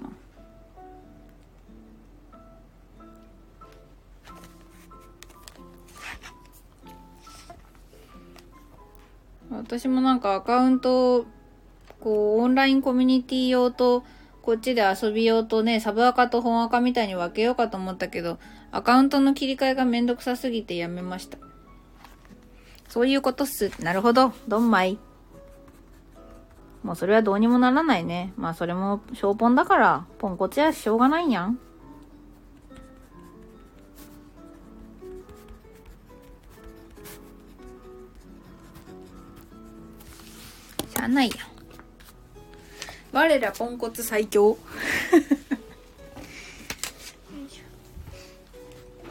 私もなんかアカウントをこうオンラインコミュニティ用とこっちで遊び用とね、サブアカと本アカみたいに分けようかと思ったけど、アカウントの切り替えがめんどくさすぎてやめました。そういうことっす。なるほど。どんまい。もうそれはどうにもならないね。まあそれもショーポンだから、ポンコツやししょうがないんやん。しゃあないやん。我らポンコツ最強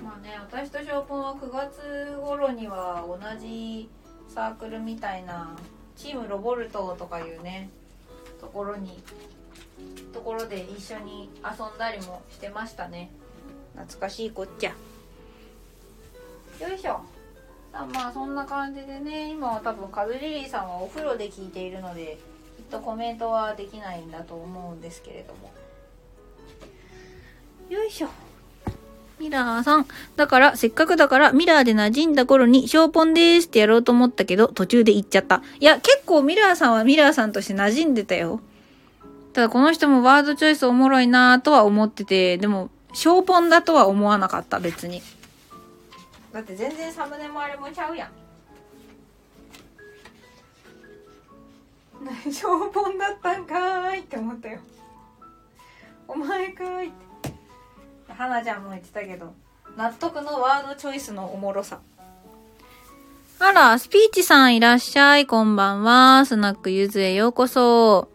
まあね、私とショーポンは9月頃には同じサークルみたいなチームロボルトとかいうねところで一緒に遊んだりもしてましたね。懐かしいこっちゃ。よいしょ。さあ、まあそんな感じでね、今は多分カズリリーさんはお風呂で聞いているのできっとコメントはできないんだと思うんですけれども、よいしょ。ミラーさん、だからせっかくだからミラーで馴染んだ頃にショーポンでーすってやろうと思ったけど途中で行っちゃった。いや、結構ミラーさんはミラーさんとして馴染んでたよ。ただこの人もワードチョイスおもろいなーとは思ってて、でもショーポンだとは思わなかった。別にだって全然サムネもあれもちゃうやん。ショーポンだったんかーいって思ったよ。お前かーいって。花ちゃんも言ってたけど、納得のワードチョイスのおもろさ。あら、スピーチさんいらっしゃい、こんばんは。スナックゆずへようこそ。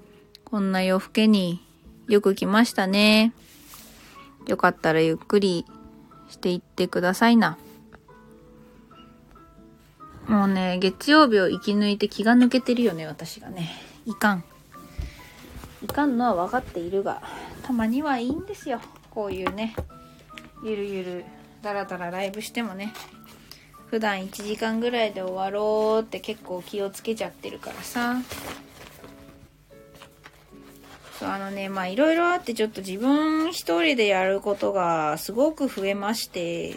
こんな夜更けによく来ましたね。よかったらゆっくりしていってくださいな。もうね、月曜日を生き抜いて気が抜けてるよね、私がね。いかんのは分かっているが、たまにはいいんですよ。こういうね、ゆるゆるだらだらライブしてもね、普段1時間ぐらいで終わろうって結構気をつけちゃってるからさ。そう、まあいろいろあってちょっと自分一人でやることがすごく増えまして、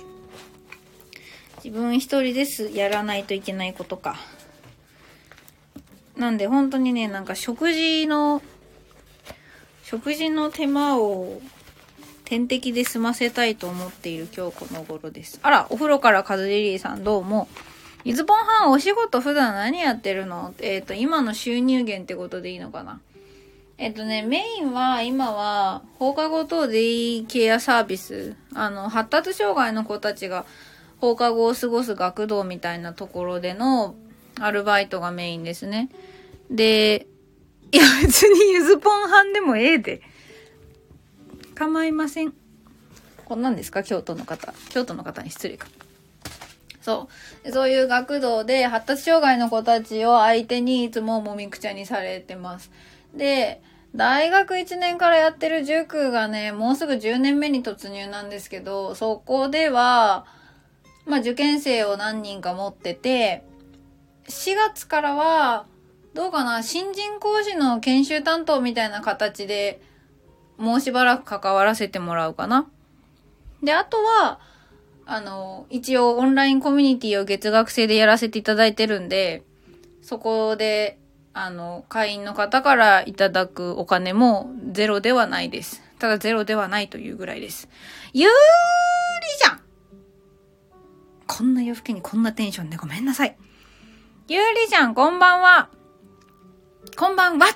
自分一人ですやらないといけないことか。なんで本当にね、なんか食事の手間を点滴で済ませたいと思っている今日この頃です。あら、お風呂からカズリリーさん、どうも。ゆずぽんはん、お仕事普段何やってるの？今の収入源ってことでいいのかな。メインは、今は放課後等デイケアサービス、発達障害の子たちが放課後を過ごす学童みたいなところでのアルバイトがメインですね。で、いや別にゆずぽんはんでもええで。構いません。こんなんですか、京都の方に失礼か。そういう学童で発達障害の子たちを相手にいつももみくちゃにされてます。で、大学1年からやってる塾がね、もうすぐ10年目に突入なんですけど、そこでは、まあ受験生を何人か持ってて、4月からは、どうかな、新人講師の研修担当みたいな形で、もうしばらく関わらせてもらうかな。で、あとは、一応オンラインコミュニティを月額制でやらせていただいてるんで、そこで、会員の方からいただくお金もゼロではないです。ただゼロではないというぐらいです。ゆーりじゃん！こんな夜更けにこんなテンションでごめんなさい。ゆうりちゃん、こんばんは。こんばんはっ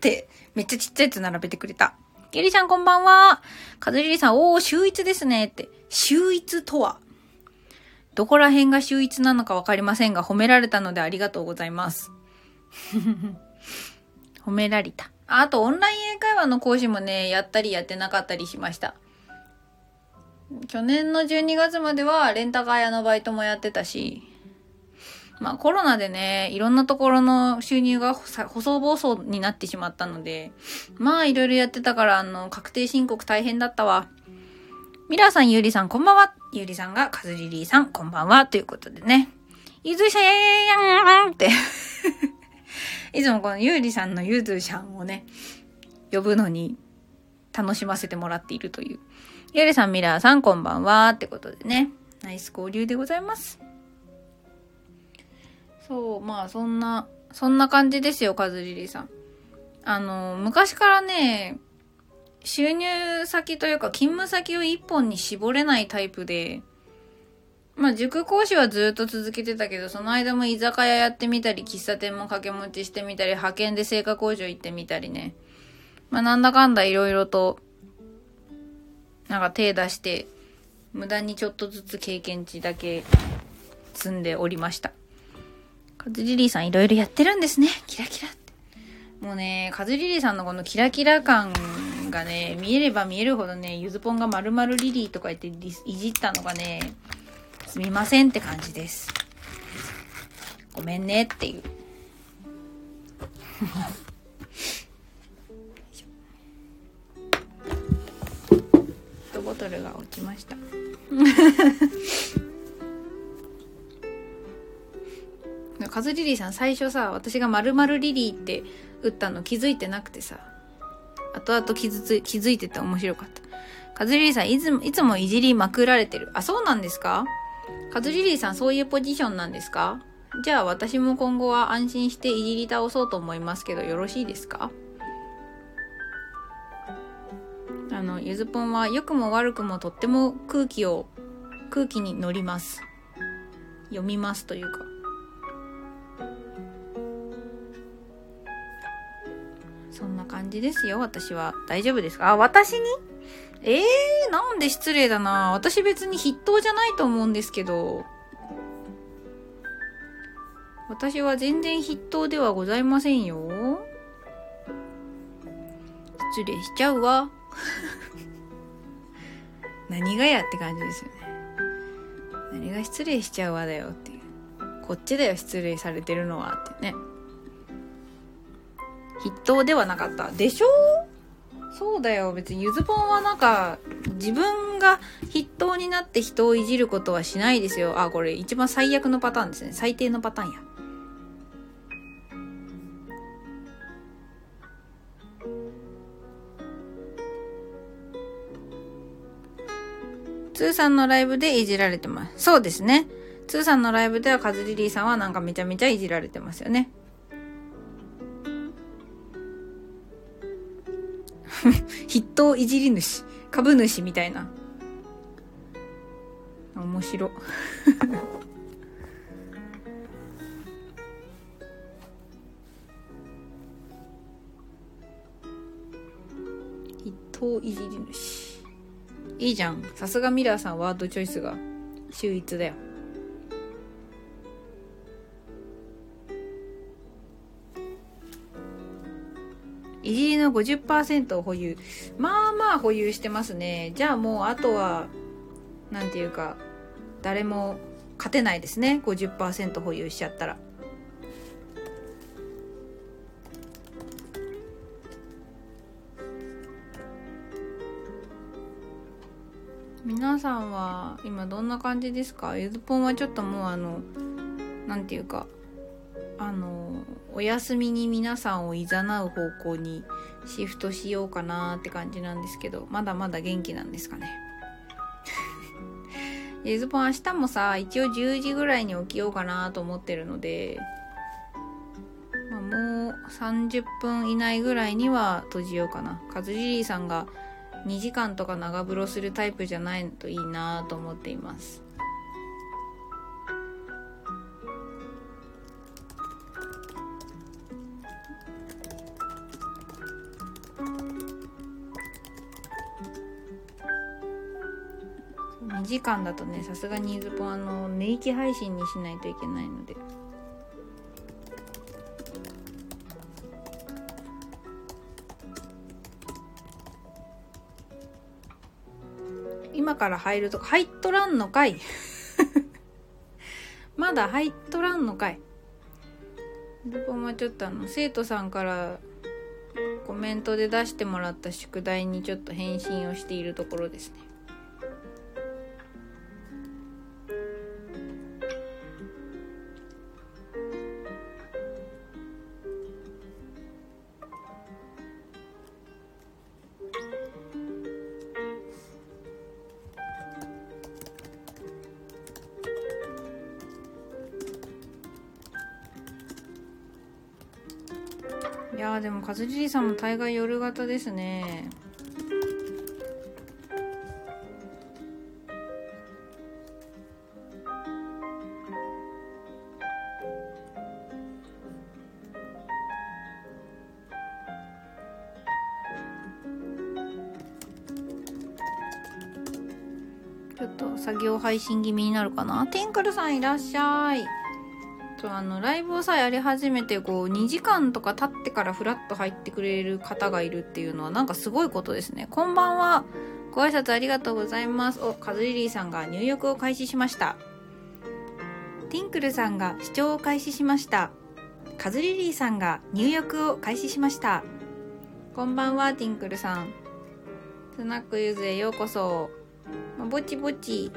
て、めっちゃちっちゃいやつ並べてくれた。ゆうりちゃん、こんばんは。かずりりさん、おー、秀逸ですねって。秀逸とは？どこら辺が秀逸なのかわかりませんが、褒められたのでありがとうございます。褒められた。あとオンライン英会話の講師もね、やったりやってなかったりしました。去年の12月まではレンタカー屋のバイトもやってたし、まあコロナでね、いろんなところの収入が細々になってしまったので、まあいろいろやってたから、確定申告大変だったわ。ミラーさん、ゆうりさん、こんばんは。ゆうりさんが、かずりりーさん、こんばんは。ということでね。ゆずしゃやんって。いつもこのゆうりさんのゆずしゃんをね、呼ぶのに楽しませてもらっているという。ゆうりさん、ミラーさん、こんばんは。ってことでね。ナイス交流でございます。そう、まあそんな感じですよ、かずりりさん。昔からね、収入先というか勤務先を一本に絞れないタイプで、まあ塾講師はずっと続けてたけど、その間も居酒屋やってみたり、喫茶店も掛け持ちしてみたり、派遣で製菓工場行ってみたりね。まあなんだかんだいろいろと、なんか手出して、無駄にちょっとずつ経験値だけ積んでおりました。カズリリーさんいろいろやってるんですね。キラキラって。もうね、カズリリーさんのこのキラキラ感がね、見えれば見えるほどね、ゆずぽんがまるまるリリーとか言っていじったのがね、すみませんって感じです。ごめんねっていう。ペットボトルが落ちました。カズリリーさん最初さ、私が〇〇リリーって打ったの気づいてなくてさ、後々気づいてて面白かった。カズリリーさんいつもいじりまくられてる。あ、そうなんですか。カズリリーさんそういうポジションなんですか。じゃあ私も今後は安心していじり倒そうと思いますけど、よろしいですか。ゆずぽんは良くも悪くもとっても空気に乗ります、読みますというか。そんな感じですよ、私は。大丈夫ですか。あ、私に？なんで失礼だな。私別に筆頭じゃないと思うんですけど。私は全然筆頭ではございませんよ。失礼しちゃうわ。何がやって感じですよね。何が失礼しちゃうわだよっていう。こっちだよ、失礼されてるのはってね。筆頭ではなかったでしょ。そうだよ、別にゆずぽんはなんか自分が筆頭になって人をいじることはしないですよ。あ、これ一番最悪のパターンですね。最低のパターンや。つーさんのライブでいじられてます。そうですね、つーさんのライブではカズリリーさんはなんかめちゃめちゃいじられてますよね。筆頭いじり主、株主みたいな。面白。筆頭いじり主。いいじゃん。さすがミラーさん、ワードチョイスが秀逸だよ。いじりの 50% を保有。まあまあ保有してますね。じゃあもうあとは、なんていうか、誰も勝てないですね。50% 保有しちゃったら。皆さんは今どんな感じですか？ゆずぽんはちょっともうなんていうか、お休みに皆さんをいざなう方向にシフトしようかなーって感じなんですけど、まだまだ元気なんですかね。ゆずぽん明日もさ、一応10時ぐらいに起きようかなーと思ってるので、まあ、もう30分以内ぐらいには閉じようかな。かずじりーさんが2時間とか長風呂するタイプじゃないといいなーと思っています。2時間だとね、さすがにゆずぽん寝息配信にしないといけないので。から入るとか入っとらんのかいまだ入っとらんのかい。僕もちょっと生徒さんからコメントで出してもらった宿題にちょっと返信をしているところですね。いやーでもカズジリさんも大概夜型ですね。ちょっと作業配信気味になるかな。テンクルさんいらっしゃい。ライブをさやり始めてこう2時間とか経ってからフラッと入ってくれる方がいるっていうのはなんかすごいことですね。こんばんは、ご挨拶ありがとうございます。お、カズリリーさんが入浴を開始しました。ティンクルさんが視聴を開始しました。カズリリーさんが入浴を開始しました。こんばんはティンクルさん、スナックゆずへようこそ。ぼちぼち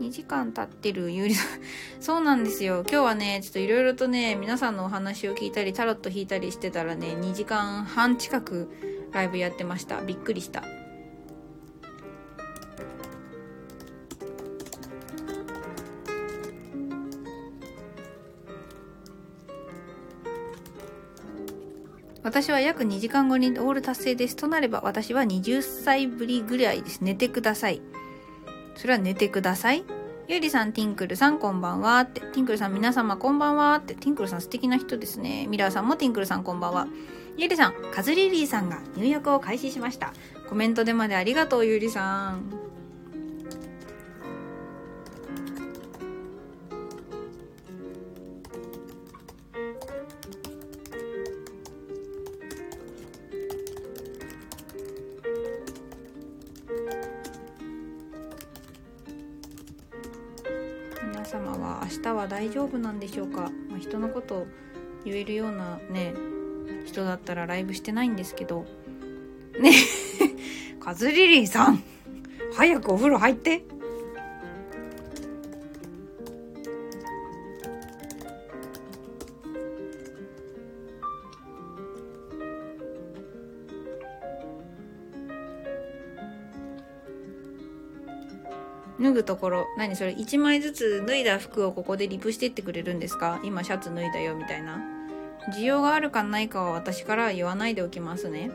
2時間経ってるゆうりさんそうなんですよ。今日はねちょっといろいろとね皆さんのお話を聞いたりタロット引いたりしてたらね2時間半近くライブやってました。びっくりした。私は約2時間後にオール達成です。となれば私は20歳ぶりぐらいです。寝てください。それは寝てください。ゆうりさん、ティンクルさん、こんばんはって。ティンクルさん、皆様こんばんはって。ティンクルさん素敵な人ですね。ミラーさんもティンクルさんこんばんは。ゆうりさん、カズリリーさんが入浴を開始しました。コメントでまでありがとうゆうりさん。明日は大丈夫なんでしょうか。まあ、人のことを言えるようなね人だったらライブしてないんですけどねカズリリーさん早くお風呂入って。脱ぐところ何それ、1枚ずつ脱いだ服をここでリプしてってくれるんですか。今シャツ脱いだよみたいな。需要があるかないかは私から言わないでおきますね。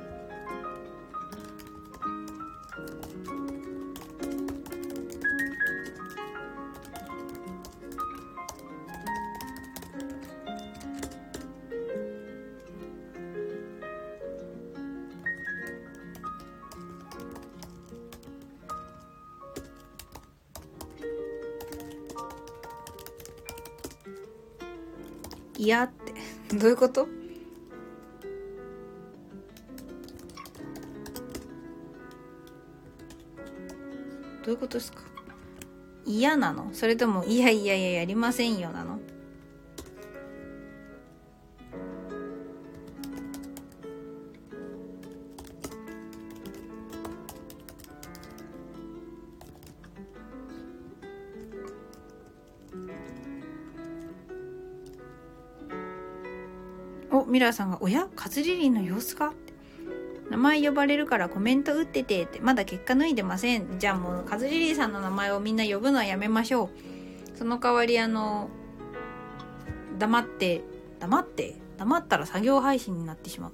いやってどういうこと。どういうことですか。嫌なの、それともいやいやいややりませんよなの。ミラーさんがおやカズリリーの様子が名前呼ばれるからコメント打っててって。まだ結果脱いでません。じゃあもうカズリリーさんの名前をみんな呼ぶのはやめましょう。その代わり黙ったら作業配信になってしまう。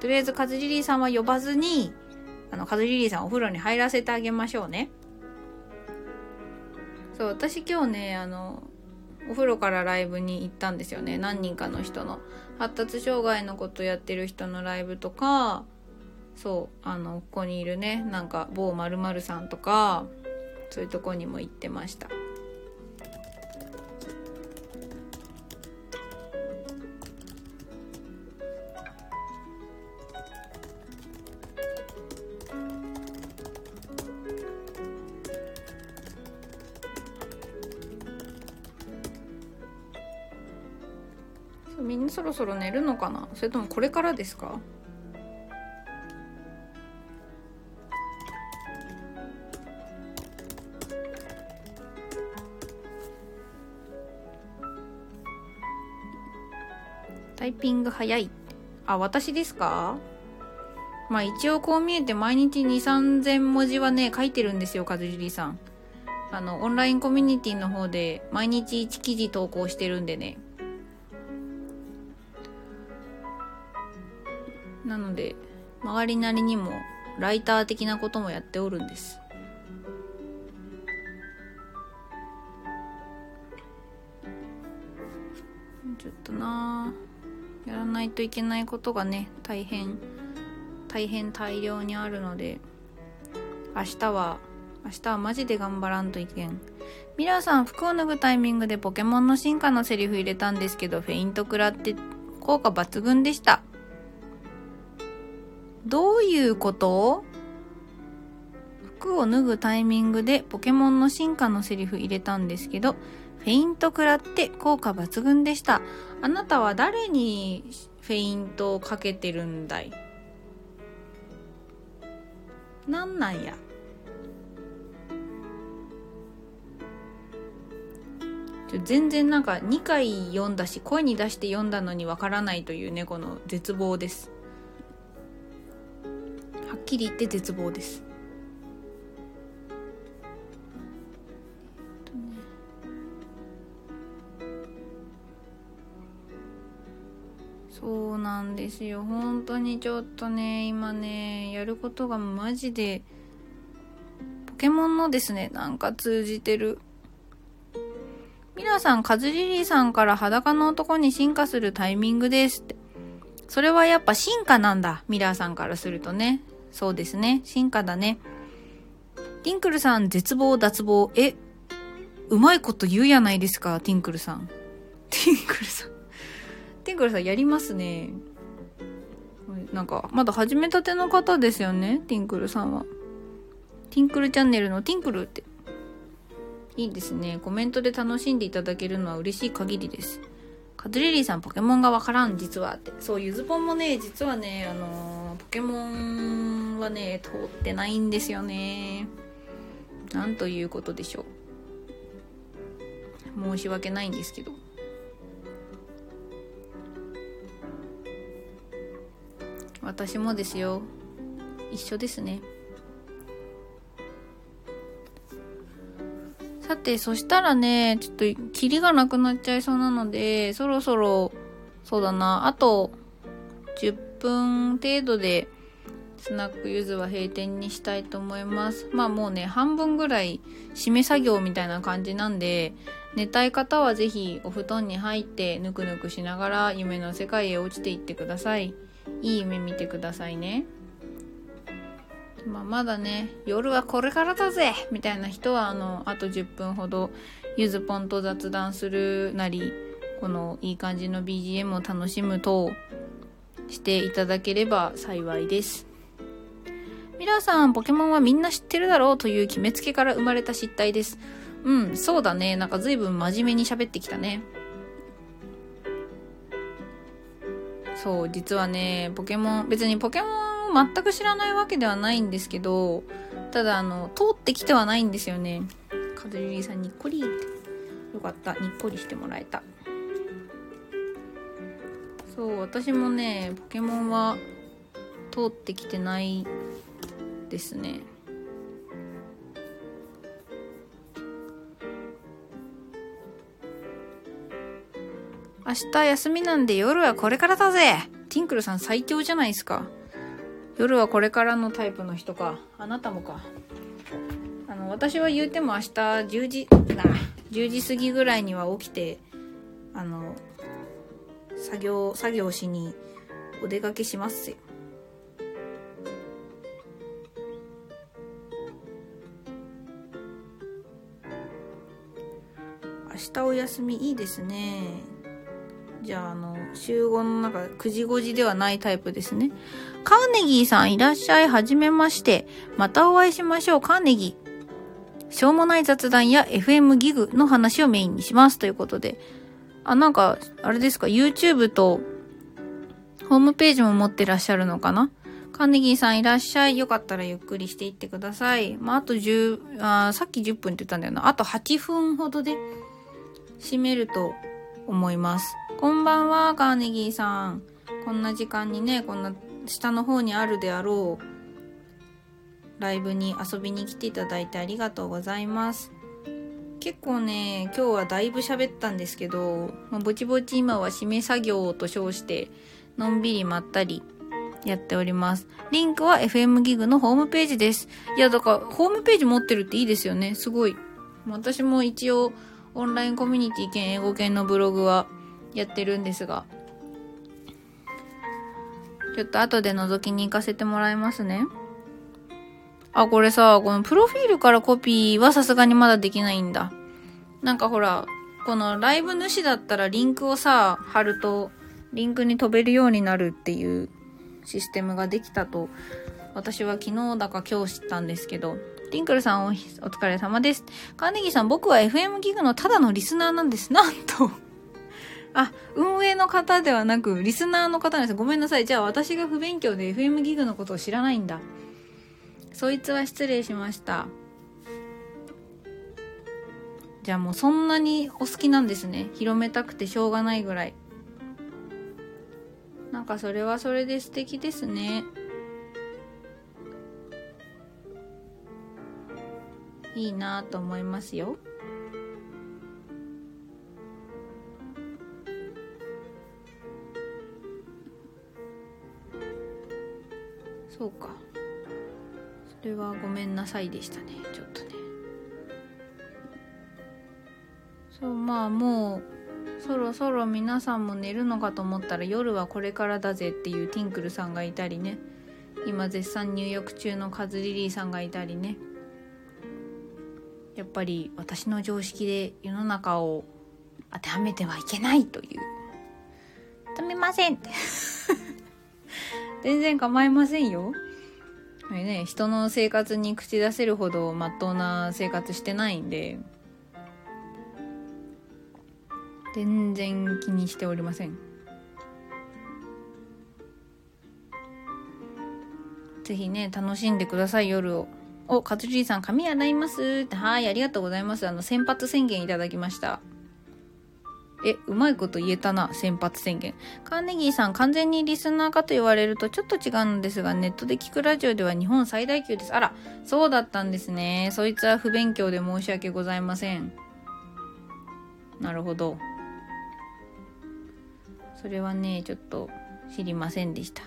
とりあえずカズリリーさんは呼ばずにカズリリーさんお風呂に入らせてあげましょうね。そう、私今日ねお風呂からライブに行ったんですよね。何人かの人の発達障害のことやってる人のライブとか、そうここにいるねなんか某〇〇さんとかそういうとこにも行ってました。みんなそろそろ寝るのかな、それともこれからですか。タイピング早い。あ、私ですか。まあ一応こう見えて毎日 2,3000 文字はね書いてるんですよ、かずじりさん。オンラインコミュニティの方で毎日1記事投稿してるんでね。なので周りなりにもライター的なこともやっておるんです。ちょっとなぁ、やらないといけないことがね大変大量にあるので、明日はマジで頑張らんといけん。ミラーさん、服を脱ぐタイミングでポケモンの進化のセリフ入れたんですけど、フェイント食らって効果抜群でした。どういうこと？服を脱ぐタイミングでポケモンの進化のセリフ入れたんですけど、フェイント食らって効果抜群でした。あなたは誰にフェイントをかけてるんだい？なんなんや。全然なんか2回読んだし、声に出して読んだのにわからないというね、この絶望です。はっきり言って絶望です。そうなんですよ、本当にちょっとね今ねやることがマジでポケモンのですね、なんか通じてる。ミラさん、カズリリーさんから裸の男に進化するタイミングですって。それはやっぱ進化なんだ、ミラーさんからするとね。そうですね、進化だね。ティンクルさん、絶望脱帽。え、うまいこと言うやないですか、ティンクルさんやりますね。なんかまだ始めたての方ですよね、ティンクルさんは。ティンクルチャンネルのティンクルっていいですね。コメントで楽しんでいただけるのは嬉しい限りです。カズレリーさん、ポケモンがわからん実はって。そう、ゆずぽんもね実はねポケモンはね通ってないんですよね。なんということでしょう。申し訳ないんですけど、私もですよ、一緒ですね。さて、そしたらね、ちょっとキリがなくなっちゃいそうなので、そろそろ、そうだな、あと10分程度でスナックゆずは閉店にしたいと思います。まあもうね、半分ぐらい締め作業みたいな感じなんで、寝たい方はぜひお布団に入ってぬくぬくしながら夢の世界へ落ちていってください。いい夢見てくださいね。まあ、まだね夜はこれからだぜみたいな人はあと10分ほどゆずぽんと雑談するなり、このいい感じの BGM を楽しむとしていただければ幸いです。ミラーさん、ポケモンはみんな知ってるだろうという決めつけから生まれた失態です。うん、そうだね。なんか随分真面目に喋ってきたね。そう、実はね別にポケモン全く知らないわけではないんですけど、ただ通ってきてはないんですよね。カズリリーさん、にっこり。よかった、にっこりしてもらえた。そう、私もねポケモンは通ってきてないですね。明日休みなんで夜はこれからだぜ。ティンクルさん最強じゃないですか。夜はこれからのタイプの人か。あなたもか。私は言うても明日10時過ぎぐらいには起きて、作業しにお出かけしますよ。明日お休みいいですね。じゃあ集合の中9時5時ではないタイプですね。カーネギーさん、いらっしゃい。はじめまして。またお会いしましょう。カーネギー、しょうもない雑談や FM ギグの話をメインにしますということで、あ、なんかあれですか、 YouTube とホームページも持ってらっしゃるのかな。カーネギーさんいらっしゃい。よかったらゆっくりしていってください。まあ、あとさっき10分って言ったんだよな。あと8分ほどで閉めると思います。こんばんは、カーネギーさん。こんな時間にね、こんな下の方にあるであろうライブに遊びに来ていただいてありがとうございます。結構ね、今日はだいぶ喋ったんですけど、ぼちぼち今は締め作業と称して、のんびりまったりやっております。リンクは FM ギグのホームページです。いや、だからホームページ持ってるっていいですよね。すごい。私も一応オンラインコミュニティ兼英語圏のブログはやってるんですが、ちょっと後で覗きに行かせてもらいますね。あ、これさ、このプロフィールからコピーはさすがにまだできないんだ。なんかほら、このライブ主だったらリンクをさ、貼るとリンクに飛べるようになるっていうシステムができたと私は昨日だか今日知ったんですけど、リンクルさんお疲れ様です。カーネギーさん、僕は FM ギグのただのリスナーなんです。なんとあ、運営の方ではなくリスナーの方なんです。ごめんなさい。じゃあ私が不勉強で FM ギグのことを知らないんだ。そいつは失礼しました。じゃあもうそんなにお好きなんですね。広めたくてしょうがないぐらい。なんかそれはそれで素敵ですね。いいなぁと思いますよ。そうか。それはごめんなさいでしたね。ちょっとね。そう、まあもう。そろそろ皆さんも寝るのかと思ったら夜はこれからだぜっていうティンクルさんがいたりね、今絶賛入浴中のカズリリーさんがいたりね、やっぱり私の常識で世の中を当てはめてはいけないという、止めませんって全然構いませんよ、ね、人の生活に口出せるほどまっとうな生活してないんで全然気にしておりません。ぜひね、楽しんでください、夜を。お、カツリーさん、髪洗いますって。はい、ありがとうございます。先発宣言いただきました。うまいこと言えたな、先発宣言。カーネギーさん、完全にリスナーかと言われるとちょっと違うんですが、ネットで聞くラジオでは日本最大級です。あら、そうだったんですね。そいつは不勉強で申し訳ございません。なるほど。それはね、ちょっと知りませんでした。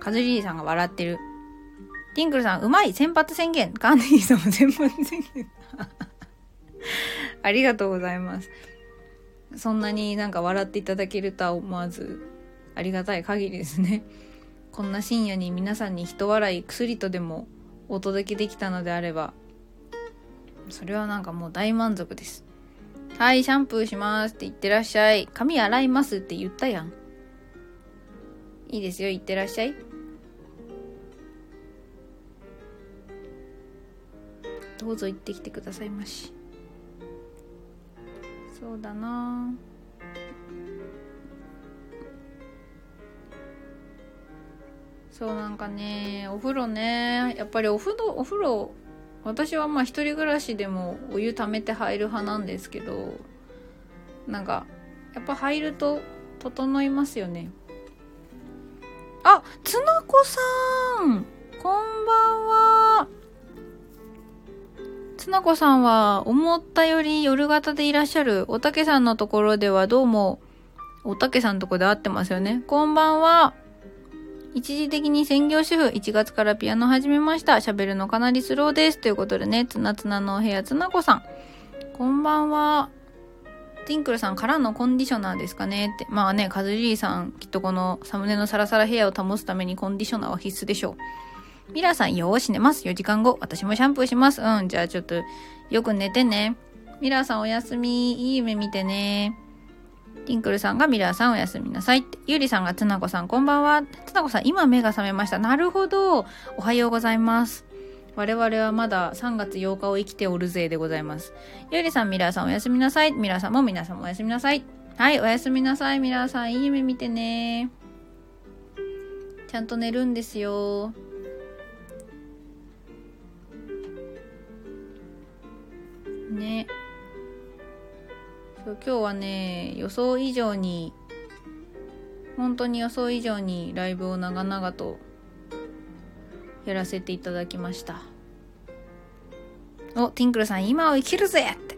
カズリーさんが笑ってる。ティンクルさん、うまい、先発宣言。カーネギーさんも先発宣言。ありがとうございます。そんなになんか笑っていただけるとは思わず、ありがたい限りですね。こんな深夜に皆さんに一笑い薬とでもお届けできたのであれば、それはなんかもう大満足です。はい、シャンプーしますって言ってらっしゃい。髪洗いますって言ったやん。いいですよ、言ってらっしゃい。どうぞ行ってきてくださいまし。そうだな、そう、なんかね、お風呂ね、やっぱりお風呂私はまあ一人暮らしでもお湯溜めて入る派なんですけど、なんかやっぱ入ると整いますよね。あ、つなこさん、こんばんは。つなこさんは思ったより夜型でいらっしゃる。おたけさんのところではどうも、おたけさんのところで会ってますよね。こんばんは。一時的に専業主婦、1月からピアノ始めました。喋るのかなりスローです。ということでね、つなつなのお部屋、つなこさん。こんばんは。ティンクルさんからのコンディショナーですかねって。まあね、カズリーさん、きっとこのサムネのサラサラヘアを保つためにコンディショナーは必須でしょう。ミラーさん、よーし寝ます。4時間後、私もシャンプーします。うん、じゃあちょっと、よく寝てね。ミラーさんおやすみ。いい夢見てね。ティンクルさんがミラーさんおやすみなさいって。ゆりさんがつなこさんこんばんは。つなこさん今目が覚めました。なるほど。おはようございます。我々はまだ3月8日を生きておるぜでございます。ゆりさん、ミラーさんおやすみなさい。ミラーさんも皆さんもおやすみなさい。はい、おやすみなさい。ミラーさん、いい夢見てね。ちゃんと寝るんですよ。ね、そう、今日はね、本当に予想以上にライブを長々とやらせていただきました。お、ティンクルさん、今を生きるぜって、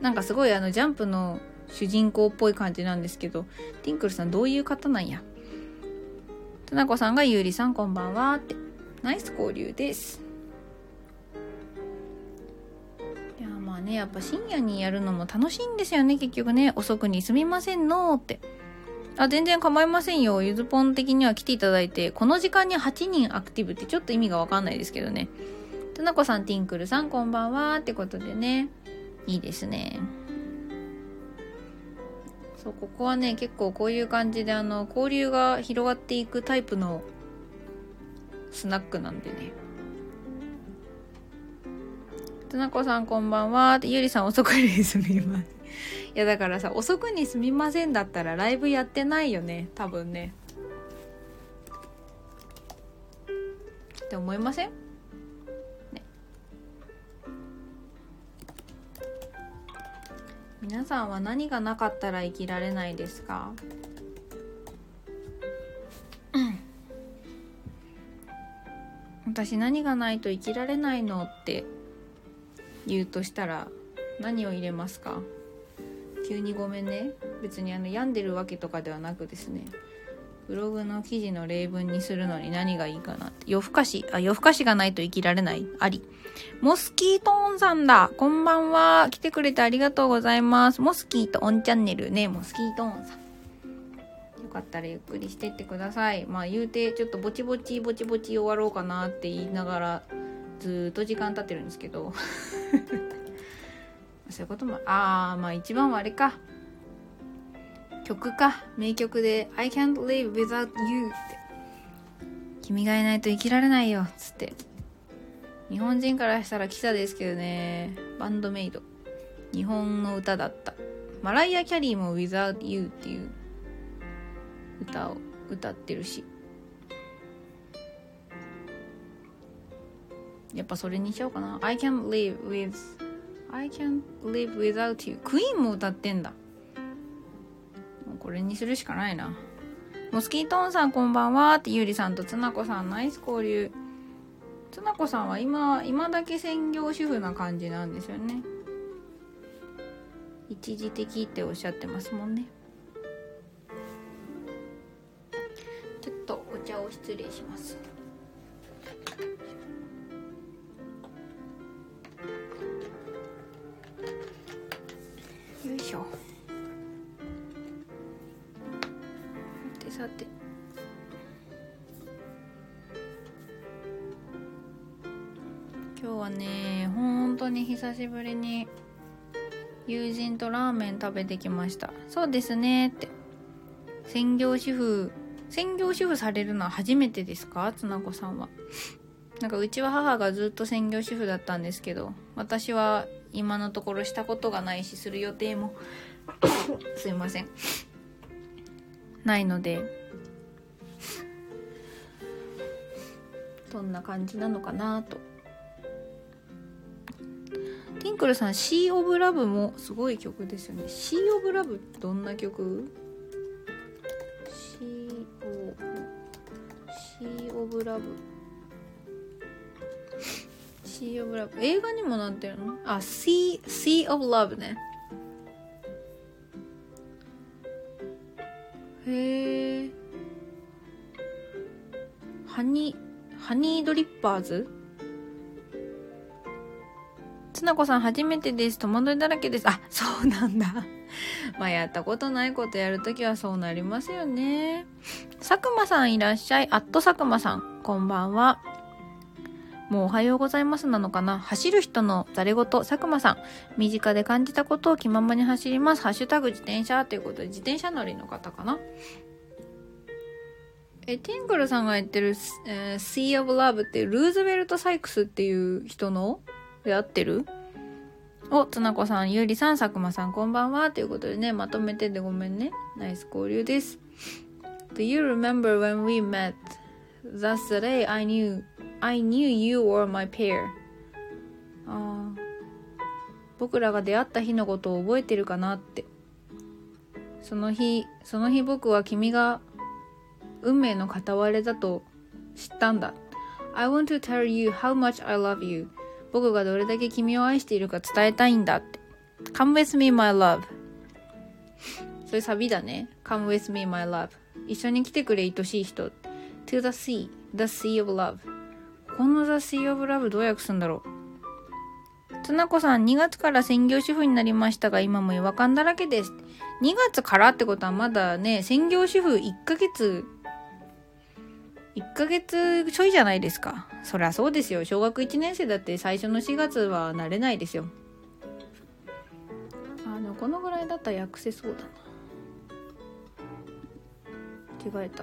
なんかすごいジャンプの主人公っぽい感じなんですけど、ティンクルさんどういう方なんや。田中さんがゆうりさんこんばんはって、ナイス交流です。いや、まあね、やっぱ深夜にやるのも楽しいんですよね、結局ね。遅くにすみませんのーって。あ、全然構いませんよ。ゆずぽん的には来ていただいて、この時間に8人アクティブってちょっと意味がわかんないですけどね。田中さん、ティンクルさんこんばんはってことでね、いいですね。そう、ここはね、結構こういう感じで交流が広がっていくタイプのスナックなんでね。田中さんこんばんはって、ゆりさん遅くにすみません。いや、だからさ、遅くにすみませんだったらライブやってないよね、多分ね。って思いません？ね。皆さんは何がなかったら生きられないですか？私、何がないと生きられないのって言うとしたら何を入れますか？急にごめんね。別に病んでるわけとかではなくですね、ブログの記事の例文にするのに何がいいかなって。夜更かしがないと生きられない、あり。モスキートオンさんだ、こんばんは。来てくれてありがとうございます。モスキートオンチャンネルね、モスキートオンさん、よかったらゆっくりしてってください。まあ言うてちょっとぼちぼち終わろうかなって言いながらずっと時間経ってるんですけどそういうことも、まあ一番はあれか、曲か、名曲で I can't live without you って君がいないと生きられないよつって。日本人からしたらキサですけどね、バンドメイド、日本の歌だった。マライア・キャリーも without you っていう歌を歌ってるし、やっぱそれにしようかな。 I can't live without you。 クイーンも歌ってんだ。もうこれにするしかないな。モスキートーンさんこんばんはって、ゆりさんとつなこさんナイス交流。つなこさんは今だけ専業主婦な感じなんですよね。一時的っておっしゃってますもんね。ちょっとお茶を失礼します。よいしょ。で、さて、今日はね、本当に久しぶりに友人とラーメン食べてきました。そうですねって。専業主婦されるのは初めてですか？つなこさんは。なんかうちは母がずっと専業主婦だったんですけど、私は今のところしたことがないし、する予定もすいませんないので、どんな感じなのかなと。ティンクルさん、シー・オブ・ラブもすごい曲ですよね。シー・オブ・ラブってどんな曲？シー・オブ・ラブSea of Love、映画にもなってるの？あ、Sea of Love ね。へえ。ハニードリッパーズ？つなこさん初めてです。戸惑いだらけです。あ、そうなんだ。まあやったことないことやるときはそうなりますよね。佐久間さんいらっしゃい。佐久間さんこんばんは。もうおはようございますなのかな。走る人のざれ言、佐久間さん、身近で感じたことを気ままに走ります、ハッシュタグ自転車ということで、自転車乗りの方かな。ティングルさんが言ってる、Sea of Love ってルーズベルト・サイクスっていう人ので合ってる？お、つなこさん、ゆうりさん、佐久間さん、こんばんは。ということでね、まとめてでごめんね。ナイス交流です。Do you remember when we met? That's the day I knew you were my pair. あ、僕らが出会った日のことを覚えてるかなって。その日僕は君が運命の片割れだと知ったんだ。I want to tell you how much I love you. 僕がどれだけ君を愛しているか伝えたいんだって。Come with me, my love. それサビだね。Come with me, my love. 一緒に来てくれ、愛しい人。To the sea, the sea of love. この the sea of love どう訳すんだろう。つなこさん、2月から専業主婦になりましたが、今も違和感だらけです。2月からってことはまだね、専業主婦1ヶ月ちょいじゃないですか。そりゃそうですよ。小学1年生だって最初の4月は慣れないですよ。このぐらいだったら訳せそうだな。違えた。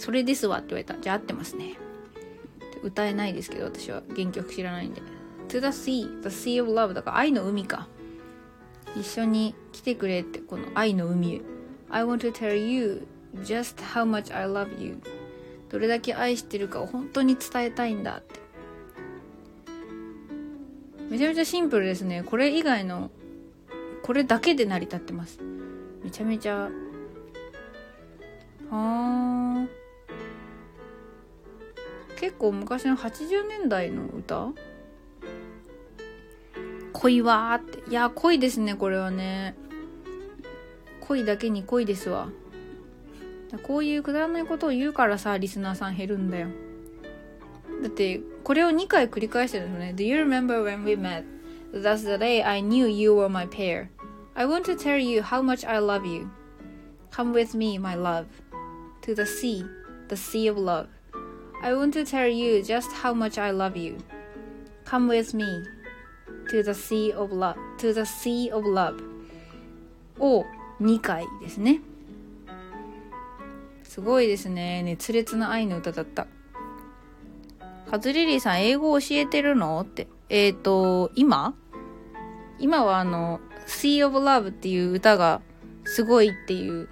それですわって言われた。じゃあ合ってますね。歌えないですけど、私は原曲知らないんで。To the sea, the sea of love だから愛の海か。一緒に来てくれって、この愛の海へ。I want to tell you just how much I love you. どれだけ愛してるかを本当に伝えたいんだって。めちゃめちゃシンプルですね。これ以外の、これだけで成り立ってます。めちゃめちゃ。はー。結構昔の80年代の歌？恋はーって。いや、恋ですね、これはね。恋だけに恋ですわ。こういうくだらないことを言うからさ、リスナーさん減るんだよ。だってこれを2回繰り返してるのね。Do you remember when we met? That's the day I knew you were my pair. I want to tell you how much I love you. Come with me, my love, to the sea of love. I want to tell you just how much I love you. Come with me, to the sea of love, to the sea of love. お2回ですね。すごいですね。熱烈な愛の歌だった。カズリリーさん、英語教えてるのって。今はSea of Love っていう歌がすごいっていう、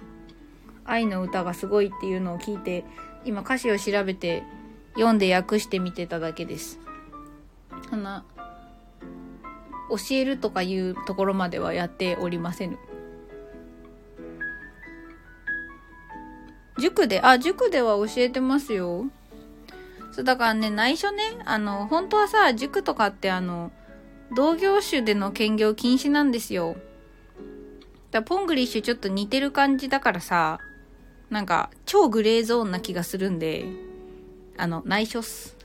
愛の歌がすごいっていうのを聞いて、今歌詞を調べて読んで訳してみてただけです。教えるとかいうところまではやっておりません。塾では教えてますよ。そう、だからね、内緒ね、本当はさ、塾とかって同業種での兼業禁止なんですよ。だからポングリッシュちょっと似てる感じだからさ、なんか、超グレーゾーンな気がするんで、内緒っす。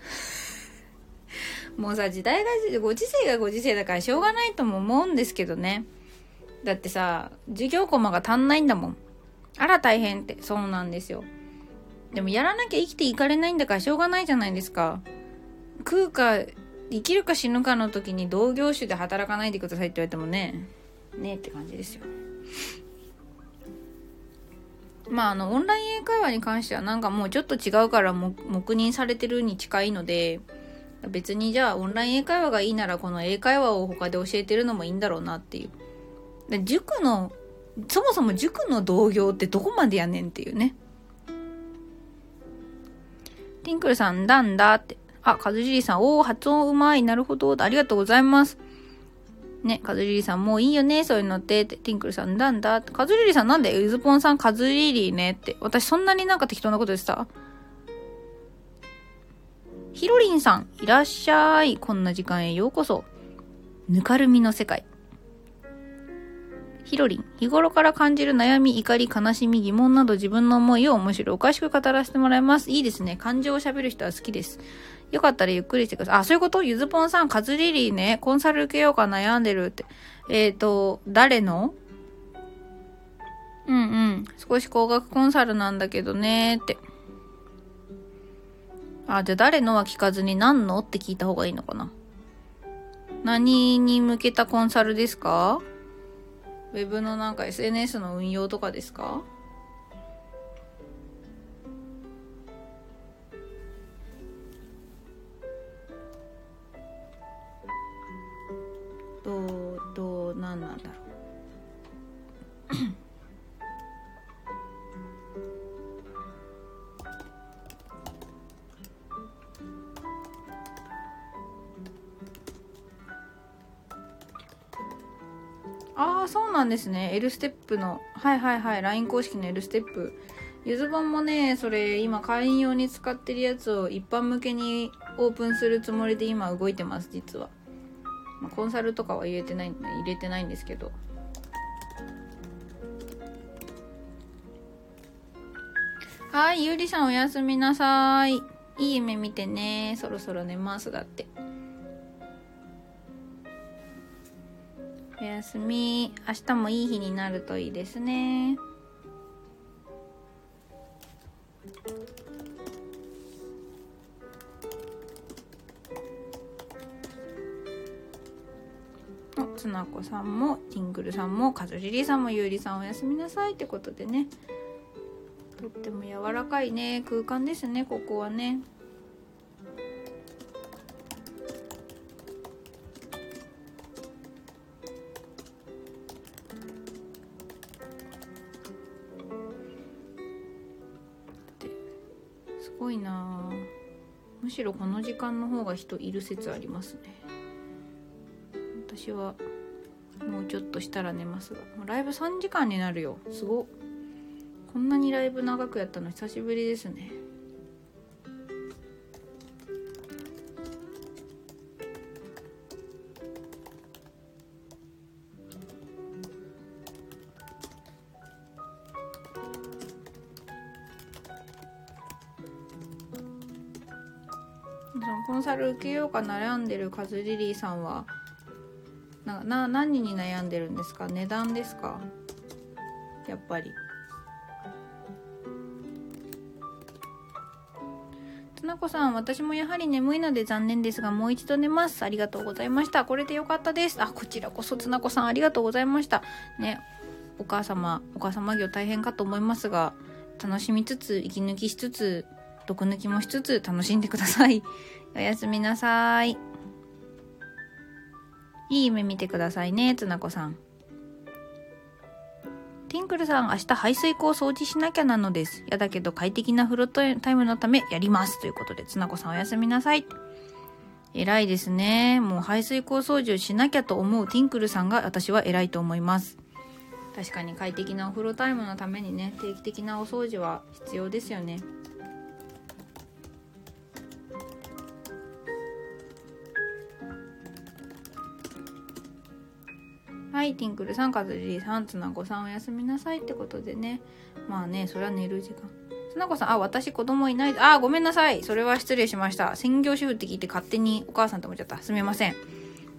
もうさ、時代が、ご時世がご時世だからしょうがないとも思うんですけどね。だってさ、授業コマが足んないんだもん。あら大変って。そうなんですよ。でもやらなきゃ生きていかれないんだからしょうがないじゃないですか。食うか生きるか死ぬかの時に同業種で働かないでくださいって言われてもねえって感じですよ。まあオンライン英会話に関してはなんかもうちょっと違うから黙認されてるに近いので、別にじゃあオンライン英会話がいいならこの英会話を他で教えてるのもいいんだろうなっていう。でそもそも塾の同業ってどこまでやねんっていうね。ティンクルさん、なんだって。あ、カズジリさん、おー、発音うまい。なるほど。ありがとうございます。ね、カズジリさん、もういいよね、そういうのって。ティンクルさん、なんだって。カズジリさん、なんでゆずぽんさん、カズリリねって。私、そんなになんか適当なことでした。ヒロリンさん、いらっしゃい。こんな時間へようこそ。ぬかるみの世界。ヒロリン、日頃から感じる悩み、怒り、悲しみ、疑問など自分の思いを面白おかしく語らせてもらいます。いいですね。感情を喋る人は好きです。よかったらゆっくりしてください。あ、そういうこと？ゆずぽんさん、カズリリーね、コンサル受けようか悩んでるって。誰の？うんうん。少し高額コンサルなんだけどねーって。あ、じゃあ誰のは聞かずに何のって聞いた方がいいのかな。何に向けたコンサルですか？ウェブのなんか SNS の運用とかですか？ああ、そうなんですね。L ステップの、はいはいはい、LINE 公式の L ステップ。ゆずぼんもね、それ今会員用に使ってるやつを一般向けにオープンするつもりで今動いてます、実は。まあ、コンサルとかは入れてないんですけど。はい、ゆりさんおやすみなさい。いい夢見てね。そろそろ寝ます、だって。おやすみ。明日もいい日になるといいですね。お、つなこさんもジングルさんもかずりりさんもゆうりさんおやすみなさいってことでね。とっても柔らかいね、空間ですね、ここはね。すごいな、むしろこの時間の方が人いる説ありますね。私はもうちょっとしたら寝ますが、ライブ3時間になるよ。すごっ、こんなにライブ長くやったの久しぶりですね。コンサル受けようか悩んでるカズリリーさんは何に悩んでるんですか？値段ですか？やっぱり。つなこさん、私もやはり眠いので残念ですがもう一度寝ます。ありがとうございました。これでよかったです。あ、こちらこそつなこさんありがとうございましたね。お母様業大変かと思いますが、楽しみつつ息抜きしつつ毒抜きもしつつ楽しんでください。おやすみなさい。いい夢見てくださいね、つなこさん。ティンクルさん、明日排水口掃除しなきゃなのです。やだけど快適な風呂タイムのためやります、ということで、つなこさんおやすみなさい。偉いですね。もう排水口掃除をしなきゃと思うティンクルさんが私は偉いと思います。確かに快適なお風呂タイムのためにね、定期的なお掃除は必要ですよね。はい、ティンクルさん、カズリーさん、つなこさんおやすみなさいってことでね。まあね、それは寝る時間。つなこさん、あ、私子供いない。あ、ごめんなさい。それは失礼しました。専業主婦って聞いて勝手にお母さんと思っちゃった。すみません。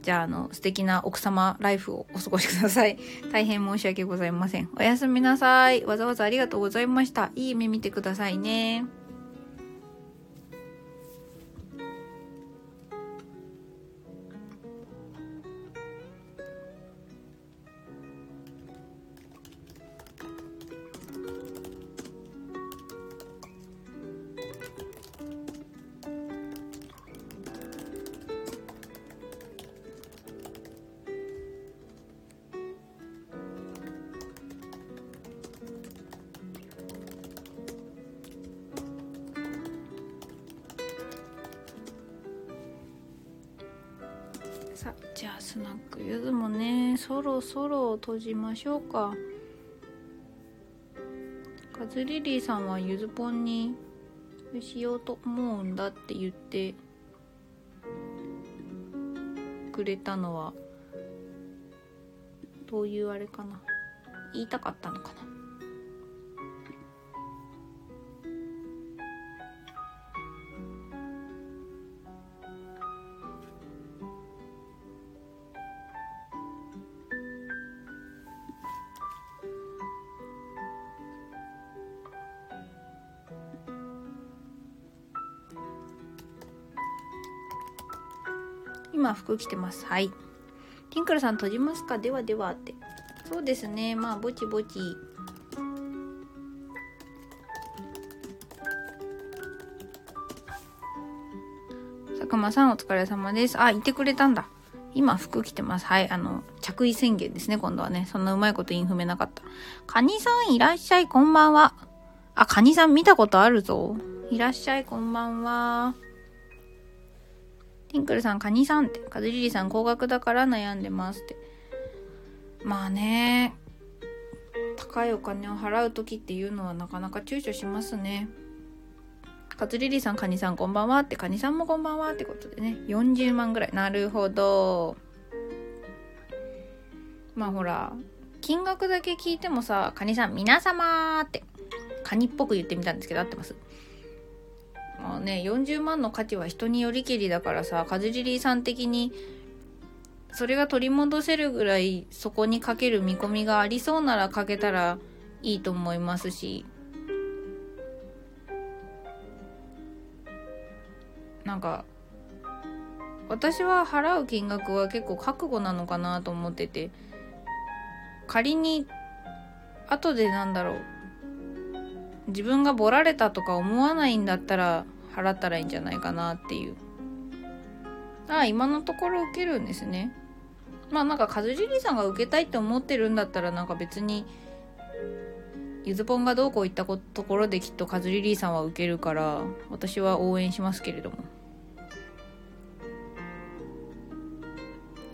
じゃあ、素敵な奥様ライフをお過ごしください。大変申し訳ございません。おやすみなさい。わざわざありがとうございました。いい夢見てくださいね。さ、じゃあスナックゆずもね、そろそろ閉じましょうか。カズリリーさんはゆずぽんにしようと思うんだって言ってくれたのはどういうあれかな、言いたかったのかな。今服着てます。はい、ティンクルさん閉じますか？ではではって、そうですね、まあぼちぼち。佐久間さんお疲れ様です。あ、いてくれたんだ。今服着てます。はい、着衣宣言ですね、今度はね。そんなうまいことインフメなかった。カニさんいらっしゃい、こんばんは。あ、カニさん見たことあるぞ。いらっしゃい、こんばんは。ティンクルさん、カニさんって、カズリリさん、高額だから悩んでますって。まあね、高いお金を払うときっていうのはなかなか躊躇しますね。カツリリさん、カニさんこんばんはって、カニさんもこんばんはってことでね、40万ぐらい。なるほど。まあほら、金額だけ聞いてもさ、カニさん皆様ってカニっぽく言ってみたんですけど合ってます？まあね、40万の価値は人によりきりだからさ、カズリリーさん的にそれが取り戻せるぐらいそこにかける見込みがありそうならかけたらいいと思いますし、なんか私は払う金額は結構覚悟なのかなと思ってて、仮に後でなんだろう、自分がボラれたとか思わないんだったら払ったらいいんじゃないかなっていう。あ、今のところ受けるんですね。まあなんかカズジリさんが受けたいって思ってるんだったら、なんか別にゆずぽんがどうこう言ったところできっとカズジリさんは受けるから、私は応援しますけれども。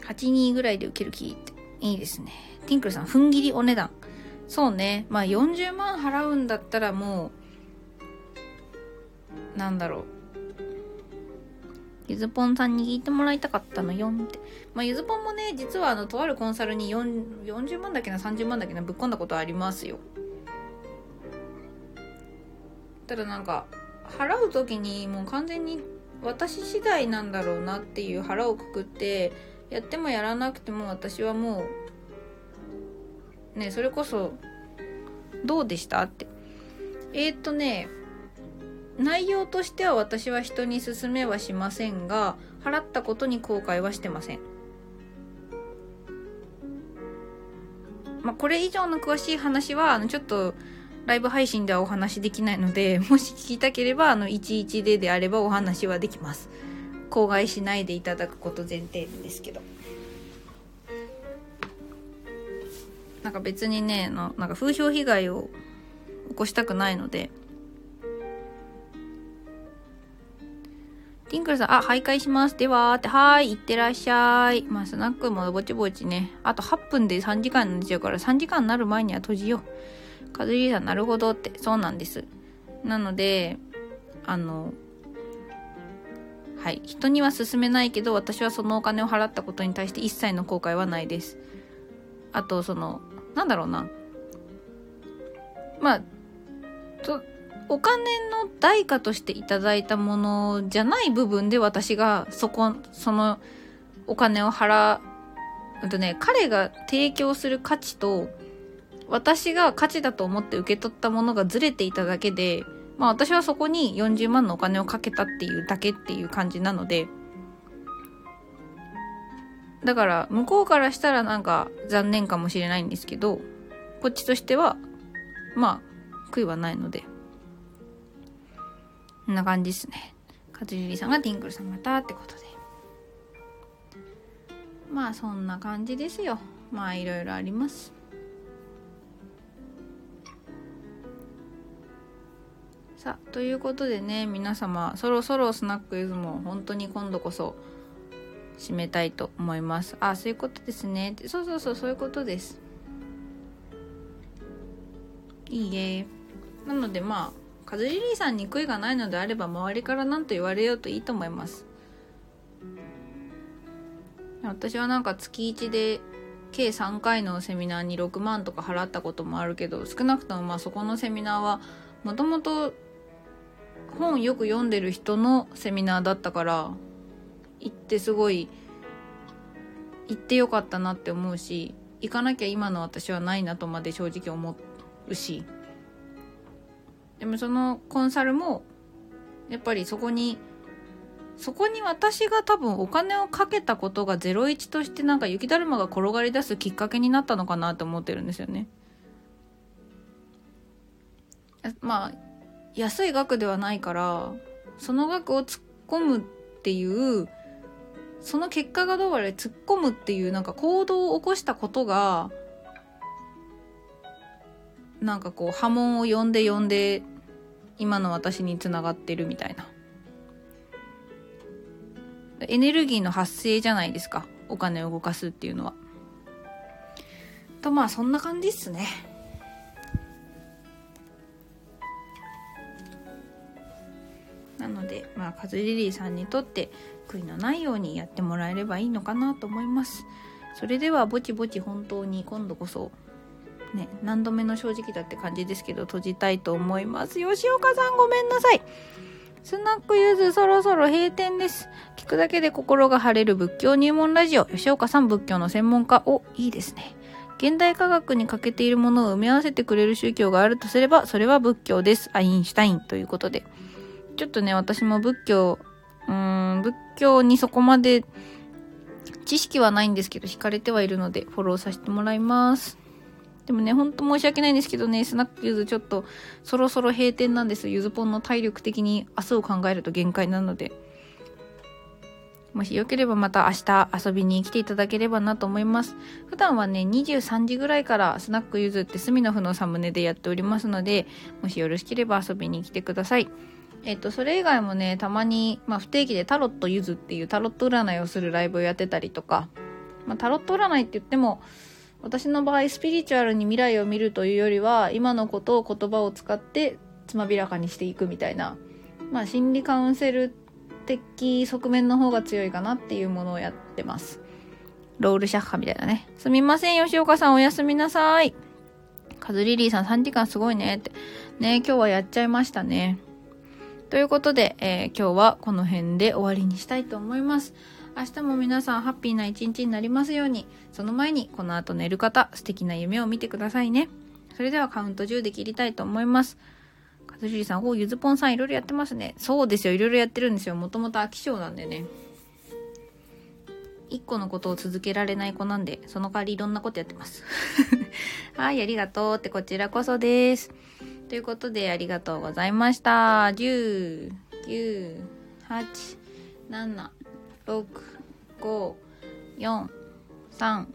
8人ぐらいで受ける気っていいですね。ティンクルさん、踏ん切りお値段。そうね、まあ40万払うんだったらもうなんだろう、ゆずぽんさんに聞いてもらいたかったのよって。まあゆずぽんもね、実はとあるコンサルに40万だっけな30万だっけなぶっ込んだことありますよ。ただなんか払う時にもう完全に私次第なんだろうなっていう腹をくくって、やってもやらなくても私はもうね、それこそどうでしたってね、内容としては私は人に勧めはしませんが、払ったことに後悔はしてません。まあこれ以上の詳しい話はちょっとライブ配信ではお話できないので、もし聞きたければ11でであればお話はできます。口外しないでいただくこと前提ですけど、なんか別にね、なんか風評被害を起こしたくないので。ティンクルさん、あ、徘徊します。ではーって、はーい、いってらっしゃい。まあ、スナックもぼちぼちね。あと8分で3時間になっちゃうから、3時間になる前には閉じよう。カズリーさん、なるほどって。そうなんです。なので、はい。人には勧めないけど、私はそのお金を払ったことに対して一切の後悔はないです。あと、なんだろうな、まあお金の代価としていただいたものじゃない部分で私がそのお金を払うとね、彼が提供する価値と私が価値だと思って受け取ったものがずれていただけで、まあ私はそこに40万のお金をかけたっていうだけっていう感じなので、だから向こうからしたらなんか残念かもしれないんですけど、こっちとしてはまあ悔いはないので、こんな感じですね。カズリリさんがティンクルさんまたってことで、まあそんな感じですよ。まあいろいろあります。さあということでね、皆様そろそろスナックゆずも本当に今度こそ締めたいと思います。あ、そういうことですね。そういうことです。いいえ。なのでまあカズリリーさんに悔いがないのであれば、周りから何と言われようといいと思います。私はなんか月1で計3回のセミナーに6万とか払ったこともあるけど、少なくともまあそこのセミナーはもともと本よく読んでる人のセミナーだったから。行ってよかったなって思うし、行かなきゃ今の私はないなとまで正直思うし、でもそのコンサルもやっぱりそこに私が多分お金をかけたことが01としてなんか雪だるまが転がり出すきっかけになったのかなって思ってるんですよね。まあ安い額ではないから、その額を突っ込むっていうその結果がどうあれ突っ込むっていうなんか行動を起こしたことがなんかこう波紋を呼んで今の私につながってるみたいな、エネルギーの発生じゃないですか、お金を動かすっていうのは。とまあそんな感じっすね。なのでまあカズリリーさんにとって悔いのないようにやってもらえればいいのかなと思います。それではぼちぼち本当に今度こそね、何度目の正直だって感じですけど閉じたいと思います。吉岡さんごめんなさい。スナックゆずそろそろ閉店です。聞くだけで心が晴れる仏教入門ラジオ、吉岡さん仏教の専門家。お、いいですね。現代科学に欠けているものを埋め合わせてくれる宗教があるとすればそれは仏教です。アインシュタインということで、ちょっとね私も仏教にそこまで知識はないんですけど惹かれてはいるのでフォローさせてもらいます。でもね、ほんと申し訳ないんですけどね、スナックゆずちょっとそろそろ閉店なんです。ゆずぽんの体力的に明日を考えると限界なので、もしよければまた明日遊びに来ていただければなと思います。普段はね、23時ぐらいからスナックゆずってスミノフのサムネでやっておりますので、もしよろしければ遊びに来てください。それ以外もね、たまに、不定期でタロットゆずっていうタロット占いをするライブをやってたりとか、タロット占いって言っても、私の場合スピリチュアルに未来を見るというよりは今のことを言葉を使ってつまびらかにしていくみたいな、心理カウンセル的側面の方が強いかなっていうものをやってます。ロールシャッハみたいなね。すみません吉岡さんおやすみなさい。カズリリーさん3時間すごいねってね、今日はやっちゃいましたね。ということで、今日はこの辺で終わりにしたいと思います。明日も皆さんハッピーな一日になりますように。その前にこの後寝る方、素敵な夢を見てくださいね。それではカウント10で切りたいと思います。かずりさん、お、ゆずぽんさんいろいろやってますね。そうですよ、いろいろやってるんですよ。もともと飽き性なんでね。一個のことを続けられない子なんで、その代わりいろんなことやってます。はい、ありがとうってこちらこそです。ということでありがとうございました。10、9、8、7、6、5、4、3、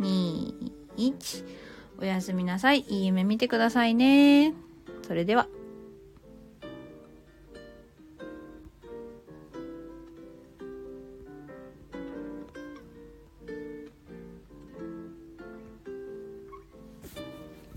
2、1。おやすみなさい。いい夢見てくださいね。それでは。